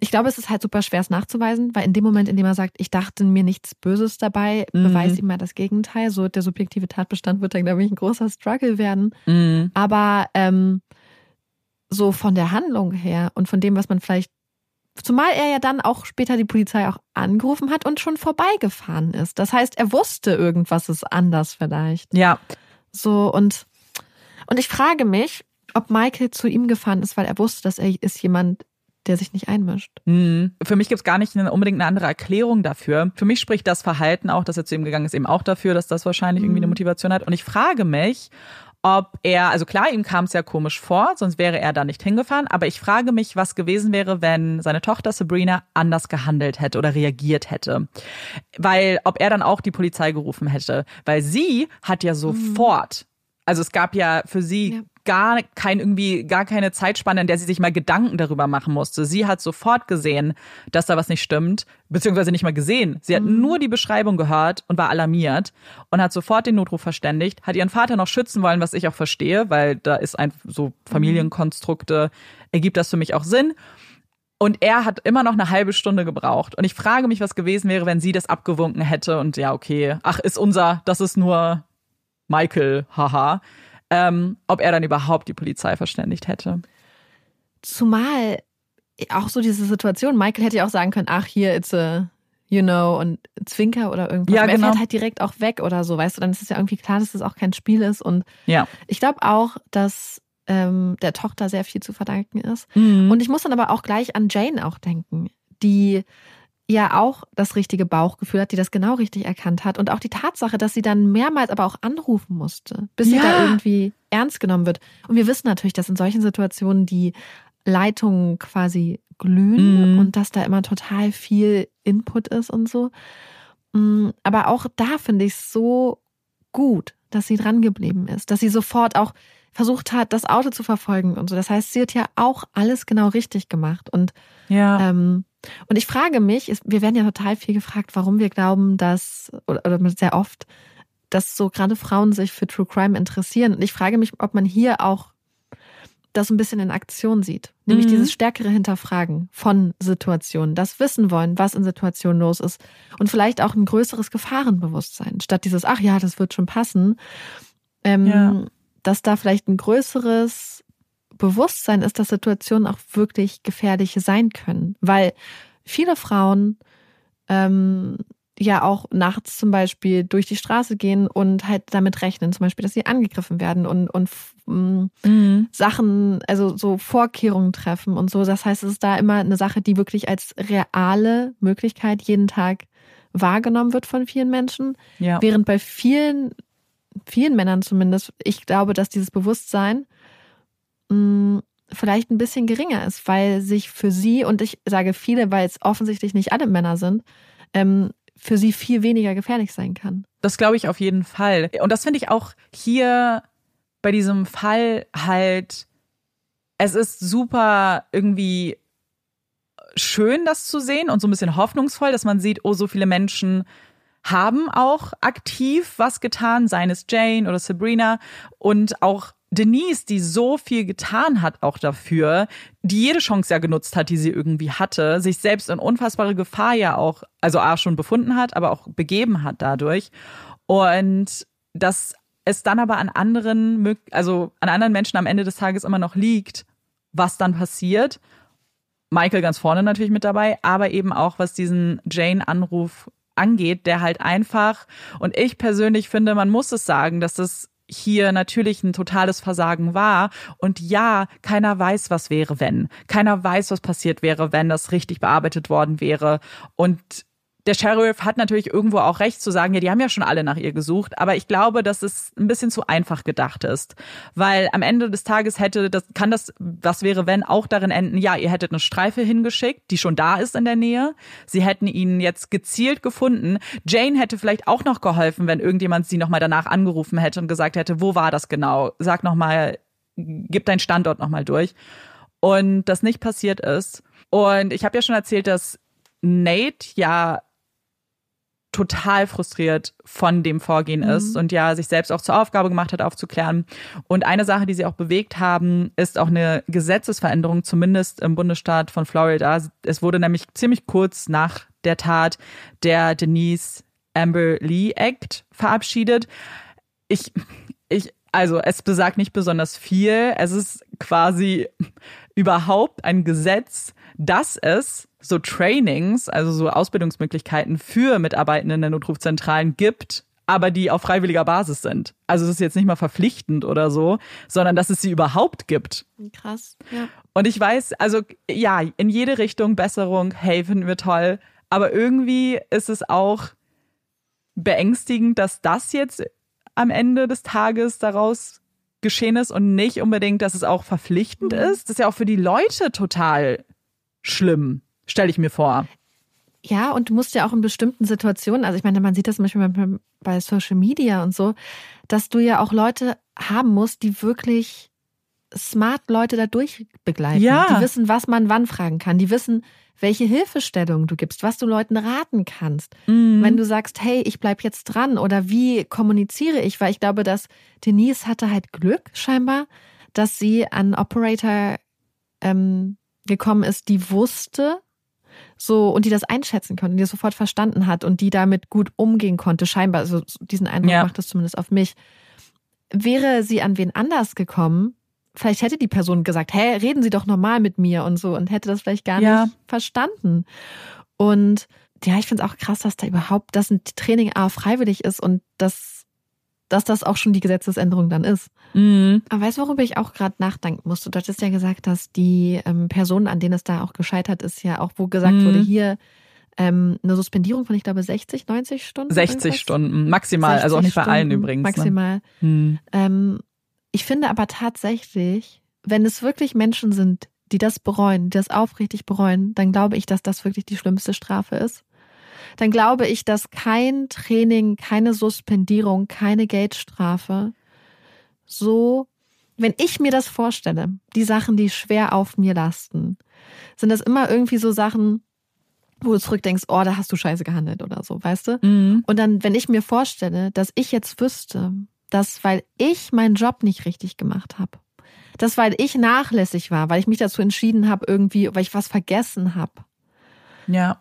ich glaube, es ist halt super schwer, es nachzuweisen, weil in dem Moment, in dem er sagt, ich dachte mir nichts Böses dabei, beweist ihm mal das Gegenteil. So der subjektive Tatbestand wird dann, glaube ich, ein großer Struggle werden. Aber so von der Handlung her und von dem, was man vielleicht, zumal er ja dann auch später die Polizei auch angerufen hat und schon vorbeigefahren ist. Das heißt, er wusste, irgendwas ist anders vielleicht. Ja. So, und ich frage mich, ob Michael zu ihm gefahren ist, weil er wusste, dass er ist jemand, der sich nicht einmischt. Für mich gibt es gar nicht unbedingt eine andere Erklärung dafür. Für mich spricht das Verhalten auch, dass er zu ihm gegangen ist, eben auch dafür, dass das wahrscheinlich irgendwie eine Motivation hat. Und ich frage mich, ob er, also klar, ihm kam es ja komisch vor, sonst wäre er da nicht hingefahren. Aber ich frage mich, was gewesen wäre, wenn seine Tochter Sabrina anders gehandelt hätte oder reagiert hätte. Weil, ob er dann auch die Polizei gerufen hätte. Weil sie hat ja sofort, also es gab ja für sie gar keine Zeitspanne, in der sie sich mal Gedanken darüber machen musste. Sie hat sofort gesehen, dass da was nicht stimmt, beziehungsweise nicht mal gesehen. Sie hat nur die Beschreibung gehört und war alarmiert und hat sofort den Notruf verständigt, hat ihren Vater noch schützen wollen, was ich auch verstehe, weil da ist ein so Familienkonstrukte, ergibt das für mich auch Sinn. Und er hat immer noch eine halbe Stunde gebraucht. Und ich frage mich, was gewesen wäre, wenn sie das abgewunken hätte und ja, okay, ach, ist unser, das ist nur Michael, haha. Ob er dann überhaupt die Polizei verständigt hätte. Zumal auch so diese Situation, Michael hätte ja auch sagen können, ach hier, it's a, you know, und Zwinker oder irgendwas. Ja, aber genau. Er fährt halt direkt auch weg oder so, weißt du, dann ist es ja irgendwie klar, dass das auch kein Spiel ist. Und ich glaube auch, dass der Tochter sehr viel zu verdanken ist. Und ich muss dann aber auch gleich an Jane auch denken, die ja auch das richtige Bauchgefühl hat, die das genau richtig erkannt hat. Und auch die Tatsache, dass sie dann mehrmals aber auch anrufen musste, bis sie da irgendwie ernst genommen wird. Und wir wissen natürlich, dass in solchen Situationen die Leitungen quasi glühen und dass da immer total viel Input ist und so. Aber auch da finde ich es so gut, dass sie dran geblieben ist, dass sie sofort auch versucht hat, das Auto zu verfolgen und so. Das heißt, sie hat ja auch alles genau richtig gemacht. Und ich frage mich, wir werden ja total viel gefragt, warum wir glauben, dass, oder sehr oft, dass so gerade Frauen sich für True Crime interessieren. Und ich frage mich, ob man hier auch das ein bisschen in Aktion sieht. Nämlich dieses stärkere Hinterfragen von Situationen, das Wissen wollen, was in Situationen los ist und vielleicht auch ein größeres Gefahrenbewusstsein. Statt dieses, ach ja, das wird schon passen, dass da vielleicht ein größeres Bewusstsein ist, dass Situationen auch wirklich gefährlich sein können. Weil viele Frauen ja auch nachts zum Beispiel durch die Straße gehen und halt damit rechnen, zum Beispiel, dass sie angegriffen werden und Sachen, also so Vorkehrungen treffen und so. Das heißt, es ist da immer eine Sache, die wirklich als reale Möglichkeit jeden Tag wahrgenommen wird von vielen Menschen. Ja. Während bei vielen Männern zumindest, ich glaube, dass dieses Bewusstsein vielleicht ein bisschen geringer ist, weil sich für sie, und ich sage viele, weil es offensichtlich nicht alle Männer sind, für sie viel weniger gefährlich sein kann. Das glaube ich auf jeden Fall. Und das finde ich auch hier bei diesem Fall halt, es ist super irgendwie schön, das zu sehen und so ein bisschen hoffnungsvoll, dass man sieht, oh, so viele Menschen haben auch aktiv was getan, seien es Jane oder Sabrina und auch Denise, die so viel getan hat auch dafür, die jede Chance ja genutzt hat, die sie irgendwie hatte, sich selbst in unfassbare Gefahr ja auch, also A, schon befunden hat, aber auch begeben hat dadurch. Und dass es dann aber an anderen Menschen am Ende des Tages immer noch liegt, was dann passiert. Michael ganz vorne natürlich mit dabei, aber eben auch, was diesen Jane-Anruf angeht, der halt einfach, und ich persönlich finde, man muss es sagen, dass das hier natürlich ein totales Versagen war. Und ja, keiner weiß, was wäre, wenn. Keiner weiß, was passiert wäre, wenn das richtig bearbeitet worden wäre. Und der Sheriff hat natürlich irgendwo auch recht zu sagen, ja, die haben ja schon alle nach ihr gesucht. Aber ich glaube, dass es ein bisschen zu einfach gedacht ist. Weil am Ende des Tages was wäre, wenn, auch darin enden, ja, ihr hättet eine Streife hingeschickt, die schon da ist in der Nähe. Sie hätten ihn jetzt gezielt gefunden. Jane hätte vielleicht auch noch geholfen, wenn irgendjemand sie nochmal danach angerufen hätte und gesagt hätte, wo war das genau? Sag nochmal, gib deinen Standort nochmal durch. Und das nicht passiert ist. Und ich habe ja schon erzählt, dass Nate ja total frustriert von dem Vorgehen ist und ja sich selbst auch zur Aufgabe gemacht hat, aufzuklären. Und eine Sache, die sie auch bewegt haben, ist auch eine Gesetzesveränderung, zumindest im Bundesstaat von Florida. Es wurde nämlich ziemlich kurz nach der Tat der Denise-Amber-Lee-Act verabschiedet. Also es besagt nicht besonders viel. Es ist quasi überhaupt ein Gesetz, dass es so Trainings, also so Ausbildungsmöglichkeiten für Mitarbeitende in der Notrufzentralen gibt, aber die auf freiwilliger Basis sind. Also es ist jetzt nicht mal verpflichtend oder so, sondern dass es sie überhaupt gibt. Krass, ja. Und ich weiß, also ja, in jede Richtung Besserung, hey, finden wir toll. Aber irgendwie ist es auch beängstigend, dass das jetzt am Ende des Tages daraus geschehen ist und nicht unbedingt, dass es auch verpflichtend ist. Das ist ja auch für die Leute total schlimm, stelle ich mir vor. Ja, und du musst ja auch in bestimmten Situationen, also ich meine, man sieht das zum Beispiel bei Social Media und so, dass du ja auch Leute haben musst, die wirklich smart Leute da durchbegleiten. Ja. Die wissen, was man wann fragen kann. Die wissen, welche Hilfestellung du gibst, was du Leuten raten kannst. Wenn du sagst, hey, ich bleib jetzt dran oder wie kommuniziere ich? Weil ich glaube, dass Denise hatte halt Glück scheinbar, dass sie an Operator gekommen ist, die wusste, so, und die das einschätzen konnte, die das sofort verstanden hat und die damit gut umgehen konnte, scheinbar. Also diesen Eindruck macht das zumindest auf mich. Wäre sie an wen anders gekommen, vielleicht hätte die Person gesagt, hey, reden Sie doch normal mit mir und so, und hätte das vielleicht gar nicht verstanden. Und ja, ich finde es auch krass, dass da überhaupt, dass ein Training freiwillig ist und dass das auch schon die Gesetzesänderung dann ist. Aber weißt du, worüber ich auch gerade nachdenken musste? Du hattest ja gesagt, dass die Personen, an denen es da auch gescheitert ist, ja auch, wo gesagt wurde, hier Eine Suspendierung von, ich glaube, 60, 90 Stunden? 60 irgendwas? Stunden, maximal. Also auch nicht bei allen übrigens. Maximal. Ne? Ich finde aber tatsächlich, wenn es wirklich Menschen sind, die das bereuen, die das aufrichtig bereuen, dann glaube ich, dass das wirklich die schlimmste Strafe ist. Dann glaube ich, dass kein Training, keine Suspendierung, keine Geldstrafe so... Wenn ich mir das vorstelle, die Sachen, die schwer auf mir lasten, sind das immer irgendwie so Sachen, wo du zurückdenkst, oh, da hast du scheiße gehandelt oder so, weißt du? Mhm. Und dann, wenn ich mir vorstelle, dass ich jetzt wüsste, dass, weil ich meinen Job nicht richtig gemacht habe, dass, weil ich nachlässig war, weil ich mich dazu entschieden habe irgendwie, weil ich was vergessen habe. Ja.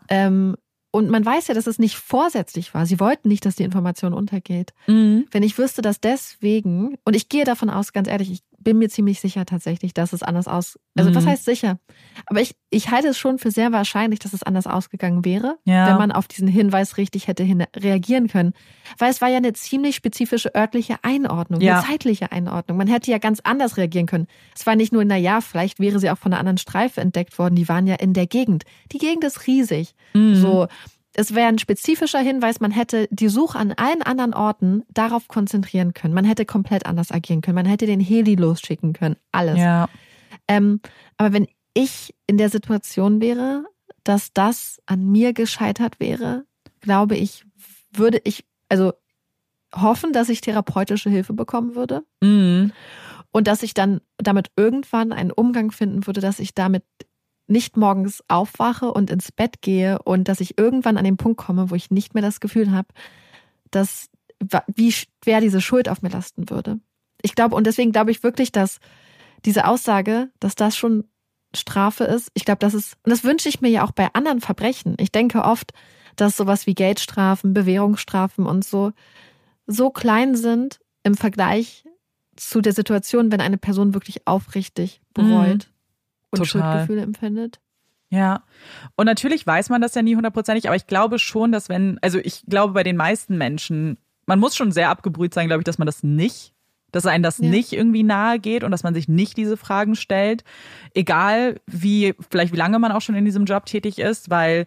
Und man weiß ja, dass es nicht vorsätzlich war. Sie wollten nicht, dass die Information untergeht. Mhm. Wenn ich wüsste, dass deswegen, und ich gehe davon aus, ganz ehrlich, ich bin mir ziemlich sicher tatsächlich, dass es anders aus, also was heißt sicher? Aber ich halte es schon für sehr wahrscheinlich, dass es anders ausgegangen wäre, wenn man auf diesen Hinweis richtig hätte reagieren können. Weil es war ja eine ziemlich spezifische örtliche Einordnung, eine zeitliche Einordnung. Man hätte ja ganz anders reagieren können. Es war nicht nur, naja, vielleicht wäre sie auch von einer anderen Streife entdeckt worden. Die waren ja in der Gegend. Die Gegend ist riesig. Mhm. So, es wäre ein spezifischer Hinweis, man hätte die Suche an allen anderen Orten darauf konzentrieren können. Man hätte komplett anders agieren können. Man hätte den Heli losschicken können. Alles. Ja. Aber wenn ich in der Situation wäre, dass das an mir gescheitert wäre, glaube ich, würde ich also hoffen, dass ich therapeutische Hilfe bekommen würde. Mhm. Und dass ich dann damit irgendwann einen Umgang finden würde, dass ich damit nicht morgens aufwache und ins Bett gehe und dass ich irgendwann an den Punkt komme, wo ich nicht mehr das Gefühl habe, dass wie schwer diese Schuld auf mir lasten würde. Ich glaube, und deswegen glaube ich wirklich, dass diese Aussage, dass das schon Strafe ist, ich glaube, das ist, und das wünsche ich mir ja auch bei anderen Verbrechen. Ich denke oft, dass sowas wie Geldstrafen, Bewährungsstrafen und so klein sind im Vergleich zu der Situation, wenn eine Person wirklich aufrichtig bereut. Mhm. Und Schuldgefühle empfindet. Ja, und natürlich weiß man das ja nie hundertprozentig, aber ich glaube schon, dass ich glaube bei den meisten Menschen, man muss schon sehr abgebrüht sein, glaube ich, dass man das nicht, dass einem das nicht irgendwie nahe geht und dass man sich nicht diese Fragen stellt, egal vielleicht wie lange man auch schon in diesem Job tätig ist, weil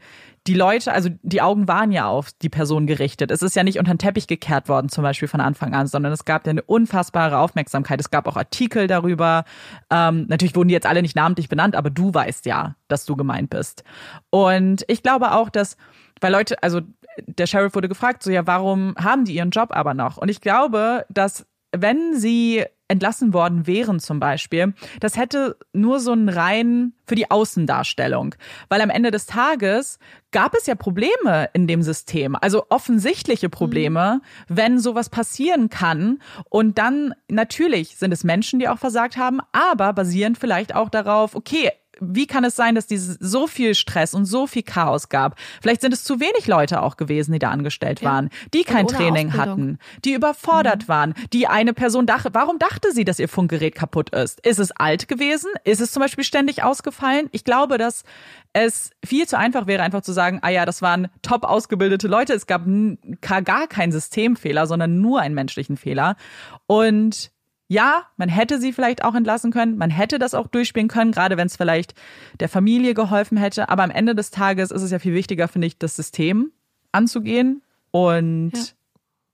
die Leute, also die Augen waren ja auf die Person gerichtet. Es ist ja nicht unter den Teppich gekehrt worden, zum Beispiel von Anfang an, sondern es gab ja eine unfassbare Aufmerksamkeit. Es gab auch Artikel darüber. Natürlich wurden die jetzt alle nicht namentlich benannt, aber du weißt ja, dass du gemeint bist. Und ich glaube auch, dass, weil Leute, also der Sheriff wurde gefragt, so ja, warum haben die ihren Job aber noch? Und ich glaube, dass wenn sie entlassen worden wären zum Beispiel, das hätte nur so einen rein für die Außendarstellung. Weil am Ende des Tages gab es ja Probleme in dem System, also offensichtliche Probleme, wenn sowas passieren kann. Und dann natürlich sind es Menschen, die auch versagt haben, aber basierend vielleicht auch darauf, okay, wie kann es sein, dass es so viel Stress und so viel Chaos gab? Vielleicht sind es zu wenig Leute auch gewesen, die da angestellt waren, die kein Training hatten, die überfordert waren, die eine Person dachte, warum dachte sie, dass ihr Funkgerät kaputt ist? Ist es alt gewesen? Ist es zum Beispiel ständig ausgefallen? Ich glaube, dass es viel zu einfach wäre, einfach zu sagen, ah ja, das waren top ausgebildete Leute. Es gab gar keinen Systemfehler, sondern nur einen menschlichen Fehler. Und ja, man hätte sie vielleicht auch entlassen können, man hätte das auch durchspielen können, gerade wenn es vielleicht der Familie geholfen hätte. Aber am Ende des Tages ist es ja viel wichtiger, finde ich, das System anzugehen und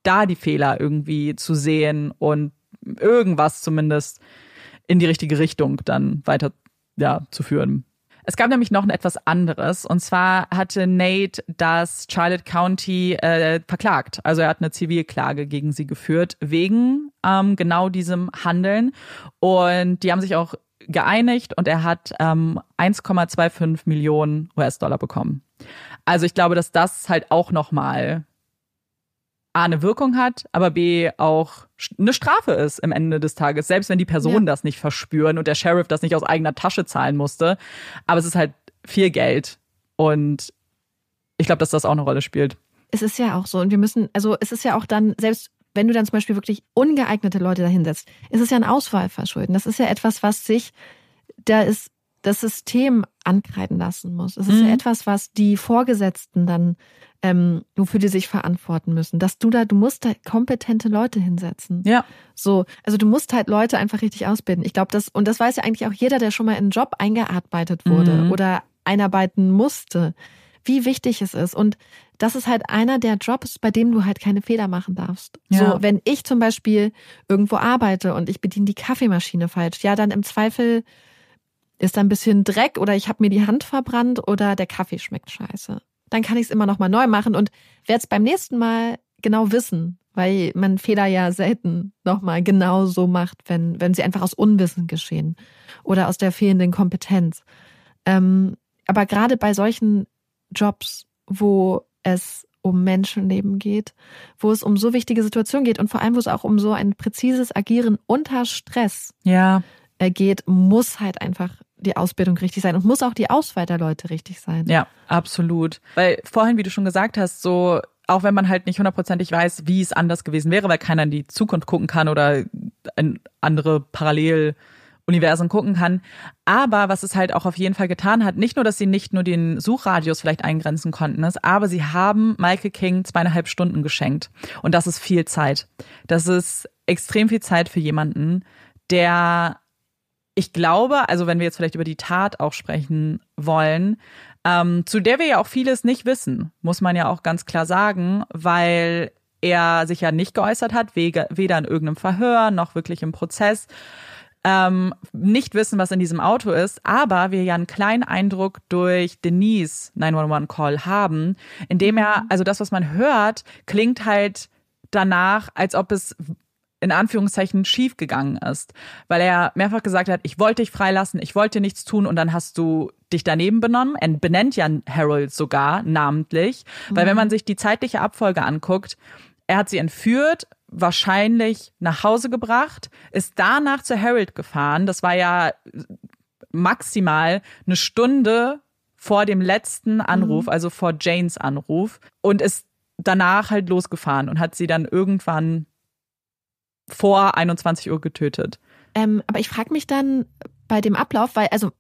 da die Fehler irgendwie zu sehen und irgendwas zumindest in die richtige Richtung dann weiter zu führen. Es gab nämlich noch etwas anderes, und zwar hatte Nate das Charlotte County verklagt. Also er hat eine Zivilklage gegen sie geführt, wegen genau diesem Handeln. Und die haben sich auch geeinigt und er hat 1,25 Millionen US-Dollar bekommen. Also ich glaube, dass das halt auch nochmal A, eine Wirkung hat, aber B, auch eine Strafe ist am Ende des Tages. Selbst wenn die Personen das nicht verspüren und der Sheriff das nicht aus eigener Tasche zahlen musste. Aber es ist halt viel Geld. Und ich glaube, dass das auch eine Rolle spielt. Es ist ja auch so. Und wir müssen, also es ist ja auch dann, selbst wenn du dann zum Beispiel wirklich ungeeignete Leute dahinsetzt, ist es ja ein Auswahlverschulden. Das ist ja etwas, was sich, das System ankreiden lassen muss. Es ist ja etwas, was die Vorgesetzten dann, wofür die sich verantworten müssen. Dass du musst halt kompetente Leute hinsetzen. Ja. So, also du musst halt Leute einfach richtig ausbilden. Ich glaube, und das weiß ja eigentlich auch jeder, der schon mal in einen Job eingearbeitet wurde oder einarbeiten musste, wie wichtig es ist. Und das ist halt einer der Jobs, bei dem du halt keine Fehler machen darfst. Ja. So, wenn ich zum Beispiel irgendwo arbeite und ich bediene die Kaffeemaschine falsch, ja, dann im Zweifel ist da ein bisschen Dreck oder ich habe mir die Hand verbrannt oder der Kaffee schmeckt scheiße. Dann kann ich es immer nochmal neu machen und werde es beim nächsten Mal genau wissen, weil man Fehler ja selten nochmal genau so macht, wenn sie einfach aus Unwissen geschehen oder aus der fehlenden Kompetenz. Aber gerade bei solchen Jobs, wo es um Menschenleben geht, wo es um so wichtige Situationen geht und vor allem, wo es auch um so ein präzises Agieren unter Stress geht, muss halt einfach die Ausbildung richtig sein und muss auch die Auswahl der Leute richtig sein. Ja, absolut. Weil vorhin, wie du schon gesagt hast, so auch wenn man halt nicht hundertprozentig weiß, wie es anders gewesen wäre, weil keiner in die Zukunft gucken kann oder in andere Paralleluniversen gucken kann. Aber was es halt auch auf jeden Fall getan hat, nicht nur, dass sie nicht nur den Suchradius vielleicht eingrenzen konnten, aber sie haben Michael King 2,5 Stunden geschenkt. Und das ist viel Zeit. Das ist extrem viel Zeit für jemanden, der, ich glaube, also wenn wir jetzt vielleicht über die Tat auch sprechen wollen, zu der wir ja auch vieles nicht wissen, muss man ja auch ganz klar sagen, weil er sich ja nicht geäußert hat, weder in irgendeinem Verhör noch wirklich im Prozess, nicht wissen, was in diesem Auto ist, aber wir ja einen kleinen Eindruck durch Denise 911-Call haben, indem er, also das, was man hört, klingt halt danach, als ob es in Anführungszeichen schief gegangen ist, weil er mehrfach gesagt hat, ich wollte dich freilassen, ich wollte nichts tun und dann hast du dich daneben benommen. Er benennt ja Harold sogar namentlich, weil wenn man sich die zeitliche Abfolge anguckt, er hat sie entführt, wahrscheinlich nach Hause gebracht, ist danach zu Harold gefahren. Das war ja maximal eine Stunde vor dem letzten Anruf, also vor Janes Anruf, und ist danach halt losgefahren und hat sie dann irgendwann vor 21 Uhr getötet. Aber ich frage mich dann bei dem Ablauf, weil, also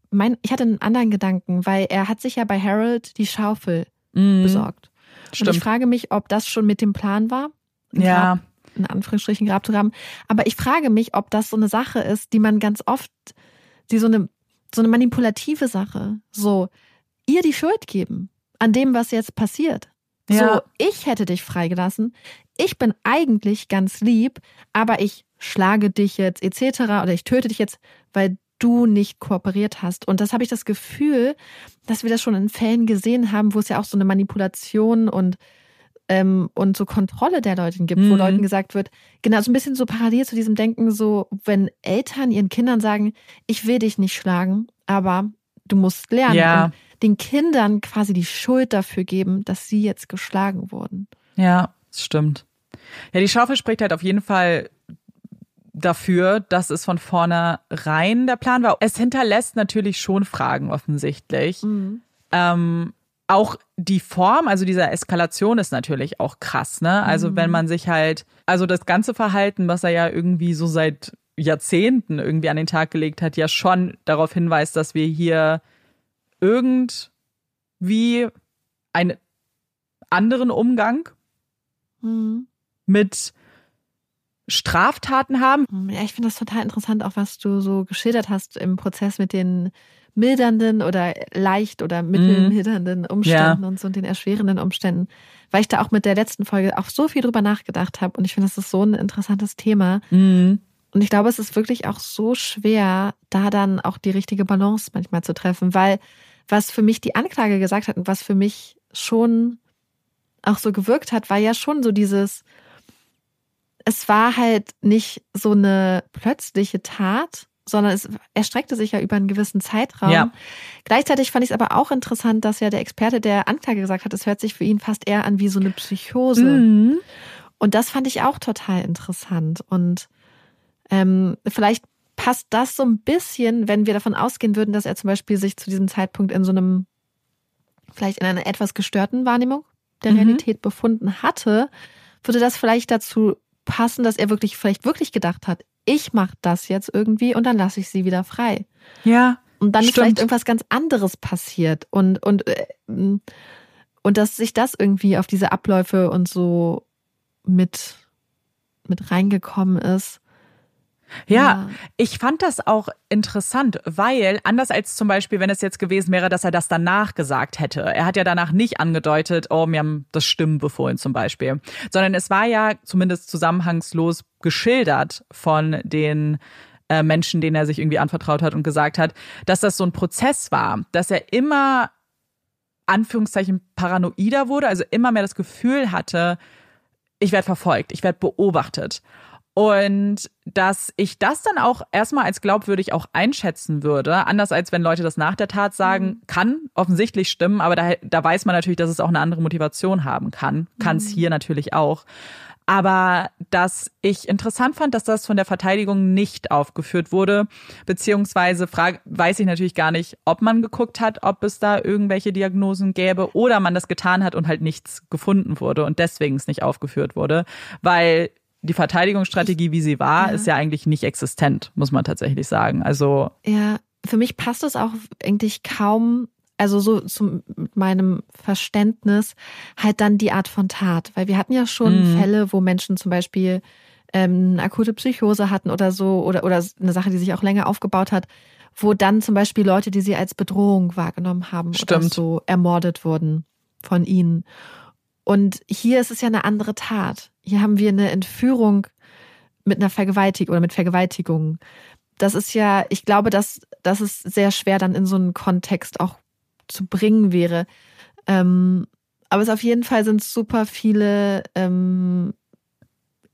ich hatte einen anderen Gedanken, weil er hat sich ja bei Harold die Schaufel besorgt. Stimmt. Und ich frage mich, ob das schon mit dem Plan war, Grab, in Anführungsstrichen Grab zu graben. Aber ich frage mich, ob das so eine Sache ist, die man ganz oft, die so eine manipulative Sache, so ihr die Schuld geben an dem, was jetzt passiert. Ja. So, ich hätte dich freigelassen. Ich bin eigentlich ganz lieb, aber ich schlage dich jetzt etc. oder ich töte dich jetzt, weil du nicht kooperiert hast. Und das habe ich das Gefühl, dass wir das schon in Fällen gesehen haben, wo es ja auch so eine Manipulation und so Kontrolle der Leute gibt, wo Leuten gesagt wird, genau, so ein bisschen so parallel zu diesem Denken, so wenn Eltern ihren Kindern sagen, ich will dich nicht schlagen, aber du musst lernen. Ja. Und den Kindern quasi die Schuld dafür geben, dass sie jetzt geschlagen wurden. Ja, das stimmt. Ja, die Schaufel spricht halt auf jeden Fall dafür, dass es von vornherein der Plan war. Es hinterlässt natürlich schon Fragen offensichtlich. Auch die Form, also dieser Eskalation ist natürlich auch krass, ne? Also wenn man sich halt, also das ganze Verhalten, was er ja irgendwie so seit Jahrzehnten irgendwie an den Tag gelegt hat, ja schon darauf hinweist, dass wir hier irgendwie einen anderen Umgang mit Straftaten haben. Ja, ich finde das total interessant, auch was du so geschildert hast im Prozess mit den mildernden oder leicht oder mittelmildernden Umständen und so und den erschwerenden Umständen, weil ich da auch mit der letzten Folge auch so viel drüber nachgedacht habe und ich finde, das ist so ein interessantes Thema. Und ich glaube, es ist wirklich auch so schwer, da dann auch die richtige Balance manchmal zu treffen, weil was für mich die Anklage gesagt hat und was für mich schon auch so gewirkt hat, war ja schon so dieses, es war halt nicht so eine plötzliche Tat, sondern es erstreckte sich ja über einen gewissen Zeitraum. Ja. Gleichzeitig fand ich es aber auch interessant, dass ja der Experte der Anklage gesagt hat, es hört sich für ihn fast eher an wie so eine Psychose. Und das fand ich auch total interessant. Und vielleicht passt das so ein bisschen, wenn wir davon ausgehen würden, dass er zum Beispiel sich zu diesem Zeitpunkt in so einem, vielleicht in einer etwas gestörten Wahrnehmung der Realität befunden hatte, würde das vielleicht dazu passen, dass er wirklich gedacht hat, ich mache das jetzt irgendwie und dann lasse ich sie wieder frei. Ja. Und dann ist vielleicht irgendwas ganz anderes passiert und dass sich das irgendwie auf diese Abläufe und so mit reingekommen ist. Ja, ich fand das auch interessant, weil anders als zum Beispiel, wenn es jetzt gewesen wäre, dass er das danach gesagt hätte. Er hat ja danach nicht angedeutet, oh, mir haben das Stimmen befohlen zum Beispiel. Sondern es war ja zumindest zusammenhangslos geschildert von den Menschen, denen er sich irgendwie anvertraut hat und gesagt hat, dass das so ein Prozess war, dass er immer, Anführungszeichen, paranoider wurde, also immer mehr das Gefühl hatte, ich werde verfolgt, ich werde beobachtet. Und dass ich das dann auch erstmal als glaubwürdig auch einschätzen würde, anders als wenn Leute das nach der Tat sagen, kann offensichtlich stimmen, aber da weiß man natürlich, dass es auch eine andere Motivation haben kann. Kann es hier natürlich auch. Aber dass ich interessant fand, dass das von der Verteidigung nicht aufgeführt wurde, beziehungsweise weiß ich natürlich gar nicht, ob man geguckt hat, ob es da irgendwelche Diagnosen gäbe oder man das getan hat und halt nichts gefunden wurde und deswegen es nicht aufgeführt wurde, weil die Verteidigungsstrategie, wie sie war, ist ja eigentlich nicht existent, muss man tatsächlich sagen. Also ja, für mich passt es auch eigentlich kaum, also so zu meinem Verständnis, halt dann die Art von Tat. Weil wir hatten ja schon Fälle, wo Menschen zum Beispiel eine akute Psychose hatten oder so, oder eine Sache, die sich auch länger aufgebaut hat, wo dann zum Beispiel Leute, die sie als Bedrohung wahrgenommen haben, oder so ermordet wurden von ihnen. Und hier ist es ja eine andere Tat. Hier haben wir eine Entführung mit einer Vergewaltigung oder mit Vergewaltigungen. Das ist ja, ich glaube, dass es sehr schwer dann in so einen Kontext auch zu bringen wäre. Aber es auf jeden Fall sind super viele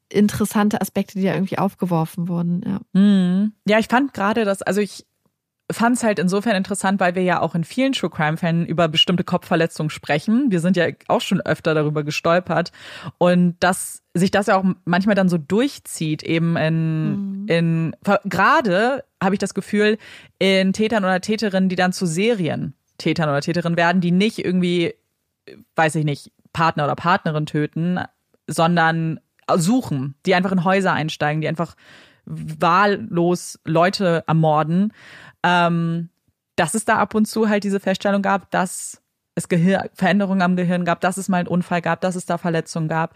interessante Aspekte, die da irgendwie aufgeworfen wurden. Ja, ja, ich fand gerade das, also ich fand es halt insofern interessant, weil wir ja auch in vielen True Crime-Fällen über bestimmte Kopfverletzungen sprechen. Wir sind ja auch schon öfter darüber gestolpert. Und dass sich das ja auch manchmal dann so durchzieht, eben in gerade habe ich das Gefühl, in Tätern oder Täterinnen, die dann zu Serientätern oder Täterinnen werden, die nicht irgendwie, weiß ich nicht, Partner oder Partnerin töten, sondern suchen, die einfach in Häuser einsteigen, die einfach wahllos Leute ermorden, dass es da ab und zu halt diese Feststellung gab, dass es Veränderungen am Gehirn gab, dass es mal einen Unfall gab, dass es da Verletzungen gab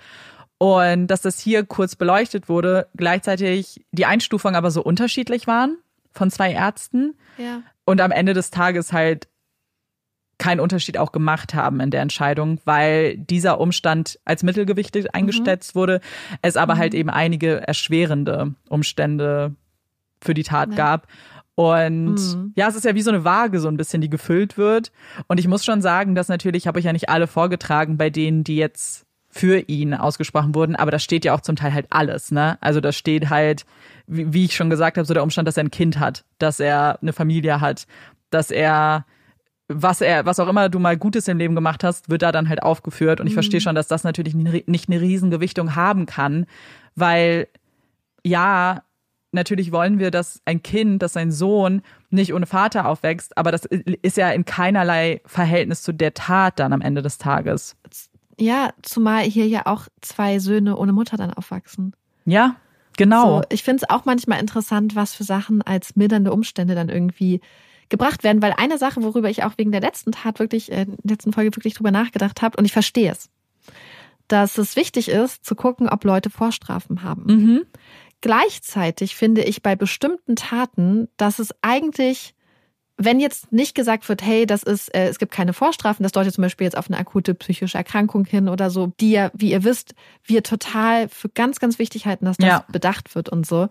und dass das hier kurz beleuchtet wurde, gleichzeitig die Einstufungen aber so unterschiedlich waren von zwei Ärzten und am Ende des Tages halt keinen Unterschied auch gemacht haben in der Entscheidung, weil dieser Umstand als mittelgewichtig eingeschätzt wurde, es aber halt eben einige erschwerende Umstände für die Tat gab. Und ja, es ist ja wie so eine Waage so ein bisschen, die gefüllt wird. Und ich muss schon sagen, dass natürlich, habe ich ja nicht alle vorgetragen bei denen, die jetzt für ihn ausgesprochen wurden, aber da steht ja auch zum Teil halt alles, ne? Also da steht halt, wie ich schon gesagt habe, so der Umstand, dass er ein Kind hat, dass er eine Familie hat, dass er, was auch immer du mal Gutes im Leben gemacht hast, wird da dann halt aufgeführt. Und ich verstehe schon, dass das natürlich nicht eine Riesengewichtung haben kann, weil ja, natürlich wollen wir, dass ein Kind, dass sein Sohn nicht ohne Vater aufwächst, aber das ist ja in keinerlei Verhältnis zu der Tat dann am Ende des Tages. Ja, zumal hier ja auch zwei Söhne ohne Mutter dann aufwachsen. Ja, genau. So, ich finde es auch manchmal interessant, was für Sachen als mildernde Umstände dann irgendwie gebracht werden, weil eine Sache, worüber ich auch wegen der letzten Tat wirklich, letzten Folge wirklich drüber nachgedacht habe, und ich verstehe es, dass es wichtig ist, zu gucken, ob Leute Vorstrafen haben. Gleichzeitig finde ich bei bestimmten Taten, dass es eigentlich, wenn jetzt nicht gesagt wird, hey, das ist, es gibt keine Vorstrafen, das deutet zum Beispiel jetzt auf eine akute psychische Erkrankung hin oder so, die ja, wie ihr wisst, wir total für ganz, ganz wichtig halten, dass das bedacht wird und so.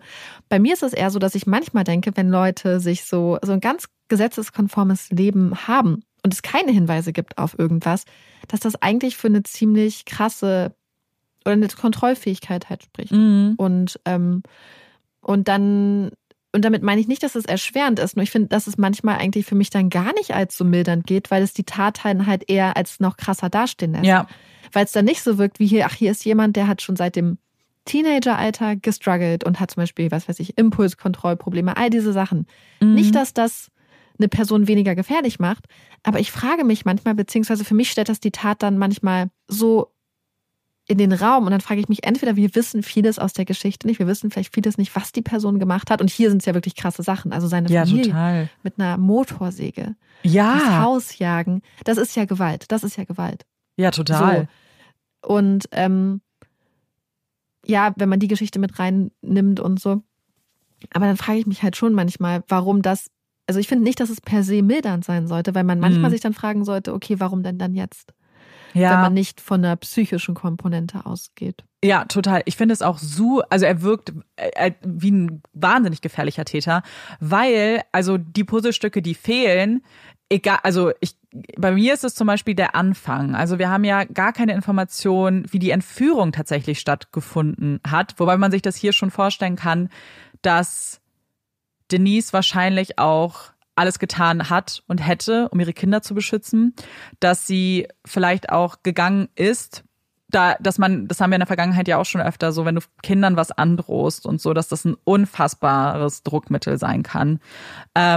Bei mir ist es eher so, dass ich manchmal denke, wenn Leute sich so ein ganz gesetzeskonformes Leben haben und es keine Hinweise gibt auf irgendwas, dass das eigentlich für eine ziemlich krasse oder eine Kontrollfähigkeit halt spricht. Und damit meine ich nicht, dass es erschwerend ist, nur ich finde, dass es manchmal eigentlich für mich dann gar nicht als so mildernd geht, weil es die Tat halt eher als noch krasser dastehen lässt. Ja. Weil es dann nicht so wirkt wie hier, ach, hier ist jemand, der hat schon seit dem Teenageralter gestruggelt und hat zum Beispiel, was weiß ich, Impulskontrollprobleme, all diese Sachen. Nicht, dass das eine Person weniger gefährlich macht, aber ich frage mich manchmal, beziehungsweise für mich stellt das die Tat dann manchmal so in den Raum und dann frage ich mich entweder, wir wissen vieles aus der Geschichte nicht, wir wissen vielleicht vieles nicht, was die Person gemacht hat und hier sind es ja wirklich krasse Sachen, also seine Familie total. Mit einer Motorsäge ins Haus jagen, das ist ja Gewalt. Ja, total. So. Und ja, wenn man die Geschichte mit reinnimmt und so, Aber dann frage ich mich halt schon manchmal, warum das, also ich finde nicht, dass es per se mildernd sein sollte, weil man manchmal sich dann fragen sollte, okay, warum denn dann jetzt? Ja. Wenn man nicht von einer psychischen Komponente ausgeht. Ja, total. Ich finde es auch so, also er wirkt wie ein wahnsinnig gefährlicher Täter, weil also die Puzzlestücke, die fehlen, egal, also bei mir ist es zum Beispiel der Anfang. Also wir haben ja gar keine Informationen, wie die Entführung tatsächlich stattgefunden hat, wobei man sich das hier schon vorstellen kann, dass Denise wahrscheinlich auch alles getan hat und hätte, um ihre Kinder zu beschützen, dass sie vielleicht auch gegangen ist, das haben wir in der Vergangenheit ja auch schon öfter so, wenn du Kindern was androhst und so, dass das ein unfassbares Druckmittel sein kann. Ja.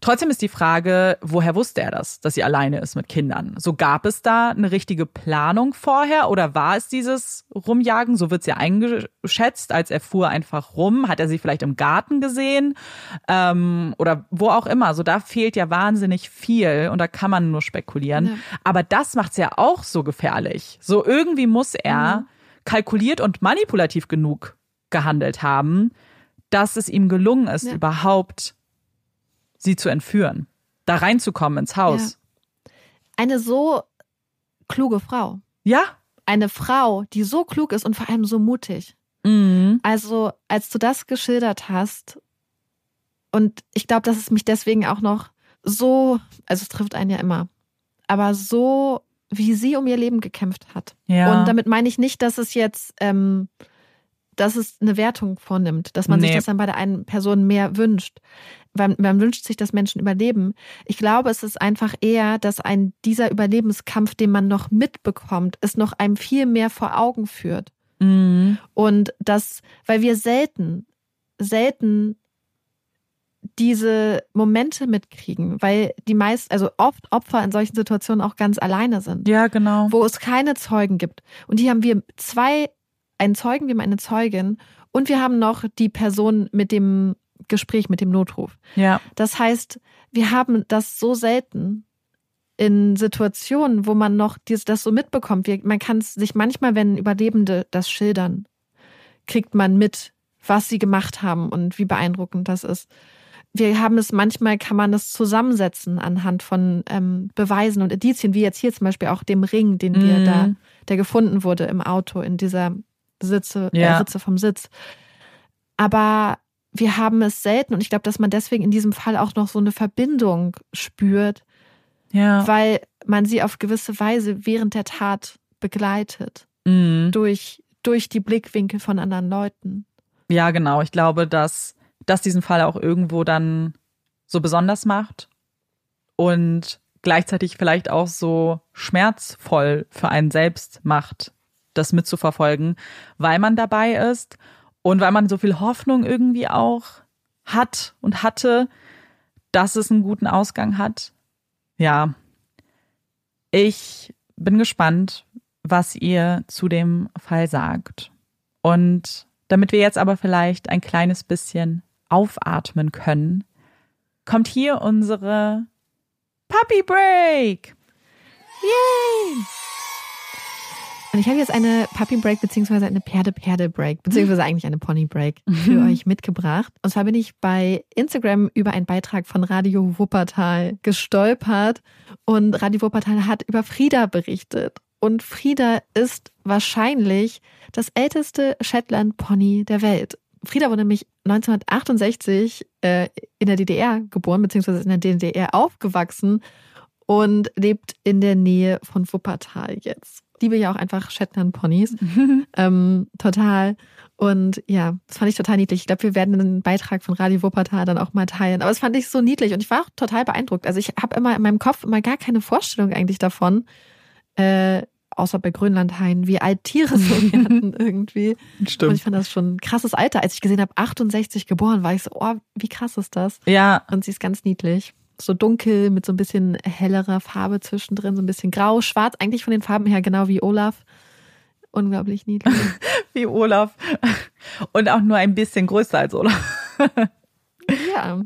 Trotzdem ist die Frage, woher wusste er das, dass sie alleine ist mit Kindern? So, gab es da eine richtige Planung vorher oder war es dieses Rumjagen? So wird es ja eingeschätzt, als er fuhr einfach rum. Hat er sie vielleicht im Garten gesehen? Oder wo auch immer. So, da fehlt ja wahnsinnig viel und da kann man nur spekulieren. Ja. Aber das macht es ja auch so gefährlich. So, irgendwie muss er kalkuliert und manipulativ genug gehandelt haben, dass es ihm gelungen ist, überhaupt sie zu entführen, da reinzukommen ins Haus. Ja. Eine so kluge Frau. Ja. Eine Frau, die so klug ist und vor allem so mutig. Mhm. Also, als du das geschildert hast, und ich glaube, dass es mich deswegen auch noch so, also es trifft einen ja immer, aber so, wie sie um ihr Leben gekämpft hat. Ja. Und damit meine ich nicht, dass es jetzt, dass es eine Wertung vornimmt, dass man sich das dann bei der einen Person mehr wünscht. Man wünscht sich, dass Menschen überleben. Ich glaube, es ist einfach eher, dass dieser Überlebenskampf, den man noch mitbekommt, es noch einem viel mehr vor Augen führt. Mhm. Und das, weil wir selten diese Momente mitkriegen, weil die meisten, also oft Opfer in solchen Situationen auch ganz alleine sind. Ja, genau. Wo es keine Zeugen gibt. Und hier haben wir einen Zeugen, wir haben eine Zeugin und wir haben noch die Person mit dem Gespräch, mit dem Notruf. Ja. Das heißt, wir haben das so selten in Situationen, wo man noch das so mitbekommt. Man kann es sich manchmal, wenn Überlebende das schildern, kriegt man mit, was sie gemacht haben und wie beeindruckend das ist. Wir haben es manchmal, kann man das zusammensetzen anhand von Beweisen und Indizien, wie jetzt hier zum Beispiel auch dem Ring, den wir da, der gefunden wurde im Auto, in dieser Ritze vom Sitz. Aber wir haben es selten und ich glaube, dass man deswegen in diesem Fall auch noch so eine Verbindung spürt, weil man sie auf gewisse Weise während der Tat begleitet, durch die Blickwinkel von anderen Leuten. Ja, genau. Ich glaube, dass das diesen Fall auch irgendwo dann so besonders macht und gleichzeitig vielleicht auch so schmerzvoll für einen selbst macht, das mitzuverfolgen, weil man dabei ist und weil man so viel Hoffnung irgendwie auch hat und hatte, dass es einen guten Ausgang hat. Ja, ich bin gespannt, was ihr zu dem Fall sagt. Und damit wir jetzt aber vielleicht ein kleines bisschen aufatmen können, kommt hier unsere Puppy Break. Yay! Und ich habe jetzt eine Puppy Break beziehungsweise eine Pferde Break beziehungsweise eigentlich eine Pony Break für euch mitgebracht. Und zwar bin ich bei Instagram über einen Beitrag von Radio Wuppertal gestolpert und Radio Wuppertal hat über Frieda berichtet. Und Frieda ist wahrscheinlich das älteste Shetland-Pony der Welt. Frieda wurde nämlich 1968 in der DDR geboren, beziehungsweise in der DDR aufgewachsen und lebt in der Nähe von Wuppertal jetzt. Liebe ja auch einfach Shetland-Ponys. Total. Und ja, das fand ich total niedlich. Ich glaube, wir werden einen Beitrag von Radio Wuppertal dann auch mal teilen. Aber das fand ich so niedlich und ich war auch total beeindruckt. Also ich habe immer in meinem Kopf immer gar keine Vorstellung eigentlich davon, außer bei Grönlandhaien, wie alt Tiere so werden irgendwie. Stimmt. Und ich fand das schon ein krasses Alter. Als ich gesehen habe, 68 geboren, war ich so, oh, wie krass ist das? Ja. Und sie ist ganz niedlich. So dunkel, mit so ein bisschen hellerer Farbe zwischendrin, so ein bisschen grau, schwarz. Eigentlich von den Farben her genau wie Olaf. Unglaublich niedlich. Wie Olaf. Und auch nur ein bisschen größer als Olaf. Ja,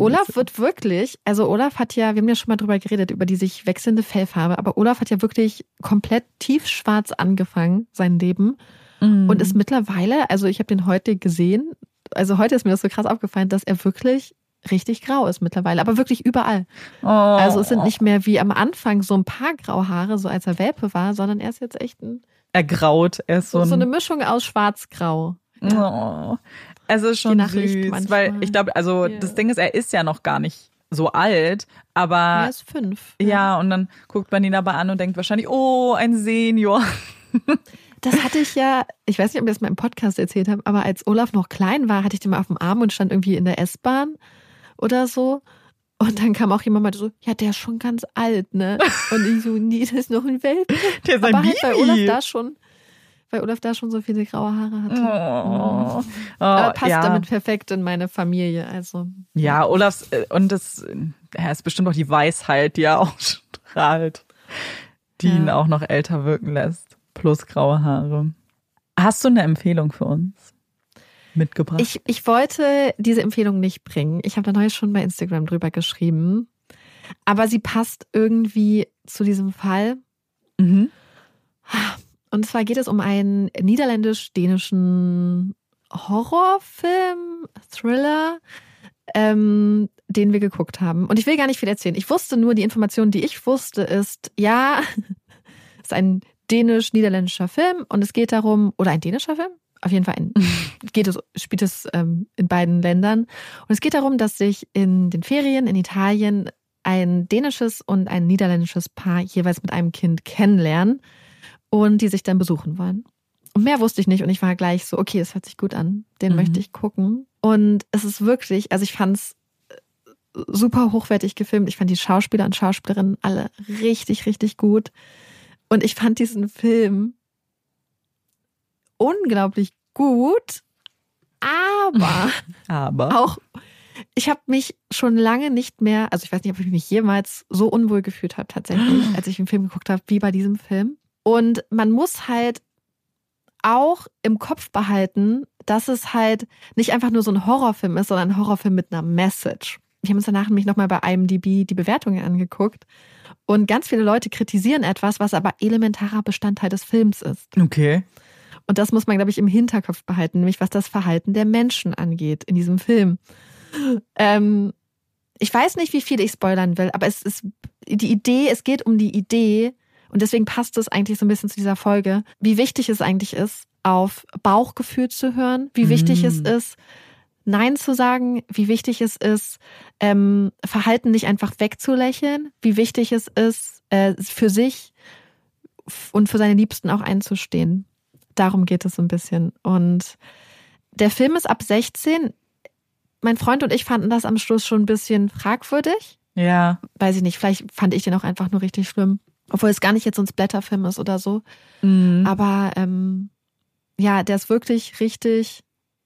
Olaf wird wirklich, also Olaf hat ja, wir haben ja schon mal drüber geredet, über die sich wechselnde Fellfarbe, aber Olaf hat ja wirklich komplett tiefschwarz angefangen, sein Leben, und ist mittlerweile, also ich habe den heute gesehen, also heute ist mir das so krass aufgefallen, dass er wirklich richtig grau ist mittlerweile, aber wirklich überall. Oh. Also es sind nicht mehr wie am Anfang so ein paar Grauhaare, so als er Welpe war, sondern er ist jetzt echt ein... Er graut. Er ist so eine Mischung aus schwarz-grau. Ja. Oh. Also schon süß, manchmal. Weil ich glaube, also das Ding ist, er ist ja noch gar nicht so alt, aber... Er ist 5. Ja, und dann guckt man ihn aber an und denkt wahrscheinlich, oh, ein Senior. Das hatte ich ja, ich weiß nicht, ob wir das mal im Podcast erzählt haben, aber als Olaf noch klein war, hatte ich den mal auf dem Arm und stand irgendwie in der S-Bahn oder so. Und dann kam auch jemand mal so, ja, der ist schon ganz alt, ne? Und ich so, nee, das ist noch ein Welpe. Der ist ein Baby. Aber halt weil Olaf da schon so viele graue Haare hatte. Oh, oh, aber passt damit perfekt in meine Familie. Also. Ja, Olafs, und das ist bestimmt auch die Weisheit, die er ausstrahlt, die ihn auch noch älter wirken lässt. Plus graue Haare. Hast du eine Empfehlung für uns mitgebracht? Ich wollte diese Empfehlung nicht bringen. Ich habe da neulich schon bei Instagram drüber geschrieben. Aber sie passt irgendwie zu diesem Fall. Mhm. Und zwar geht es um einen niederländisch-dänischen Horrorfilm, Thriller, den wir geguckt haben. Und ich will gar nicht viel erzählen. Ich wusste nur, die Information, die ich wusste, ist, ja, es ist ein dänisch-niederländischer Film und es geht darum, oder ein dänischer Film, auf jeden Fall spielt es in beiden Ländern. Und es geht darum, dass sich in den Ferien in Italien ein dänisches und ein niederländisches Paar jeweils mit einem Kind kennenlernen. Und die sich dann besuchen wollen. Und mehr wusste ich nicht. Und ich war gleich so, okay, das hört sich gut an. Den möchte ich gucken. Und es ist wirklich, also ich fand es super hochwertig gefilmt. Ich fand die Schauspieler und Schauspielerinnen alle richtig, richtig gut. Und ich fand diesen Film unglaublich gut. Aber auch, ich habe mich schon lange nicht mehr, also ich weiß nicht, ob ich mich jemals so unwohl gefühlt habe tatsächlich, als ich den Film geguckt habe, wie bei diesem Film. Und man muss halt auch im Kopf behalten, dass es halt nicht einfach nur so ein Horrorfilm ist, sondern ein Horrorfilm mit einer Message. Wir haben uns danach nämlich nochmal bei IMDb die Bewertungen angeguckt. Und ganz viele Leute kritisieren etwas, was aber elementarer Bestandteil des Films ist. Okay. Und das muss man, glaube ich, im Hinterkopf behalten, nämlich was das Verhalten der Menschen angeht in diesem Film. Ich weiß nicht, wie viel ich spoilern will, aber es geht um die Idee, und deswegen passt es eigentlich so ein bisschen zu dieser Folge, wie wichtig es eigentlich ist, auf Bauchgefühl zu hören, wie wichtig es ist, Nein zu sagen, wie wichtig es ist, Verhalten nicht einfach wegzulächeln, wie wichtig es ist, für sich und für seine Liebsten auch einzustehen. Darum geht es so ein bisschen. Und der Film ist ab 16. Mein Freund und ich fanden das am Schluss schon ein bisschen fragwürdig. Ja. Weiß ich nicht, vielleicht fand ich den auch einfach nur richtig schlimm. Obwohl es gar nicht jetzt so ein Splatterfilm ist oder so. Mhm. Aber der ist wirklich richtig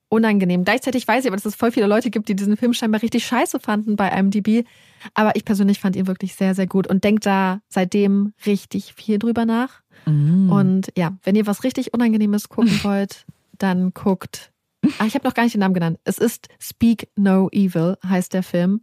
unangenehm. Gleichzeitig weiß ich aber, dass es voll viele Leute gibt, die diesen Film scheinbar richtig scheiße fanden bei IMDb. Aber ich persönlich fand ihn wirklich sehr, sehr gut und denke da seitdem richtig viel drüber nach. Mhm. Und ja, wenn ihr was richtig Unangenehmes gucken wollt, dann guckt. Ach, ich habe noch gar nicht den Namen genannt. Es ist Speak No Evil, heißt der Film.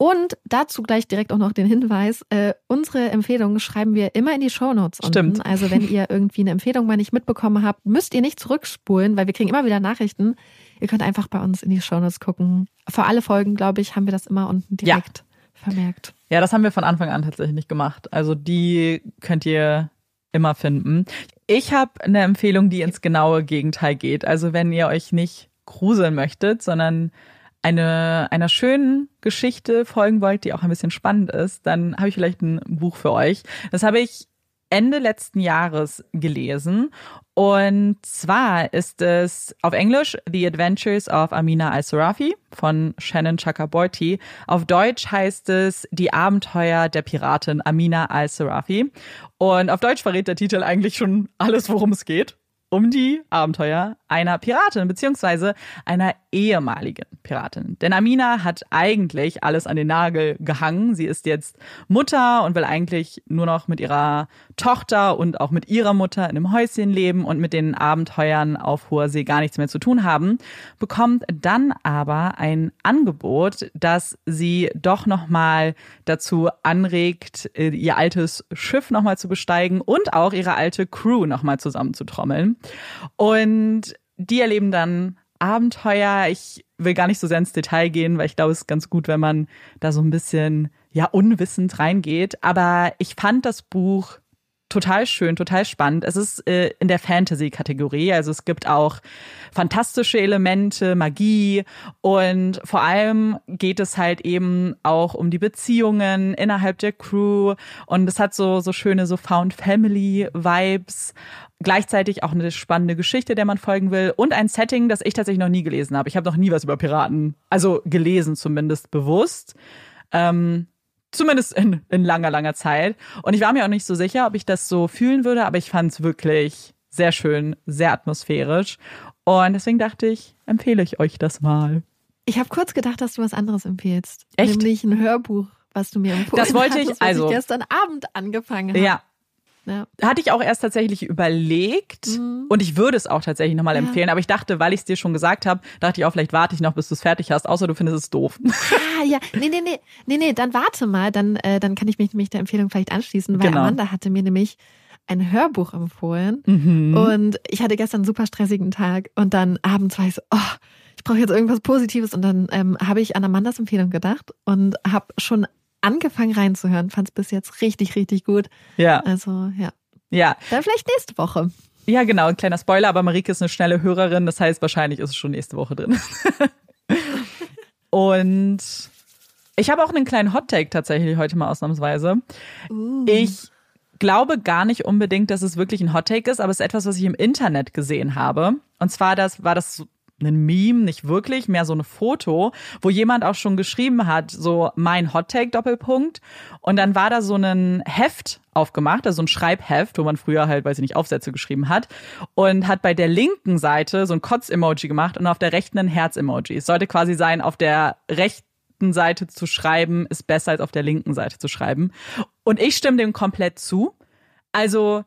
Und dazu gleich direkt auch noch den Hinweis, unsere Empfehlungen schreiben wir immer in die Shownotes unten. Stimmt. Also wenn ihr irgendwie eine Empfehlung mal nicht mitbekommen habt, müsst ihr nicht zurückspulen, weil wir kriegen immer wieder Nachrichten. Ihr könnt einfach bei uns in die Shownotes gucken. Für alle Folgen, glaube ich, haben wir das immer unten direkt vermerkt. Ja, das haben wir von Anfang an tatsächlich nicht gemacht. Also die könnt ihr immer finden. Ich habe eine Empfehlung, die ins genaue Gegenteil geht. Also wenn ihr euch nicht gruseln möchtet, sondern einer schönen Geschichte folgen wollt, die auch ein bisschen spannend ist, dann habe ich vielleicht ein Buch für euch. Das habe ich Ende letzten Jahres gelesen. Und zwar ist es auf Englisch The Adventures of Amina al-Serafi von Shannon Chakraborty. Auf Deutsch heißt es Die Abenteuer der Piratin Amina al-Serafi. Und auf Deutsch verrät der Titel eigentlich schon alles, worum es geht. Um die Abenteuer einer Piratin, beziehungsweise einer ehemaligen Piratin. Denn Amina hat eigentlich alles an den Nagel gehangen. Sie ist jetzt Mutter und will eigentlich nur noch mit ihrer Tochter und auch mit ihrer Mutter in einem Häuschen leben und mit den Abenteuern auf hoher See gar nichts mehr zu tun haben. Bekommt dann aber ein Angebot, das sie doch nochmal dazu anregt, ihr altes Schiff nochmal zu besteigen und auch ihre alte Crew nochmal zusammenzutrommeln. Und die erleben dann Abenteuer. Ich will gar nicht so sehr ins Detail gehen, weil ich glaube, es ist ganz gut, wenn man da so ein bisschen ja unwissend reingeht. Aber ich fand das Buch total schön, total spannend. Es ist in der Fantasy-Kategorie, also es gibt auch fantastische Elemente, Magie und vor allem geht es halt eben auch um die Beziehungen innerhalb der Crew und es hat so schöne so Found-Family-Vibes, gleichzeitig auch eine spannende Geschichte, der man folgen will und ein Setting, das ich tatsächlich noch nie gelesen habe. Ich habe noch nie was über Piraten, also gelesen zumindest bewusst. Zumindest in langer Zeit. Und ich war mir auch nicht so sicher, ob ich das so fühlen würde, aber ich fand es wirklich sehr schön, sehr atmosphärisch. Und deswegen dachte ich, empfehle ich euch das mal. Ich habe kurz gedacht, dass du was anderes empfiehlst. Echt? Nämlich ein Hörbuch, was du mir empfohlen hast. Das wollte ich, ich gestern Abend angefangen habe. Ja. Ja. Hatte ich auch erst tatsächlich überlegt und ich würde es auch tatsächlich nochmal empfehlen, aber ich dachte, weil ich es dir schon gesagt habe, dachte ich auch, vielleicht warte ich noch, bis du es fertig hast, außer du findest es doof. Ah ja, nee, dann warte mal, dann kann ich mich der Empfehlung vielleicht anschließen, weil genau. Amanda hatte mir nämlich ein Hörbuch empfohlen und ich hatte gestern einen super stressigen Tag und dann abends war ich so, ich brauche jetzt irgendwas Positives und dann habe ich an Amandas Empfehlung gedacht und habe schon angefangen reinzuhören, fand es bis jetzt richtig, richtig gut. Ja. Also, ja. Dann vielleicht nächste Woche. Ja, genau. Ein kleiner Spoiler, aber Marike ist eine schnelle Hörerin. Das heißt, wahrscheinlich ist es schon nächste Woche drin. Und ich habe auch einen kleinen Hot-Take tatsächlich heute mal ausnahmsweise. Ich glaube gar nicht unbedingt, dass es wirklich ein Hot-Take ist, aber es ist etwas, was ich im Internet gesehen habe. Und zwar war das ein Meme, nicht wirklich, mehr so ein Foto, wo jemand auch schon geschrieben hat, so mein Hottake Doppelpunkt. Und dann war da so ein Heft aufgemacht, also ein Schreibheft, wo man früher halt, weiß ich nicht, Aufsätze geschrieben hat. Und hat bei der linken Seite so ein Kotz-Emoji gemacht und auf der rechten ein Herz-Emoji. Es sollte quasi sein, auf der rechten Seite zu schreiben, ist besser als auf der linken Seite zu schreiben. Und ich stimme dem komplett zu. Also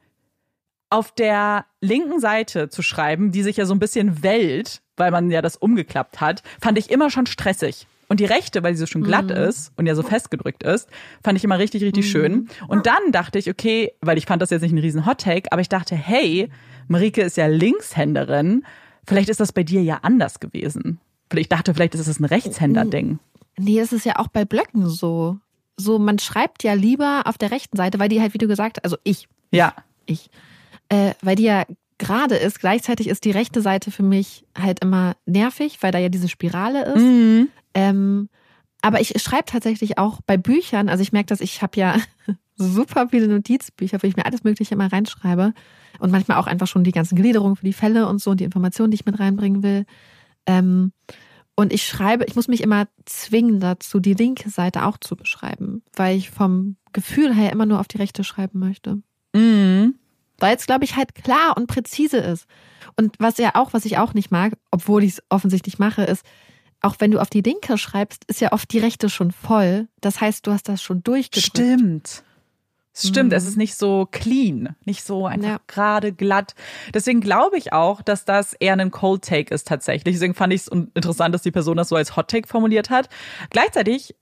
auf der linken Seite zu schreiben, die sich ja so ein bisschen wellt, weil man ja das umgeklappt hat, fand ich immer schon stressig. Und die rechte, weil sie so schön glatt ist und ja so festgedrückt ist, fand ich immer richtig, richtig schön. Und dann dachte ich, okay, weil ich fand das jetzt nicht ein riesen Hot-Take, aber ich dachte, hey, Marike ist ja Linkshänderin, vielleicht ist das bei dir ja anders gewesen. Ich dachte, vielleicht ist es ein Rechtshänder-Ding. Nee, das ist ja auch bei Blöcken so. So, man schreibt ja lieber auf der rechten Seite, weil die halt, wie du gesagt hast, also weil die ja gerade ist. Gleichzeitig ist die rechte Seite für mich halt immer nervig, weil da ja diese Spirale ist. Aber ich schreibe tatsächlich auch bei Büchern, also ich merke, dass ich habe ja super viele Notizbücher, wo ich mir alles Mögliche immer reinschreibe und manchmal auch einfach schon die ganzen Gliederungen für die Fälle und so und die Informationen, die ich mit reinbringen will. Und ich muss mich immer zwingen dazu, die linke Seite auch zu beschreiben, weil ich vom Gefühl her immer nur auf die rechte schreiben möchte. Weil es, glaube ich, halt klar und präzise ist. Und was ich auch nicht mag, obwohl ich es offensichtlich mache, ist, auch wenn du auf die linke schreibst, ist ja oft die rechte schon voll. Das heißt, du hast das schon durchgedrückt. Stimmt, es ist nicht so clean, nicht so einfach gerade, glatt. Deswegen glaube ich auch, dass das eher ein Cold Take ist tatsächlich. Deswegen fand ich es interessant, dass die Person das so als Hot Take formuliert hat. Gleichzeitig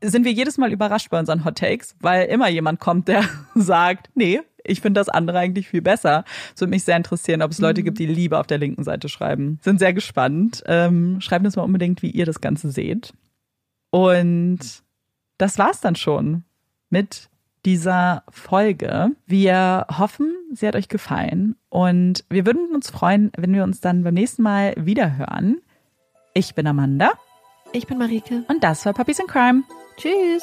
sind wir jedes Mal überrascht bei unseren Hot Takes, weil immer jemand kommt, der sagt, nee, ich finde das andere eigentlich viel besser. Es würde mich sehr interessieren, ob es Leute gibt, die lieber auf der linken Seite schreiben. Sind sehr gespannt. Schreibt uns mal unbedingt, wie ihr das Ganze seht. Und das war's dann schon mit dieser Folge. Wir hoffen, sie hat euch gefallen. Und wir würden uns freuen, wenn wir uns dann beim nächsten Mal wieder hören. Ich bin Amanda. Ich bin Marike. Und das war Puppies in Crime. Tschüss.